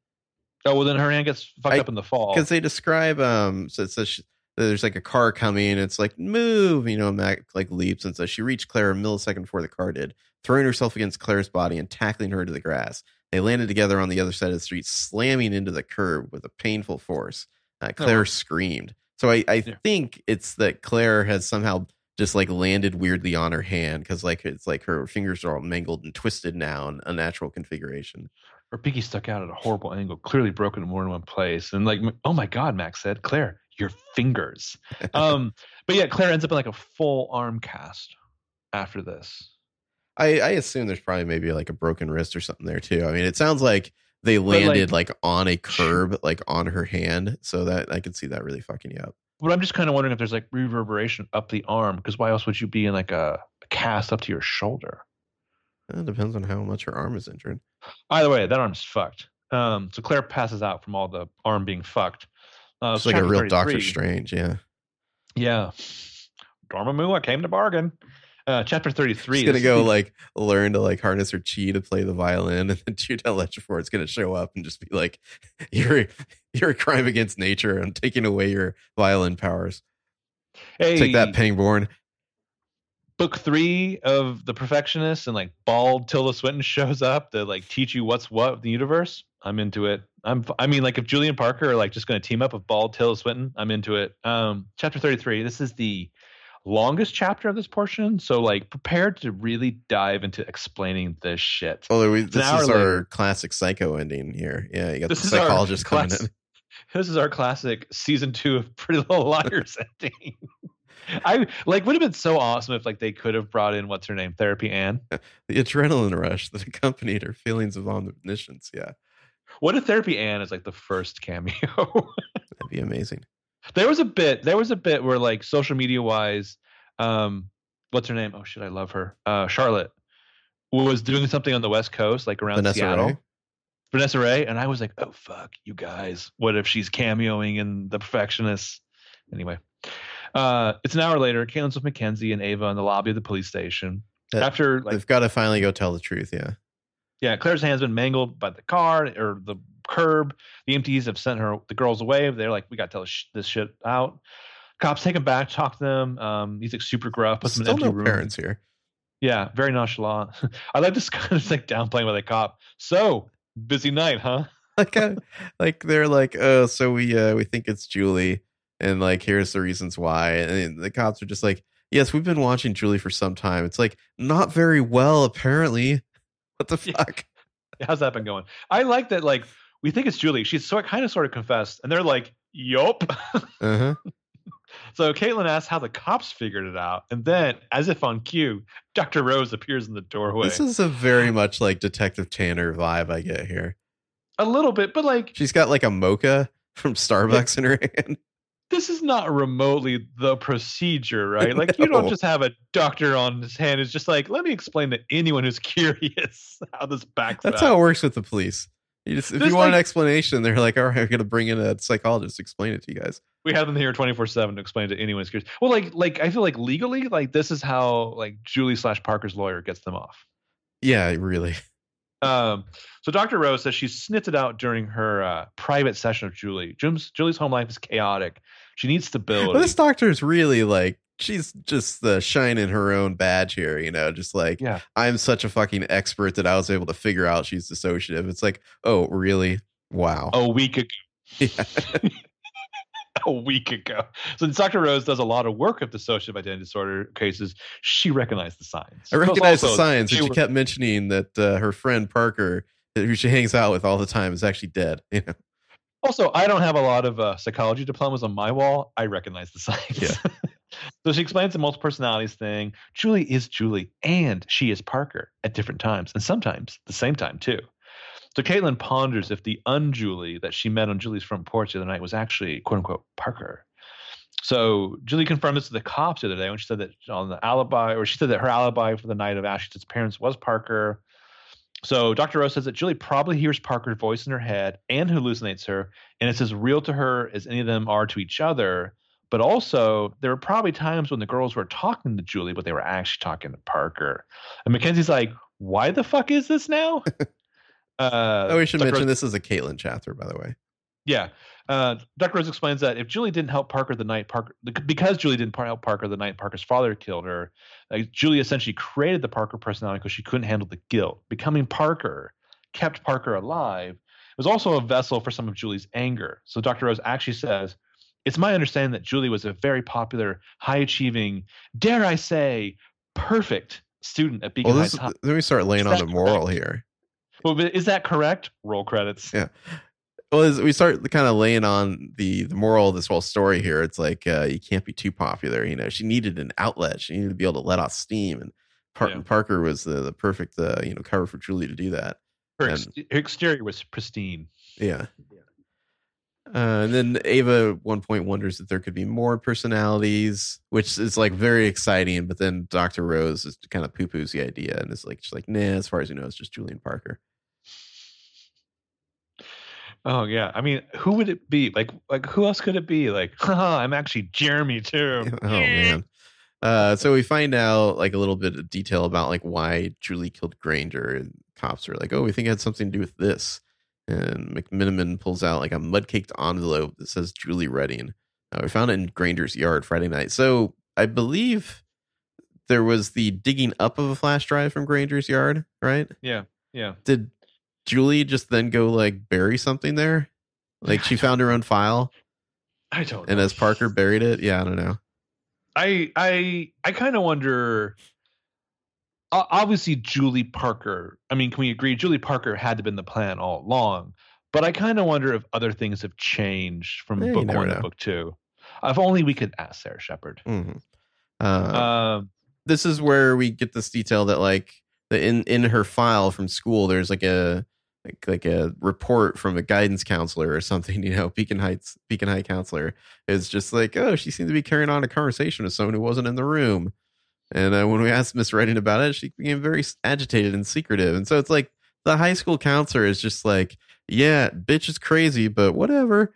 Oh well, then her hand gets fucked up in the fall because they describe. So it says. There's like a car coming and it's like, move, you know, Mac like leaps. And so she reached Claire a millisecond before the car did, throwing herself against Claire's body and tackling her to the grass. They landed together on the other side of the street, slamming into the curb with a painful force. Claire screamed. So I think it's that Claire has somehow just like landed weirdly on her hand. Cause like, it's like her fingers are all mangled and twisted now in unnatural configuration. Her pinky stuck out at a horrible angle, clearly broken more than one place. And like, oh my God, Mac said, Claire, your fingers. But yeah, Claire ends up in like a full arm cast after this. I assume there's probably maybe like a broken wrist or something there too. I mean, it sounds like they landed like on a curb, like on her hand. So that I could see that really fucking you up. But I'm just kind of wondering if there's like reverberation up the arm, because why else would you be in like a cast up to your shoulder? It depends on how much her arm is injured. Either way, that arm's fucked. So Claire passes out from all the arm being fucked. It's like a real Doctor Strange, yeah. Dormammu, I came to bargain. Chapter 33. She's gonna go like learn to like harness her chi to play the violin, and then Judah Lechafort's gonna show up and just be like, "You're a crime against nature. I'm taking away your violin powers. Hey, take that, Pangborn." Book 3 of The Perfectionist, and like bald Tilda Swinton shows up to like teach you what's what of the universe. I'm into it. I mean, like if Julie and Parker are like just going to team up with bald Tilda Swinton, I'm into it. Chapter 33. This is the longest chapter of this portion, so like prepare to really dive into explaining this shit. Oh, this is our classic psycho ending here. Yeah, you got the psychologist coming in. This is our classic season 2 of Pretty Little Liars ending. I like would have been so awesome if like they could have brought in what's her name, Therapy Ann. The adrenaline rush that accompanied her feelings of omniscience. Yeah. What if Therapy Ann is like the first cameo? That'd be amazing. There was a bit where like social media wise, what's her name? Oh shit, I love her. Charlotte was doing something on the West Coast, like around Seattle. Vanessa Ray. And I was like, oh fuck, you guys. What if she's cameoing in The Perfectionist? Anyway, it's an hour later. Caitlin's with Mackenzie and Ava in the lobby of the police station. After like, they've got to finally go tell the truth. Yeah. Yeah, Claire's hand's been mangled by the car or the curb. The EMTs have sent the girls away. They're like, we got to tell this shit out. Cops take him back, talk to them. He's like super gruff. Puts them in an empty room. Parents here. Yeah, very nonchalant. I like this kind of like downplaying by the cop. So busy night, huh? Like they're like, oh, so we think it's Julie, and like here's the reasons why. And the cops are just like, yes, we've been watching Julie for some time. It's like, not very well, apparently. What the fuck? Yeah. How's that been going? I like that. Like, we think it's Julie. She's sort of confessed, and they're like, yup. Uh-huh. So Caitlin asks how the cops figured it out, and then, as if on cue, Dr. Rose appears in the doorway. This is a very much like Detective Tanner vibe I get here. A little bit, but like she's got like a mocha from Starbucks in her hand. This is not remotely the procedure, right? Like, no. You don't just have a doctor on his hand. It's just like, let me explain to anyone who's curious how this backs up. That's how it works with the police. You just, if you want an explanation, they're like, all right, we're going to bring in a psychologist to explain it to you guys. We have them here 24/7 to explain it to anyone who's curious. Well, like I feel like legally, like this is how like Julie/Parker's lawyer gets them off. Yeah, really. So Dr. Rose says she sniffed it out during her private session of Julie. Julie's home life is chaotic. She needs stability. Well, this doctor is really like, she's just shining her own badge here, you know, just like, yeah. I'm such a fucking expert that I was able to figure out she's dissociative. It's like, oh, really? Wow. A week ago. Yeah. A week ago. So Dr. Rose does a lot of work with dissociative identity disorder cases. She recognized the signs. I recognized the signs. And she kept mentioning that her friend Parker, who she hangs out with all the time, is actually dead. You know? Also, I don't have a lot of psychology diplomas on my wall. I recognize the signs. Yeah. So she explains the multiple personalities thing. Julie is Julie, and she is Parker at different times, and sometimes the same time, too. So Caitlin ponders if the un-Julie that she met on Julie's front porch the other night was actually, quote-unquote, Parker. So Julie confirmed this to the cops the other day when she said that her alibi for the night of Ashton's parents was Parker. So Dr. Rose says that Julie probably hears Parker's voice in her head and hallucinates her, and it's as real to her as any of them are to each other. But also, there were probably times when the girls were talking to Julie, but they were actually talking to Parker. And Mackenzie's like, why the fuck is this now? We should mention this is a Caitlin chapter, by the way. Yeah. Dr. Rose explains that if Julie didn't help Parker the night Parker's father killed her, Julie essentially created the Parker personality because she couldn't handle the guilt. Becoming Parker kept Parker alive. It was also a vessel for some of Julie's anger. So Dr. Rose actually says, it's my understanding that Julie was a very popular, high-achieving, dare I say, perfect student at Beacon High Top. Then we start laying on the moral here. Well, but is that correct? Roll credits. Yeah. Well, we start kind of laying on the moral of this whole story here. It's like you can't be too popular. You know, she needed an outlet. She needed to be able to let off steam, and Parker was the perfect cover for Julie to do that. Her exterior was pristine. Yeah. And then Ava at one point wonders if there could be more personalities, which is like very exciting. But then Dr. Rose is kind of poo-poos the idea and is like, she's like, nah, as far as you know, it's just Julie and Parker. Oh, yeah. I mean, who would it be? Like who else could it be? Like, I'm actually Jeremy, too. Oh, man. So we find out like a little bit of detail about like why Julie killed Granger, and cops are like, oh, we think it had something to do with this. And McMiniman pulls out like a mud-caked envelope that says Julie Redding. We found it in Granger's yard Friday night. So I believe there was the digging up of a flash drive from Granger's yard, right? Yeah, yeah. Did Julie just then go like bury something there? Like she found her own file? I don't know. And as Parker buried it? Yeah, I don't know. I kind of wonder... Obviously, Julie Parker. I mean, can we agree? Julie Parker had to have been the plan all along. But I kind of wonder if other things have changed from book 1 to book 2. If only we could ask Sarah Shepard. Mm-hmm. This is where we get this detail that, like, in her file from school, there's like a report from a guidance counselor or something. You know, Beacon High counselor is just like, oh, she seemed to be carrying on a conversation with someone who wasn't in the room. And when we asked Miss Redding about it, she became very agitated and secretive. And so it's like the high school counselor is just like, yeah, bitch is crazy, but whatever.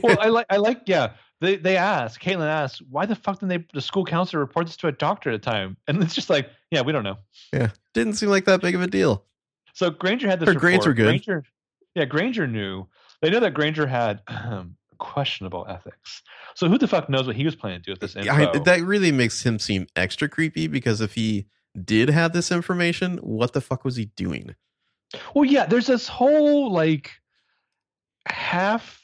Well, I like, yeah. They asked, Caitlin asked, why the fuck didn't the school counselor report this to a doctor at a time? And it's just like, yeah, we don't know. Yeah. Didn't seem like that big of a deal. So Granger had this report. Her grades were good. Granger knew. They know that Granger had... questionable ethics. So who the fuck knows what he was planning to do with this info? That really makes him seem extra creepy, because if he did have this information, what the fuck was he doing? Well, yeah, there's this whole like half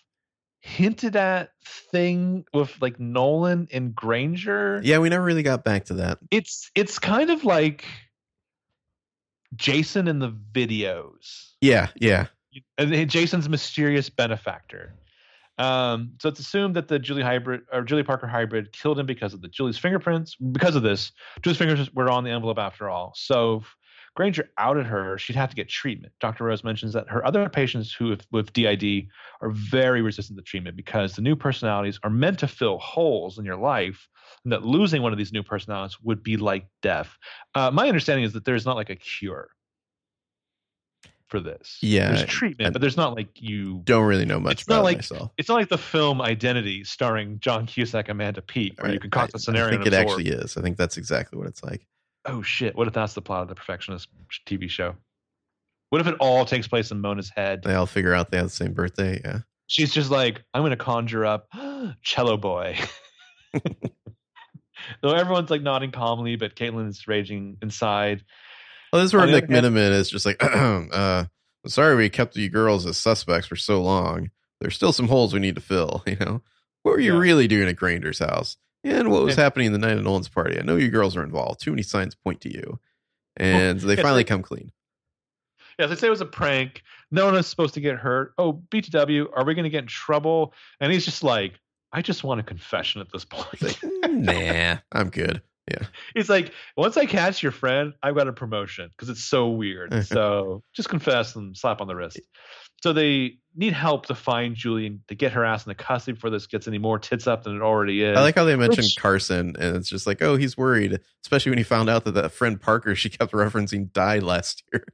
hinted at thing with like Nolan and Granger. Yeah, we never really got back to that. It's kind of like Jason in the videos. Yeah, yeah. And Jason's mysterious benefactor. So it's assumed that the Julie Parker hybrid killed him because of Julie's fingerprints. Because of this, Julie's fingers were on the envelope after all. So if Granger outed her, she'd have to get treatment. Dr. Rose mentions that her other patients who with DID are very resistant to treatment because the new personalities are meant to fill holes in your life, and that losing one of these new personalities would be like death. My understanding is that there's not like a cure for this. Yeah, there's treatment, but there's not like you don't really know much about like, myself. It's not like the film Identity starring John Cusack, Amanda Peet, where you can cause a scenario. I think it actually is. I think that's exactly what it's like. Oh shit! What if that's the plot of the Perfectionist TV show? What if it all takes place in Mona's head? They all figure out they have the same birthday. Yeah, she's just like, I'm going to conjure up Cello Boy. Though everyone's like nodding calmly, but Caitlin is raging inside. Well, this is where Nick Miniman is just like, I'm sorry we kept you girls as suspects for so long. There's still some holes we need to fill, you know? What were you really doing at Granger's house? And what was happening the night at Nolan's party? I know you girls are involved. Too many signs point to you. And they finally come clean. Yeah, they say it was a prank. No one is supposed to get hurt. Oh, BTW, are we going to get in trouble? And he's just like, I just want a confession at this point. Like, nah, I'm good. Yeah, it's like, once I catch your friend, I've got a promotion because it's so weird. So just confess and slap on the wrist. So they need help to find Julie to get her ass in the custody before this gets any more tits up than it already is. I like how they mentioned Carson, and it's just like, oh, he's worried, especially when he found out that that friend Parker she kept referencing died last year.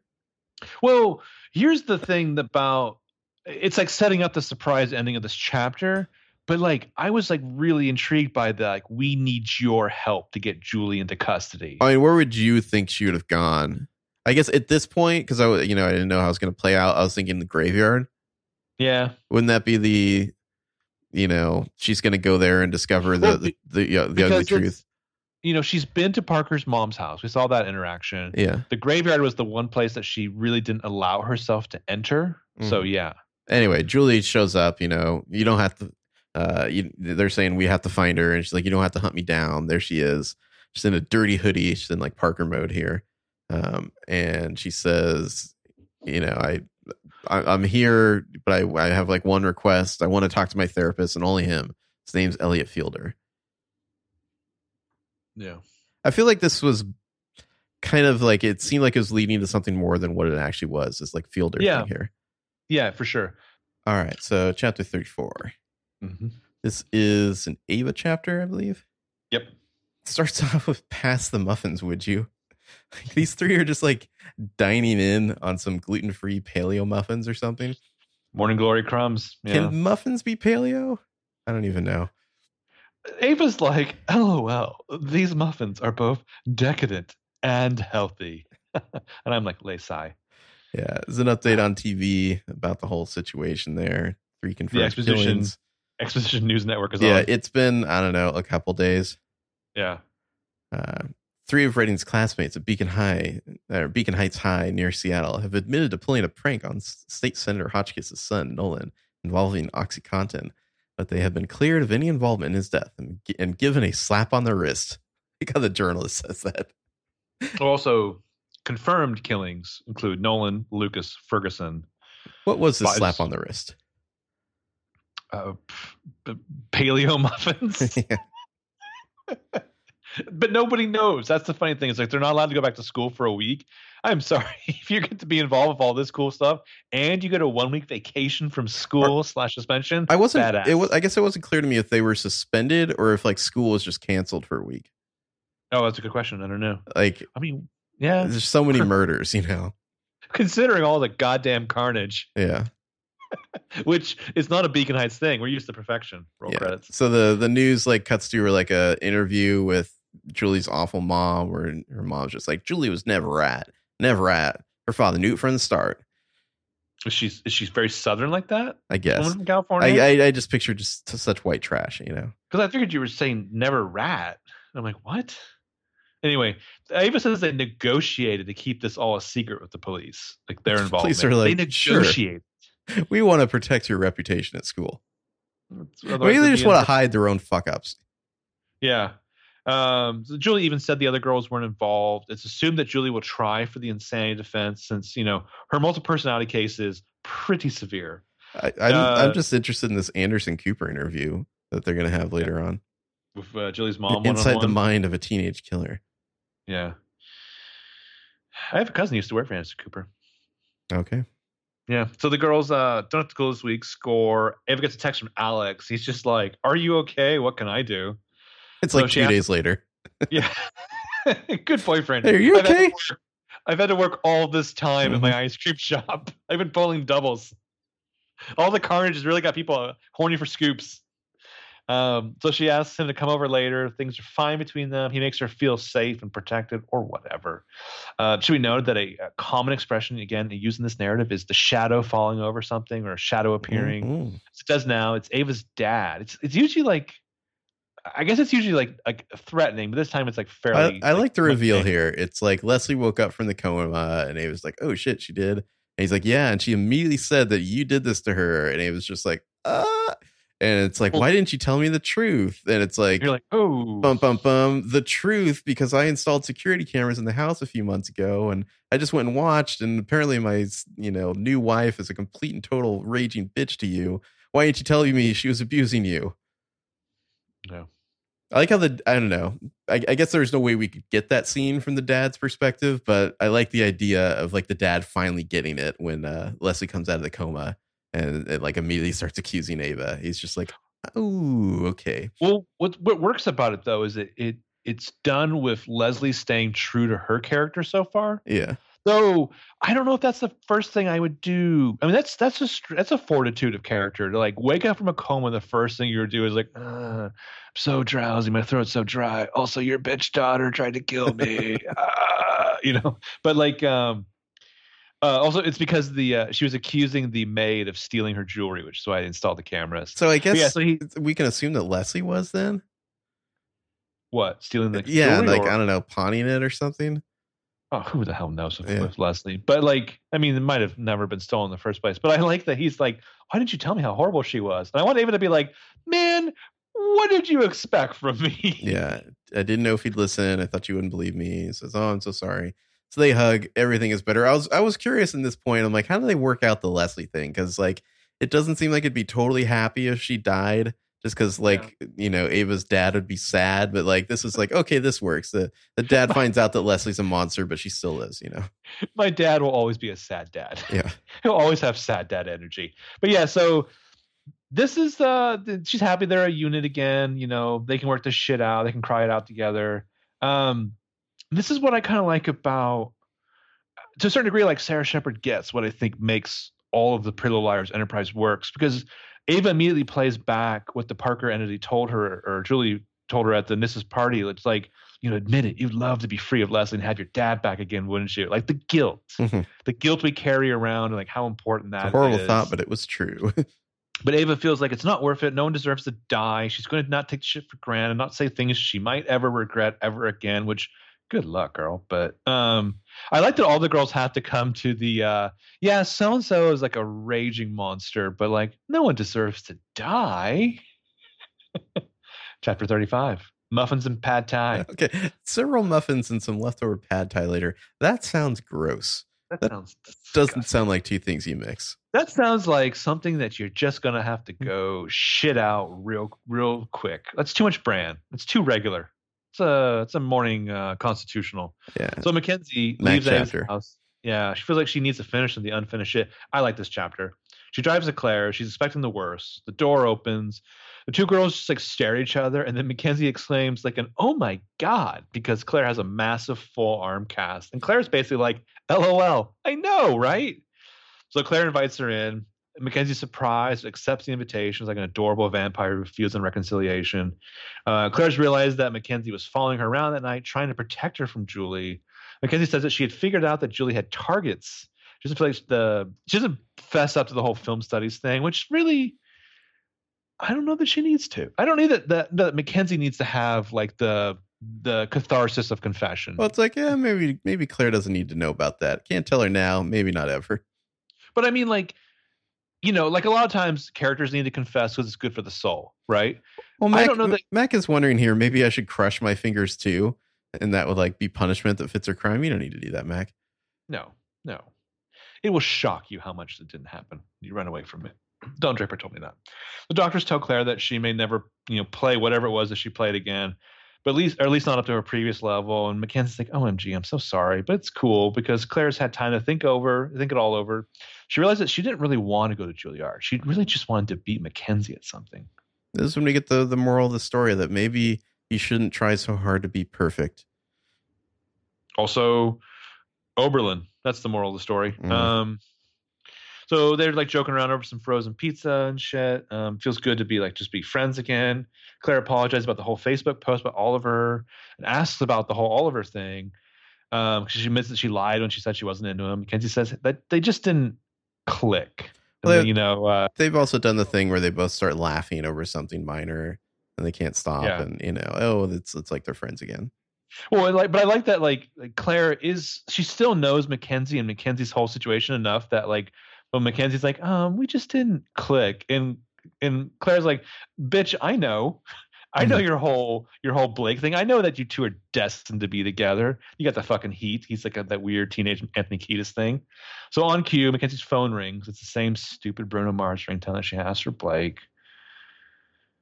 Well, here's the thing about it's like setting up the surprise ending of this chapter. But like, I was like really intrigued by the like, we need your help to get Julie into custody. I mean, where would you think she would have gone? I guess at this point, because I didn't know how it was going to play out. I was thinking the graveyard. Yeah, wouldn't that be the, she's going to go there and discover the ugly truth. She's been to Parker's mom's house. We saw that interaction. Yeah, the graveyard was the one place that she really didn't allow herself to enter. Mm. So yeah. Anyway, Julie shows up. You don't have to. They're saying we have to find her, and she's like, you don't have to hunt me down. There she is. She's in a dirty hoodie. She's in like Parker mode here. And she says, I'm here, but I have like one request. I want to talk to my therapist and only him. His name's Elliot Fielder. Yeah. I feel like this was kind of like, it seemed like it was leading to something more than what it actually was. It's like Fielder thing here. Yeah, for sure. All right. So chapter 34. Mm-hmm. This is an Ava chapter, I believe. Yep. Starts off with pass the muffins, would you? Like, these three are just like dining in on some gluten-free paleo muffins or something. Morning glory crumbs. Yeah. Can muffins be paleo? I don't even know. Ava's like, LOL, these muffins are both decadent and healthy. And I'm like, lay sigh. Yeah, there's an update on TV about the whole situation there. Three confirmed killings. Exposition News Network is on. It's been, I don't know, a couple days. Yeah. Three of Redding's classmates at Beacon Heights High near Seattle have admitted to pulling a prank on State Senator Hotchkiss's son, Nolan, involving OxyContin, but they have been cleared of any involvement in his death and given a slap on the wrist. I think how the journalist says that. Also, confirmed killings include Nolan, Lucas, Ferguson. What was the slap on the wrist? Paleo muffins. Yeah. But nobody knows. That's the funny thing. It's like they're not allowed to go back to school for a week. I'm sorry. If you get to be involved with all this cool stuff and you get a 1 week vacation from school / suspension, I guess it wasn't clear to me if they were suspended or if like school was just canceled for a week. Oh, that's a good question. I don't know. Like, I mean, yeah, there's so many murders, considering all the goddamn carnage. Yeah. Which is not a Beacon Heights thing. We're used to Perfection. Roll credits. So the news like cuts to like a interview with Julie's awful mom, where her mom's just like, Julie was never at. Her father knew it from the start. Is she very Southern like that? I guess. From California. I just picture just such white trash. Because I figured you were saying never rat. And I'm like, what? Anyway, Ava says they negotiated to keep this all a secret with the police. Like, their involvement. Police are like, they negotiated. Sure. We want to protect your reputation at school. Maybe they just want to hide their own fuck-ups. Yeah. So Julie even said the other girls weren't involved. It's assumed that Julie will try for the insanity defense since, you know, her multiple personality case is pretty severe. I'm just interested in this Anderson Cooper interview that they're going to have later on. With Julie's mom. Inside the mind of a teenage killer. Yeah. I have a cousin who used to work for Anderson Cooper. Okay. Yeah. So the girls don't have to go this week. Score. Ava gets a text from Alex. He's just like, "Are you okay? What can I do?" It's like 2 days later. Yeah. Good boyfriend. Hey, are you okay? I've had to work all this time in my ice cream shop. I've been bowling doubles. All the carnage has really got people horny for scoops. So she asks him to come over later. Things are fine between them. He makes her feel safe and protected or whatever. Should we note that a common expression, again, used in this narrative is the shadow falling over something or a shadow appearing. Mm-hmm. It does now. It's Ava's dad. It's usually like, I guess it's usually like threatening, but this time it's like fairly. I like the reveal here. It's like Leslie woke up from the coma and Ava's like, "Oh shit, she did." And he's like, "Yeah." And she immediately said that you did this to her. And Ava's just like, And it's like, "Why didn't you tell me the truth?" And it's like, you're like, "Oh, bum, bum, bum, the truth, because I installed security cameras in the house a few months ago, and I just went and watched, and apparently my, you know, new wife is a complete and total raging bitch to you. Why didn't you tell me she was abusing you?" No. I like how I don't know. I guess there's no way we could get that scene from the dad's perspective, but I like the idea of like the dad finally getting it when Leslie comes out of the coma. And it like immediately starts accusing Ava. He's just like, "Oh, okay." Well, what works about it though is it's done with Leslie staying true to her character so far. Yeah. So I don't know if that's the first thing I would do. I mean, that's a fortitude of character to like wake up from a coma. The first thing you would do is like, "I'm so drowsy, my throat's so dry. Also, your bitch daughter tried to kill me." You know, but like. Also, it's because she was accusing the maid of stealing her jewelry, which is why I installed the cameras. So I guess we can assume that Leslie was then. What? Stealing the jewelry? Yeah, like, I don't know, pawning it or something. Oh, who the hell knows with Leslie? But like, I mean, it might have never been stolen in the first place. But I like that he's like, "Why didn't you tell me how horrible she was?" And I want Ava to be like, "Man, what did you expect from me?" Yeah, I didn't know if he'd listen. I thought you wouldn't believe me. He says, "Oh, I'm so sorry." So they hug. Everything is better. I was curious in this point. I'm like, how do they work out the Leslie thing? Because like, it doesn't seem like it'd be totally happy if she died, just because like you know Ava's dad would be sad. But like this is like okay, this works. The dad finds out that Leslie's a monster, but she still is. You know, my dad will always be a sad dad. Yeah, he'll always have sad dad energy. But yeah, so. This is she's happy they're a unit again. You know, they can work this shit out. They can cry it out together. This is what I kind of like about, to a certain degree, like Sarah Shepard gets what I think makes all of the Pretty Little Liars Enterprise works, because Ava immediately plays back what the Parker entity told her, or Julie told her at the Mrs. party. It's like, you know, admit it, you'd love to be free of Leslie and have your dad back again, wouldn't you? Like the guilt, the guilt we carry around, and like how important that is. It's a horrible thought, but it was true. But Ava feels like it's not worth it. No one deserves to die. She's going to not take shit for granted, not say things she might ever regret ever again, which. Good luck, girl. But I like that all the girls have to come to the so-and-so is like a raging monster, but like no one deserves to die. Chapter 35, muffins and pad thai. Okay, several muffins and some leftover pad thai later. That sounds gross. That sounds disgusting. Doesn't sound like two things you mix. That sounds like something that you're just going to have to go shit out real quick. That's too much bran. That's too regular. It's a morning constitutional. Yeah. So Mackenzie leaves Ava's house. Yeah, she feels like she needs to finish the unfinished shit. I like this chapter. She drives to Claire. She's expecting the worst. The door opens. The two girls just like stare at each other, and then Mackenzie exclaims like an "Oh my god!" because Claire has a massive full arm cast, and Claire's basically like "LOL, I know, right?" So Claire invites her in. Mackenzie's surprised, accepts the invitation, is like an adorable vampire who feels in reconciliation. Claire's realized that Mackenzie was following her around that night, trying to protect her from Julie. Mackenzie says that she had figured out that Julie had targets. She doesn't feel like she doesn't fess up to the whole film studies thing, which really, I don't know that she needs to. I don't need that Mackenzie needs to have like the the catharsis of confession. Well, it's like, yeah, maybe Claire doesn't need to know about that. Can't tell her now. Maybe not ever. But I mean, like, you know, like a lot of times characters need to confess because it's good for the soul, right? Well, Mac, I don't know that Mac is wondering here. Maybe I should crush my fingers too, and that would like be punishment that fits her crime. You don't need to do that, Mac. No. It will shock you how much that didn't happen. You run away from it. Don Draper told me that. The doctors tell Claire that she may never, you know, play whatever it was that she played again, but at least not up to her previous level. And Mackenzie's like, OMG, I'm so sorry, but it's cool because Claire's had time to think it all over. She realized that she didn't really want to go to Juilliard. She really just wanted to beat Mackenzie at something. This is when we get the moral of the story that maybe you shouldn't try so hard to be perfect. Also, Oberlin. That's the moral of the story. Mm. So they're like joking around over some frozen pizza and shit. Feels good to be like just be friends again. Claire apologizes about the whole Facebook post about Oliver and asks about the whole Oliver thing. Because she admits that she lied when she said she wasn't into him. Mackenzie says that they just didn't click. Well, then, you know, they've also done the thing where they both start laughing over something minor and they can't stop. Yeah. And, you know, it's like they're friends again. Well, but I like that, like Claire she still knows Mackenzie and Mackenzie's whole situation enough that like, when Mackenzie's like, we just didn't click. And Claire's like, bitch, I know your whole Blake thing. I know that you two are destined to be together. You got the fucking heat. He's like that weird teenage Anthony Kiedis thing. So on cue, Mackenzie's phone rings. It's the same stupid Bruno Mars ringtone that she has for Blake.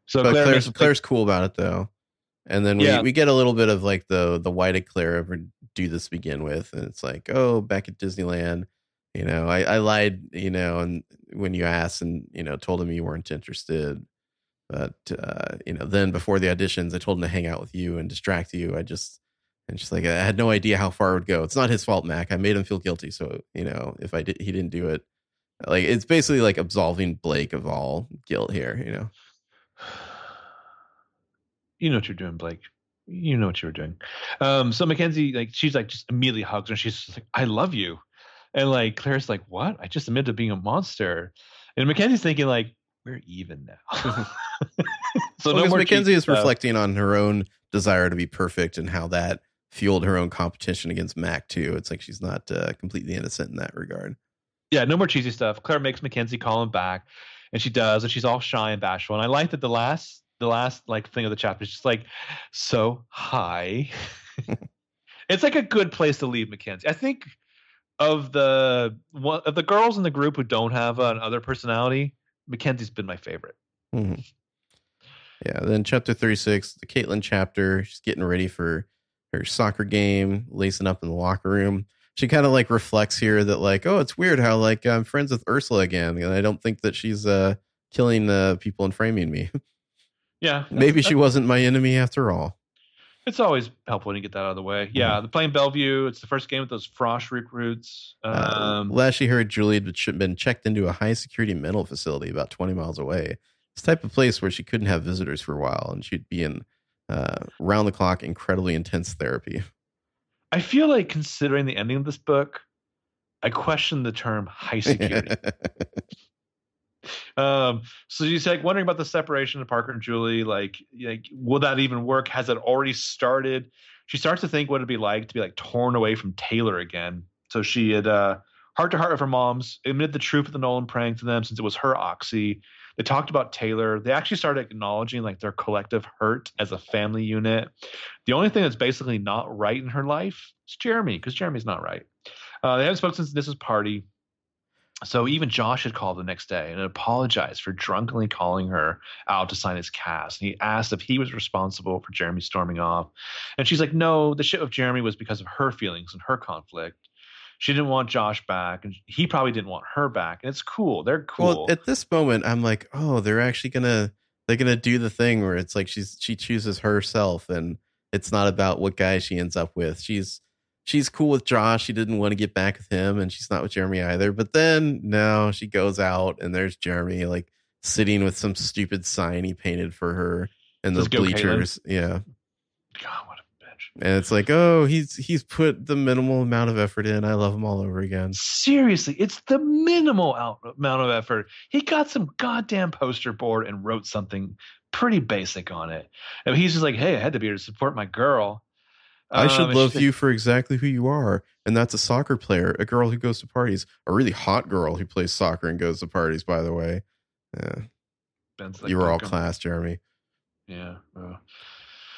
So Claire's cool about it though. And then we get a little bit of like the why did Claire ever do this to begin with? And it's like, oh, back at Disneyland, you know, I lied, you know, and when you asked and, you know, told him you weren't interested. But, you know, then before the auditions, I told him to hang out with you and distract you. I had no idea how far it would go. It's not his fault, Mac. I made him feel guilty. So, you know, if he didn't do it, like, it's basically like absolving Blake of all guilt here, you know. You know what you're doing, Blake. You know what you were doing. So Mackenzie, like, she's like, just immediately hugs her. She's just like, I love you. And like Claire's like, what? I just admitted to being a monster. And Mackenzie's thinking like, we're even now. So no more. Mackenzie is reflecting on her own desire to be perfect and how that fueled her own competition against Mac too. It's like she's not completely innocent in that regard. Yeah, no more cheesy stuff. Claire makes Mackenzie call him back, and she does, and she's all shy and bashful. And I like that the last like thing of the chapter is just like, so hi. It's like a good place to leave Mackenzie. I think. Of the girls in the group who don't have another personality, Mackenzie's been my favorite. Mm-hmm. Yeah. Then chapter 36, the Caitlin chapter. She's getting ready for her soccer game, lacing up in the locker room. She kind of like reflects here that like, oh, it's weird how like I'm friends with Ursula again, and I don't think that she's killing the people and framing me. Yeah. Maybe she wasn't my enemy after all. It's always helpful when you get that out of the way. Yeah, mm-hmm. They're playing Bellevue. It's the first game with those Frosh recruits. Last she heard, Julie had been checked into a high-security mental facility about 20 miles away. It's the type of place where she couldn't have visitors for a while, and she'd be in round-the-clock, incredibly intense therapy. I feel like, considering the ending of this book, I question the term high security. So she's like wondering about the separation of Parker and Julie. Like, will that even work? Has it already started? She starts to think what it'd be like to be like torn away from Taylor again. So she had heart to heart with her moms, admitted the truth of the Nolan prank to them since it was her oxy. They talked about Taylor. They actually started acknowledging like their collective hurt as a family unit. The only thing that's basically not right in her life is Jeremy, because Jeremy's not right. They haven't spoken since Nissa's party. So even Josh had called the next day and apologized for drunkenly calling her out to sign his cast. And he asked if he was responsible for Jeremy storming off. And she's like, no, the shit with Jeremy was because of her feelings and her conflict. She didn't want Josh back, and he probably didn't want her back. And it's cool. They're cool. Well, at this moment, I'm like, oh, they're actually going to do the thing where it's like she chooses herself, and it's not about what guy she ends up with. She's cool with Josh. She didn't want to get back with him, and she's not with Jeremy either. But then, no, she goes out, and there's Jeremy, like, sitting with some stupid sign he painted for her in the bleachers. Yeah. God, what a bitch. And it's like, oh, he's put the minimal amount of effort in. I love him all over again. Seriously, it's the minimal amount of effort. He got some goddamn poster board and wrote something pretty basic on it. And he's just like, hey, I had to be here to support my girl. I should love you for exactly who you are. And that's a soccer player, a girl who goes to parties, a really hot girl who plays soccer and goes to parties, by the way. Yeah. Like, you were all class, Jeremy. Yeah.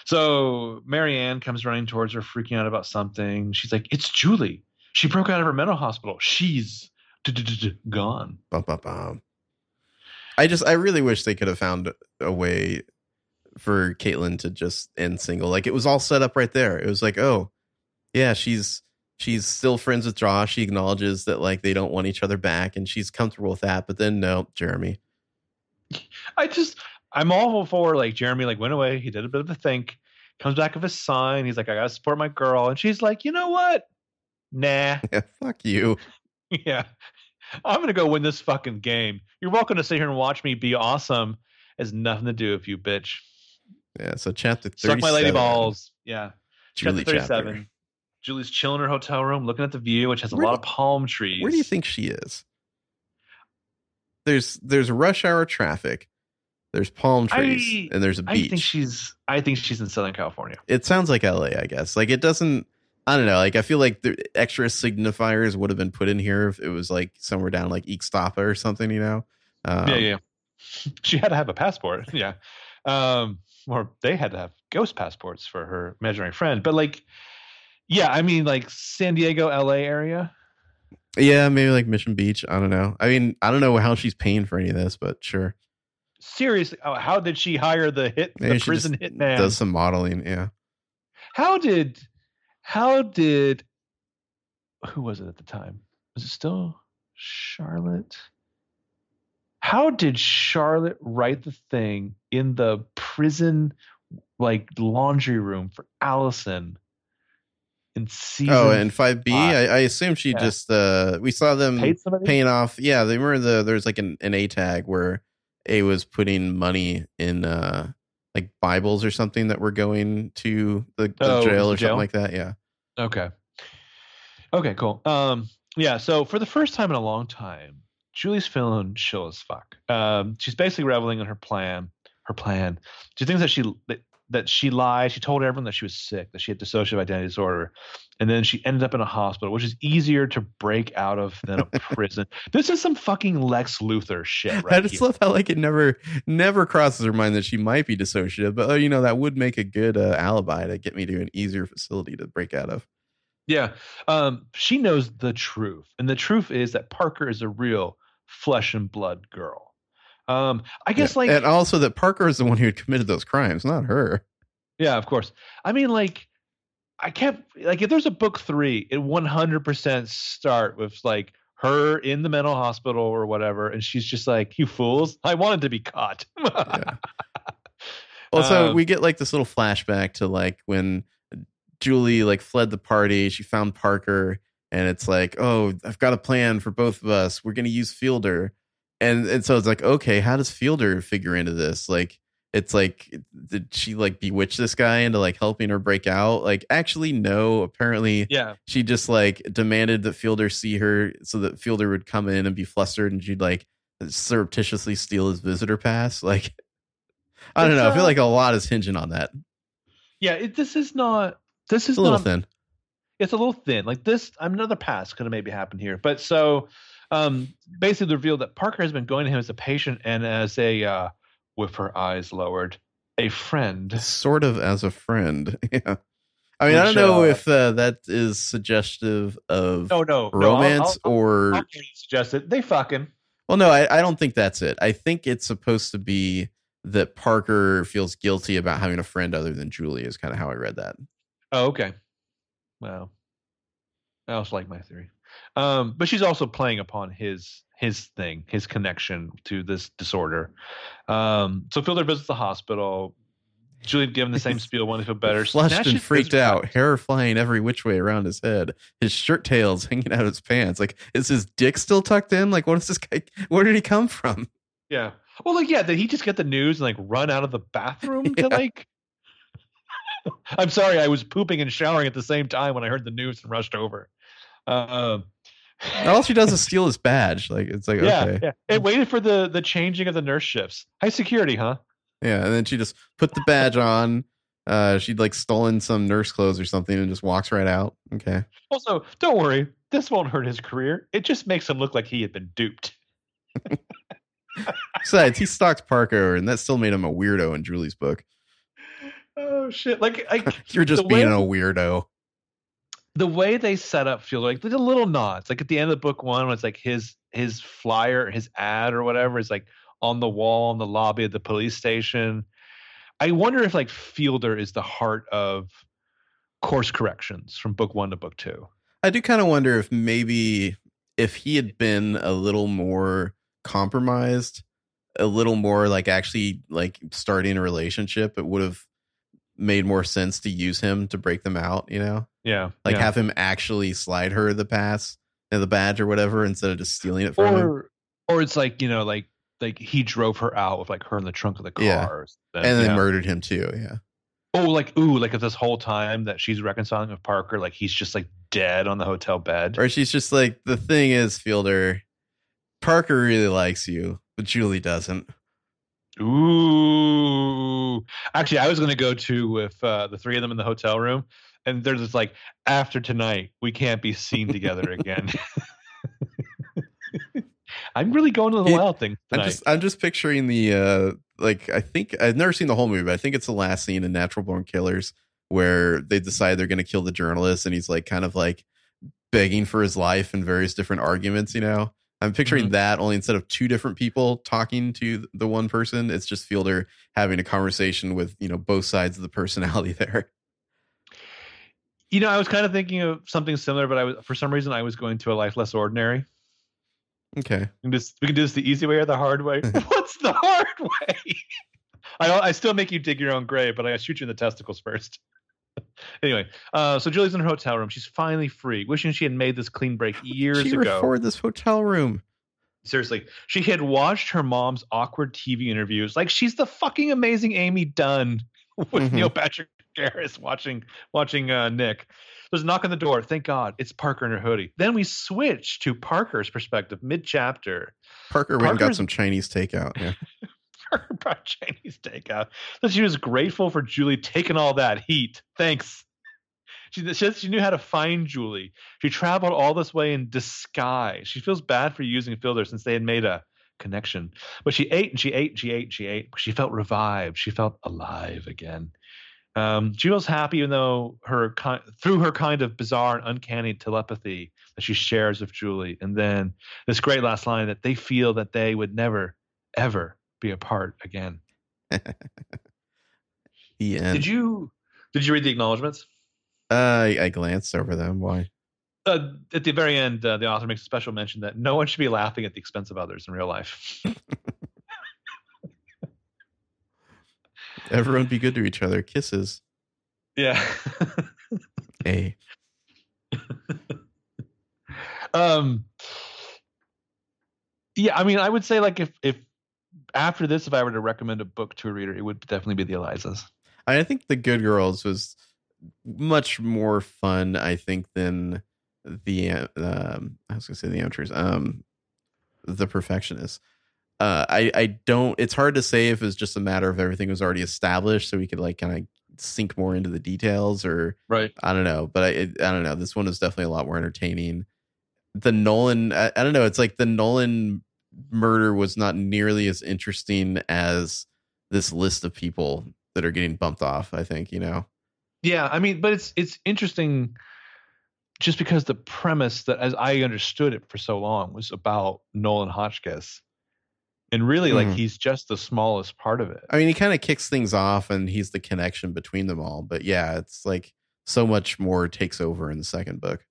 So Marianne comes running towards her, freaking out about something. She's like, it's Julie. She broke out of her mental hospital. She's gone. Bum, bum, bum. I really wish they could have found a way for Caitlin to just end single. Like, it was all set up right there. It was like, oh yeah, she's still friends with Josh. She acknowledges that, like, they don't want each other back, and she's comfortable with that. But then no, Jeremy. I'm all for, like, Jeremy, like, went away. He did a bit of a think, comes back with a sign. He's like, I gotta support my girl. And she's like, you know what? Nah. Yeah, fuck you. Yeah. I'm gonna go win this fucking game. You're welcome to sit here and watch me be awesome. It has nothing to do with you, bitch. Yeah, so chapter 37. Suck my lady balls. Yeah. Julie chapter 37. Chapter. Julie's chilling in her hotel room, looking at the view, which has a lot of palm trees. Where do you think she is? There's rush hour traffic. There's palm trees, and there's a beach. I think she's in Southern California. It sounds like LA, I guess. Like, it doesn't. I don't know. Like, I feel like the extra signifiers would have been put in here if it was like somewhere down like Ixtapa or something, you know? Yeah. She had to have a passport. Yeah. Or they had to have ghost passports for her imaginary friend. But like, yeah, I mean, like San Diego, LA area. Yeah, maybe like Mission Beach. I don't know. I mean, I don't know how she's paying for any of this, but sure. Seriously, how did she hire the prison hitman? Does some modeling, yeah. Who was it at the time? Was it still Charlotte? How did Charlotte write the thing in the prison, like, laundry room for Allison in season? Oh, and 5B? I assume she just, we saw them paying off. Yeah, they were there's like an A tag where A was putting money in, like Bibles or something that were going to the jail or something like that. Yeah. Okay, cool. Yeah. So for the first time in a long time, Julie's feeling chill as fuck. She's basically reveling in her plan. She thinks that she lied. She told everyone that she was sick, that she had dissociative identity disorder. And then she ended up in a hospital, which is easier to break out of than a prison. This is some fucking Lex Luthor shit, right? I just love how, like, it never crosses her mind that she might be dissociative, but, oh, you know, that would make a good alibi to get me to an easier facility to break out of. Yeah. She knows the truth. And the truth is that Parker is a real flesh and blood girl. I guess, yeah. Like, and also that Parker is the one who committed those crimes, not her. Yeah, of course. I mean, like, I kept, like, if there's a book 3, it 100% start with, like, her in the mental hospital or whatever, and she's just like, you fools, I wanted to be caught. Yeah. Also, we get, like, this little flashback to, like, when Julie, like, fled the party, she found Parker, and it's like, oh, I've got a plan for both of us, we're going to use Fielder. And so it's like, okay, how does Fielder figure into this? Like, it's like, did she, like, bewitch this guy into, like, helping her break out? Like, actually, no, apparently, yeah. She just, like, demanded that Fielder see her so that Fielder would come in and be flustered, and she'd, like, surreptitiously steal his visitor pass. Like, I don't know. I feel like a lot is hinging on that. Yeah, this is a little thin. It's a little thin. Like, this, another pass could have maybe happened here. But so... basically revealed that Parker has been going to him as a patient and as a, with her eyes lowered, a friend. Sort of as a friend. Yeah. I mean, which, I don't know if that is suggestive of romance or... I'll suggest it. They fucking... Well, no, I don't think that's it. I think it's supposed to be that Parker feels guilty about having a friend other than Julie is kind of how I read that. Oh, okay. Wow. I also like my theory. But she's also playing upon his thing, his connection to this disorder. So Fielder visits the hospital. Julie had given the same spiel, wanted to feel better. Flushed and freaked out, hair flying every which way around his head, his shirt tails hanging out of his pants. Like, is his dick still tucked in? Like, what is this guy? Where did he come from? Yeah. Well, like, yeah, did he just get the news and, like, run out of the bathroom to, like... I'm sorry, I was pooping and showering at the same time when I heard the news and rushed over. All she does is steal his badge. Like, it's like, yeah, okay. Yeah. It waited for the changing of the nurse shifts. High security, huh? Yeah, and then she just put the badge on. She'd like stolen some nurse clothes or something and just walks right out. Okay. Also, don't worry. This won't hurt his career. It just makes him look like he had been duped. Besides, he stalked Parker, and that still made him a weirdo in Julie's book. Oh, shit. You're just being a weirdo. The way they set up feels like the little nods. Like at the end of the book one, when it's like his flyer, his ad or whatever is like on the wall in the lobby of the police station. I wonder if like Fielder is the heart of course corrections from book one to book two. I do kind of wonder if maybe if he had been a little more compromised, a little more like actually like starting a relationship, it would have made more sense to use him to break them out, you know? Yeah. Like have him actually slide her the pass and the badge or whatever instead of just stealing it from him. Or it's like, you know, like he drove her out with like her in the trunk of the car. Yeah. And they murdered him too. Yeah. Oh, like this whole time that she's reconciling with Parker, like he's just like dead on the hotel bed. Or she's just like, the thing is, Fielder, Parker really likes you, but Julie doesn't. Ooh. Actually, I was going to go to with the three of them in the hotel room. And they're just like, after tonight, we can't be seen together again. I'm really going to the wild thing tonight. I'm just picturing the, I think I've never seen the whole movie, but I think it's the last scene in Natural Born Killers where they decide they're going to kill the journalist. And he's like, kind of like begging for his life in various different arguments, you know? I'm picturing that, only instead of two different people talking to the one person, it's just Fielder having a conversation with, you know, both sides of the personality there. You know, I was kind of thinking of something similar, but for some reason I was going to A Life Less Ordinary. Okay. We can do this the easy way or the hard way. What's the hard way? I still make you dig your own grave, but I shoot you in the testicles first. Anyway, so Julie's in her hotel room. She's finally free, wishing she had made this clean break years ago. She could afford this hotel room. Seriously. She had watched her mom's awkward TV interviews. Like, she's the fucking amazing Amy Dunn with Neil Patrick Harris watching Nick. There's a knock on the door. Thank God. It's Parker in her hoodie. Then we switch to Parker's perspective mid-chapter. Parker went and got some Chinese takeout. Yeah. Brought Chinese takeout. So she was grateful for Julie taking all that heat. Thanks. She says she knew how to find Julie. She traveled all this way in disguise. She feels bad for using Fielder since they had made a connection. But she ate and she ate and she ate and she ate. She felt revived. She felt alive again. She feels happy, even though through her kind of bizarre and uncanny telepathy that she shares with Julie. And then this great last line that they feel that they would never, ever be apart again. Yeah. Did you read the acknowledgments? I glanced over them. Why? At the very end, the author makes a special mention that no one should be laughing at the expense of others in real life. Everyone be good to each other. Kisses. Yeah. Hey. Yeah, I mean, I would say like if after this, if I were to recommend a book to a reader, it would definitely be The Elizas. I think The Good Girls was much more fun, I think, than The Amateurs, The Perfectionists. I don't. It's hard to say if it's just a matter of everything was already established, so we could like kind of sink more into the details, or right. I don't know, but I don't know. This one was definitely a lot more entertaining. The Nolan, I don't know. It's like the Nolan murder was not nearly as interesting as this list of people that are getting bumped off, I think, you know? Yeah. I mean, but it's interesting just because the premise that, as I understood it for so long, was about Nolan Hotchkiss. And really, like, he's just the smallest part of it. I mean, he kind of kicks things off and he's the connection between them all. But yeah, it's like so much more takes over in the second book.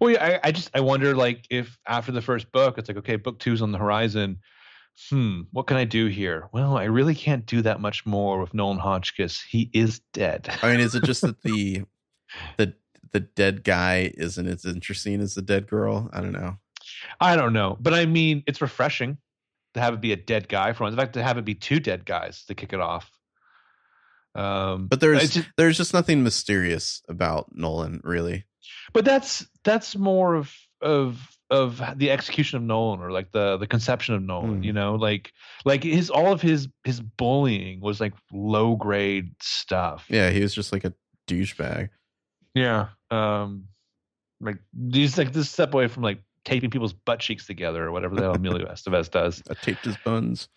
Well, yeah, I wonder, like, if after the first book, it's like, okay, book two's on the horizon. What can I do here? Well, I really can't do that much more with Nolan Hotchkiss. He is dead. I mean, is it just that the dead guy isn't as interesting as the dead girl? I don't know. But I mean, it's refreshing to have it be a dead guy for once. In fact, to have it be two dead guys to kick it off. But there's just nothing mysterious about Nolan, really. But that's more of of the execution of Nolan, or like the conception of Nolan, you know, like his, all of his bullying was like low grade stuff. Yeah. He was just like a douchebag. Yeah. Like he's like this step away from like taping people's butt cheeks together or whatever the hell Emilio Estevez does. I taped his buns.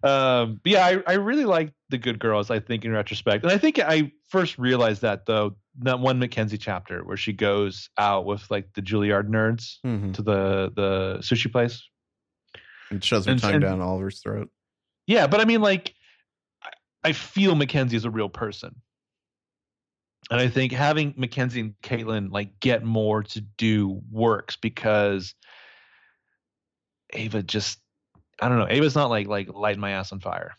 But yeah, I really liked The Good Girls, I think, in retrospect. And I think I first realized that, though, that one Mackenzie chapter where she goes out with like the Juilliard nerds to the sushi place. And shoves her tongue down Oliver's throat. Yeah, but I mean, like, I feel Mackenzie is a real person. And I think having Mackenzie and Caitlin like get more to do works, because Ava just, I don't know. Ava's not like lighting my ass on fire.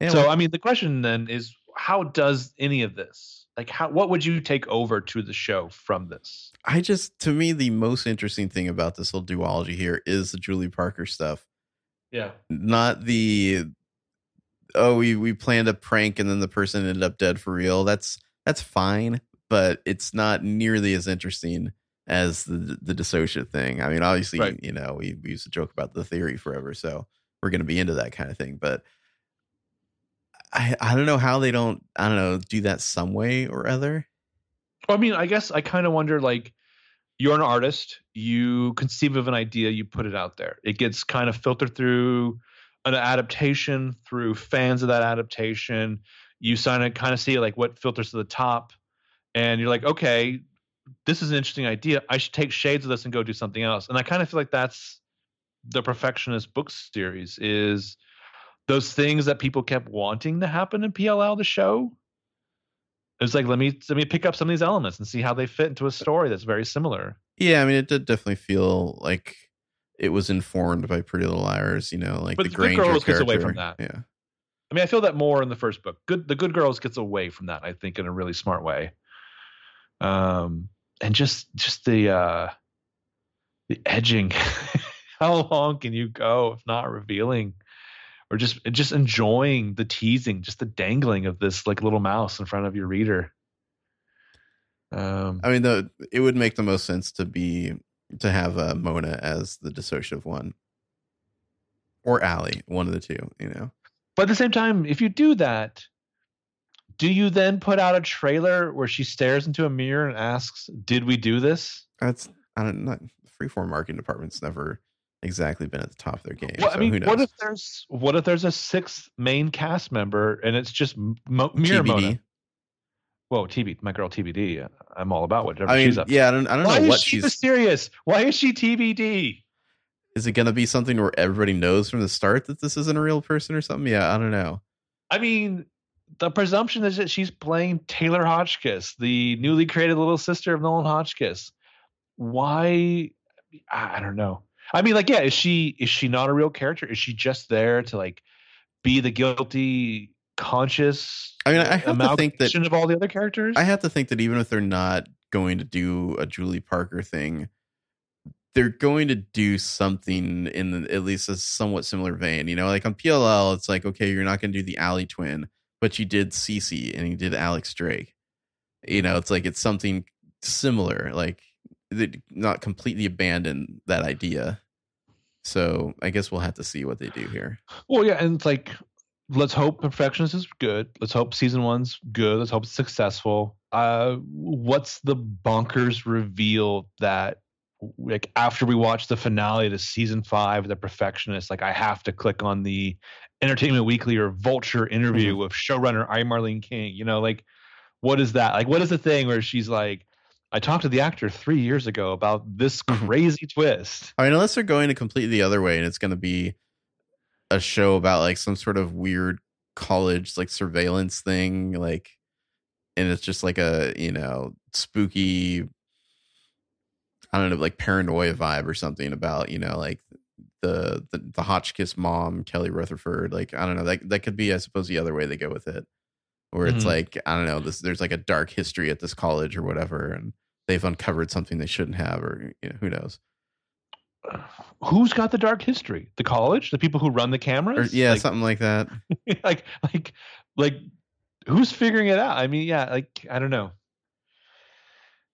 Anyway. So, I mean, the question then is, how does any of this, like, how, what would you take over to the show from this? I just, to me, the most interesting thing about this whole duology here is the Julie Parker stuff. Yeah. Not the, oh, we planned a prank and then the person ended up dead for real. That's fine, but it's not nearly as interesting as the dissociative thing. I mean, obviously, right, you know, we used to joke about the theory forever, so we're going to be into that kind of thing. But I don't know how they don't, I don't know, do that some way or other. Well, I mean, I guess I kind of wonder, like, you're an artist, you conceive of an idea, you put it out there. It gets kind of filtered through an adaptation, through fans of that adaptation. You sign it, kind of see like what filters to the top, and you're like, okay, this is an interesting idea. I should take shades of this and go do something else. And I kind of feel like that's the Perfectionist book series, is those things that people kept wanting to happen in PLL, the show. It's like, let me pick up some of these elements and see how they fit into a story that's very similar. Yeah. I mean, it did definitely feel like it was informed by Pretty Little Liars, you know, like, but the Good Girls gets away from that. Yeah. I mean, I feel that more in the first book. The Good Girls gets away from that, I think, in a really smart way. And just the edging, how long can you go if not revealing, or just enjoying the teasing, just the dangling of this like little mouse in front of your reader. I mean, it would make the most sense to have Mona as the dissociative one, or Allie, one of the two, you know. But at the same time, if you do that, do you then put out a trailer where she stares into a mirror and asks, "Did we do this?" That's, I don't know. The Freeform marketing department's never exactly been at the top of their game. Well, so I mean, what if there's a sixth main cast member and it's just mirror TBD. Mona? Whoa, TBD, my girl TBD. I'm all about whatever she's up to. Yeah, I don't know what she's mysterious. Why is she TBD? Is it going to be something where everybody knows from the start that this isn't a real person or something? Yeah, I don't know. I mean, the presumption is that she's playing Taylor Hotchkiss, the newly created little sister of Nolan Hotchkiss. Why? I don't know. I mean, like, yeah, is she not a real character? Is she just there to like be the guilty conscious? I mean, I have to think that of all the other characters, I have to think that even if they're not going to do a Julie Parker thing, they're going to do something in at least a somewhat similar vein. You know, like on PLL, it's like, okay, you're not going to do the Allie twin, but you did Cece and you did Alex Drake. You know, it's like it's something similar. Like, they not completely abandon that idea. So I guess we'll have to see what they do here. Well, yeah, and it's like, let's hope Perfectionist is good. Let's hope season one's good. Let's hope it's successful. What's the bonkers reveal that, like, after we watch the finale to season 5 of The Perfectionist, like, I have to click on the Entertainment Weekly or Vulture interview with showrunner I. Marlene King, you know, like, what is that? Like, what is the thing where she's like, I talked to the actor 3 years ago about this crazy twist. I mean, unless they're going to completely the other way and it's going to be a show about like some sort of weird college, like surveillance thing, like, and it's just like a, you know, spooky, I don't know, like paranoia vibe or something about, you know, like the Hotchkiss mom, Kelly Rutherford. Like, I don't know, that could be, I suppose, the other way they go with it, where it's like, I don't know, there's like a dark history at this college or whatever, and they've uncovered something they shouldn't have, or, you know, who knows. Who's got the dark history? The college? The people who run the cameras? Or, yeah, like, something like that. like who's figuring it out? I mean, yeah, like, I don't know.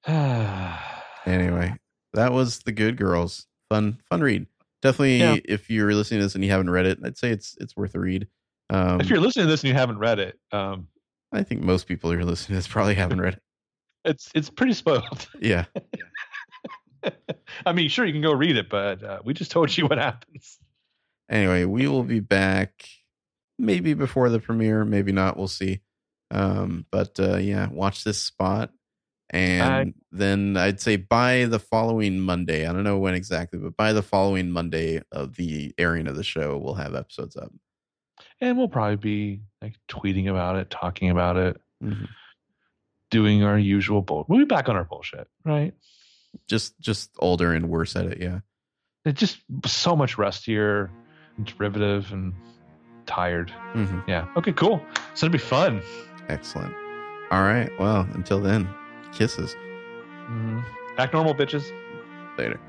Anyway, that was The Good Girls. Fun read. Definitely, yeah. If you're listening to this and you haven't read it, I'd say it's worth a read. If you're listening to this and you haven't read it, I think most people who are listening to this probably haven't read it. It's pretty spoiled. Yeah. I mean, sure, you can go read it, but we just told you what happens. Anyway, we will be back maybe before the premiere, maybe not. We'll see. Yeah, watch this spot. And then I'd say by the following Monday, I don't know when exactly, but by the following Monday of the airing of the show, we'll have episodes up. And we'll probably be like tweeting about it, talking about it, mm-hmm. doing our usual bullshit. We'll be back on our bullshit, right? Just older and worse at it, yeah. It's just so much rustier and derivative and tired. Mm-hmm. Yeah. Okay, cool. So it'll be fun. Excellent. All right. Well, until then, kisses. Mm-hmm. Back normal, bitches. Later.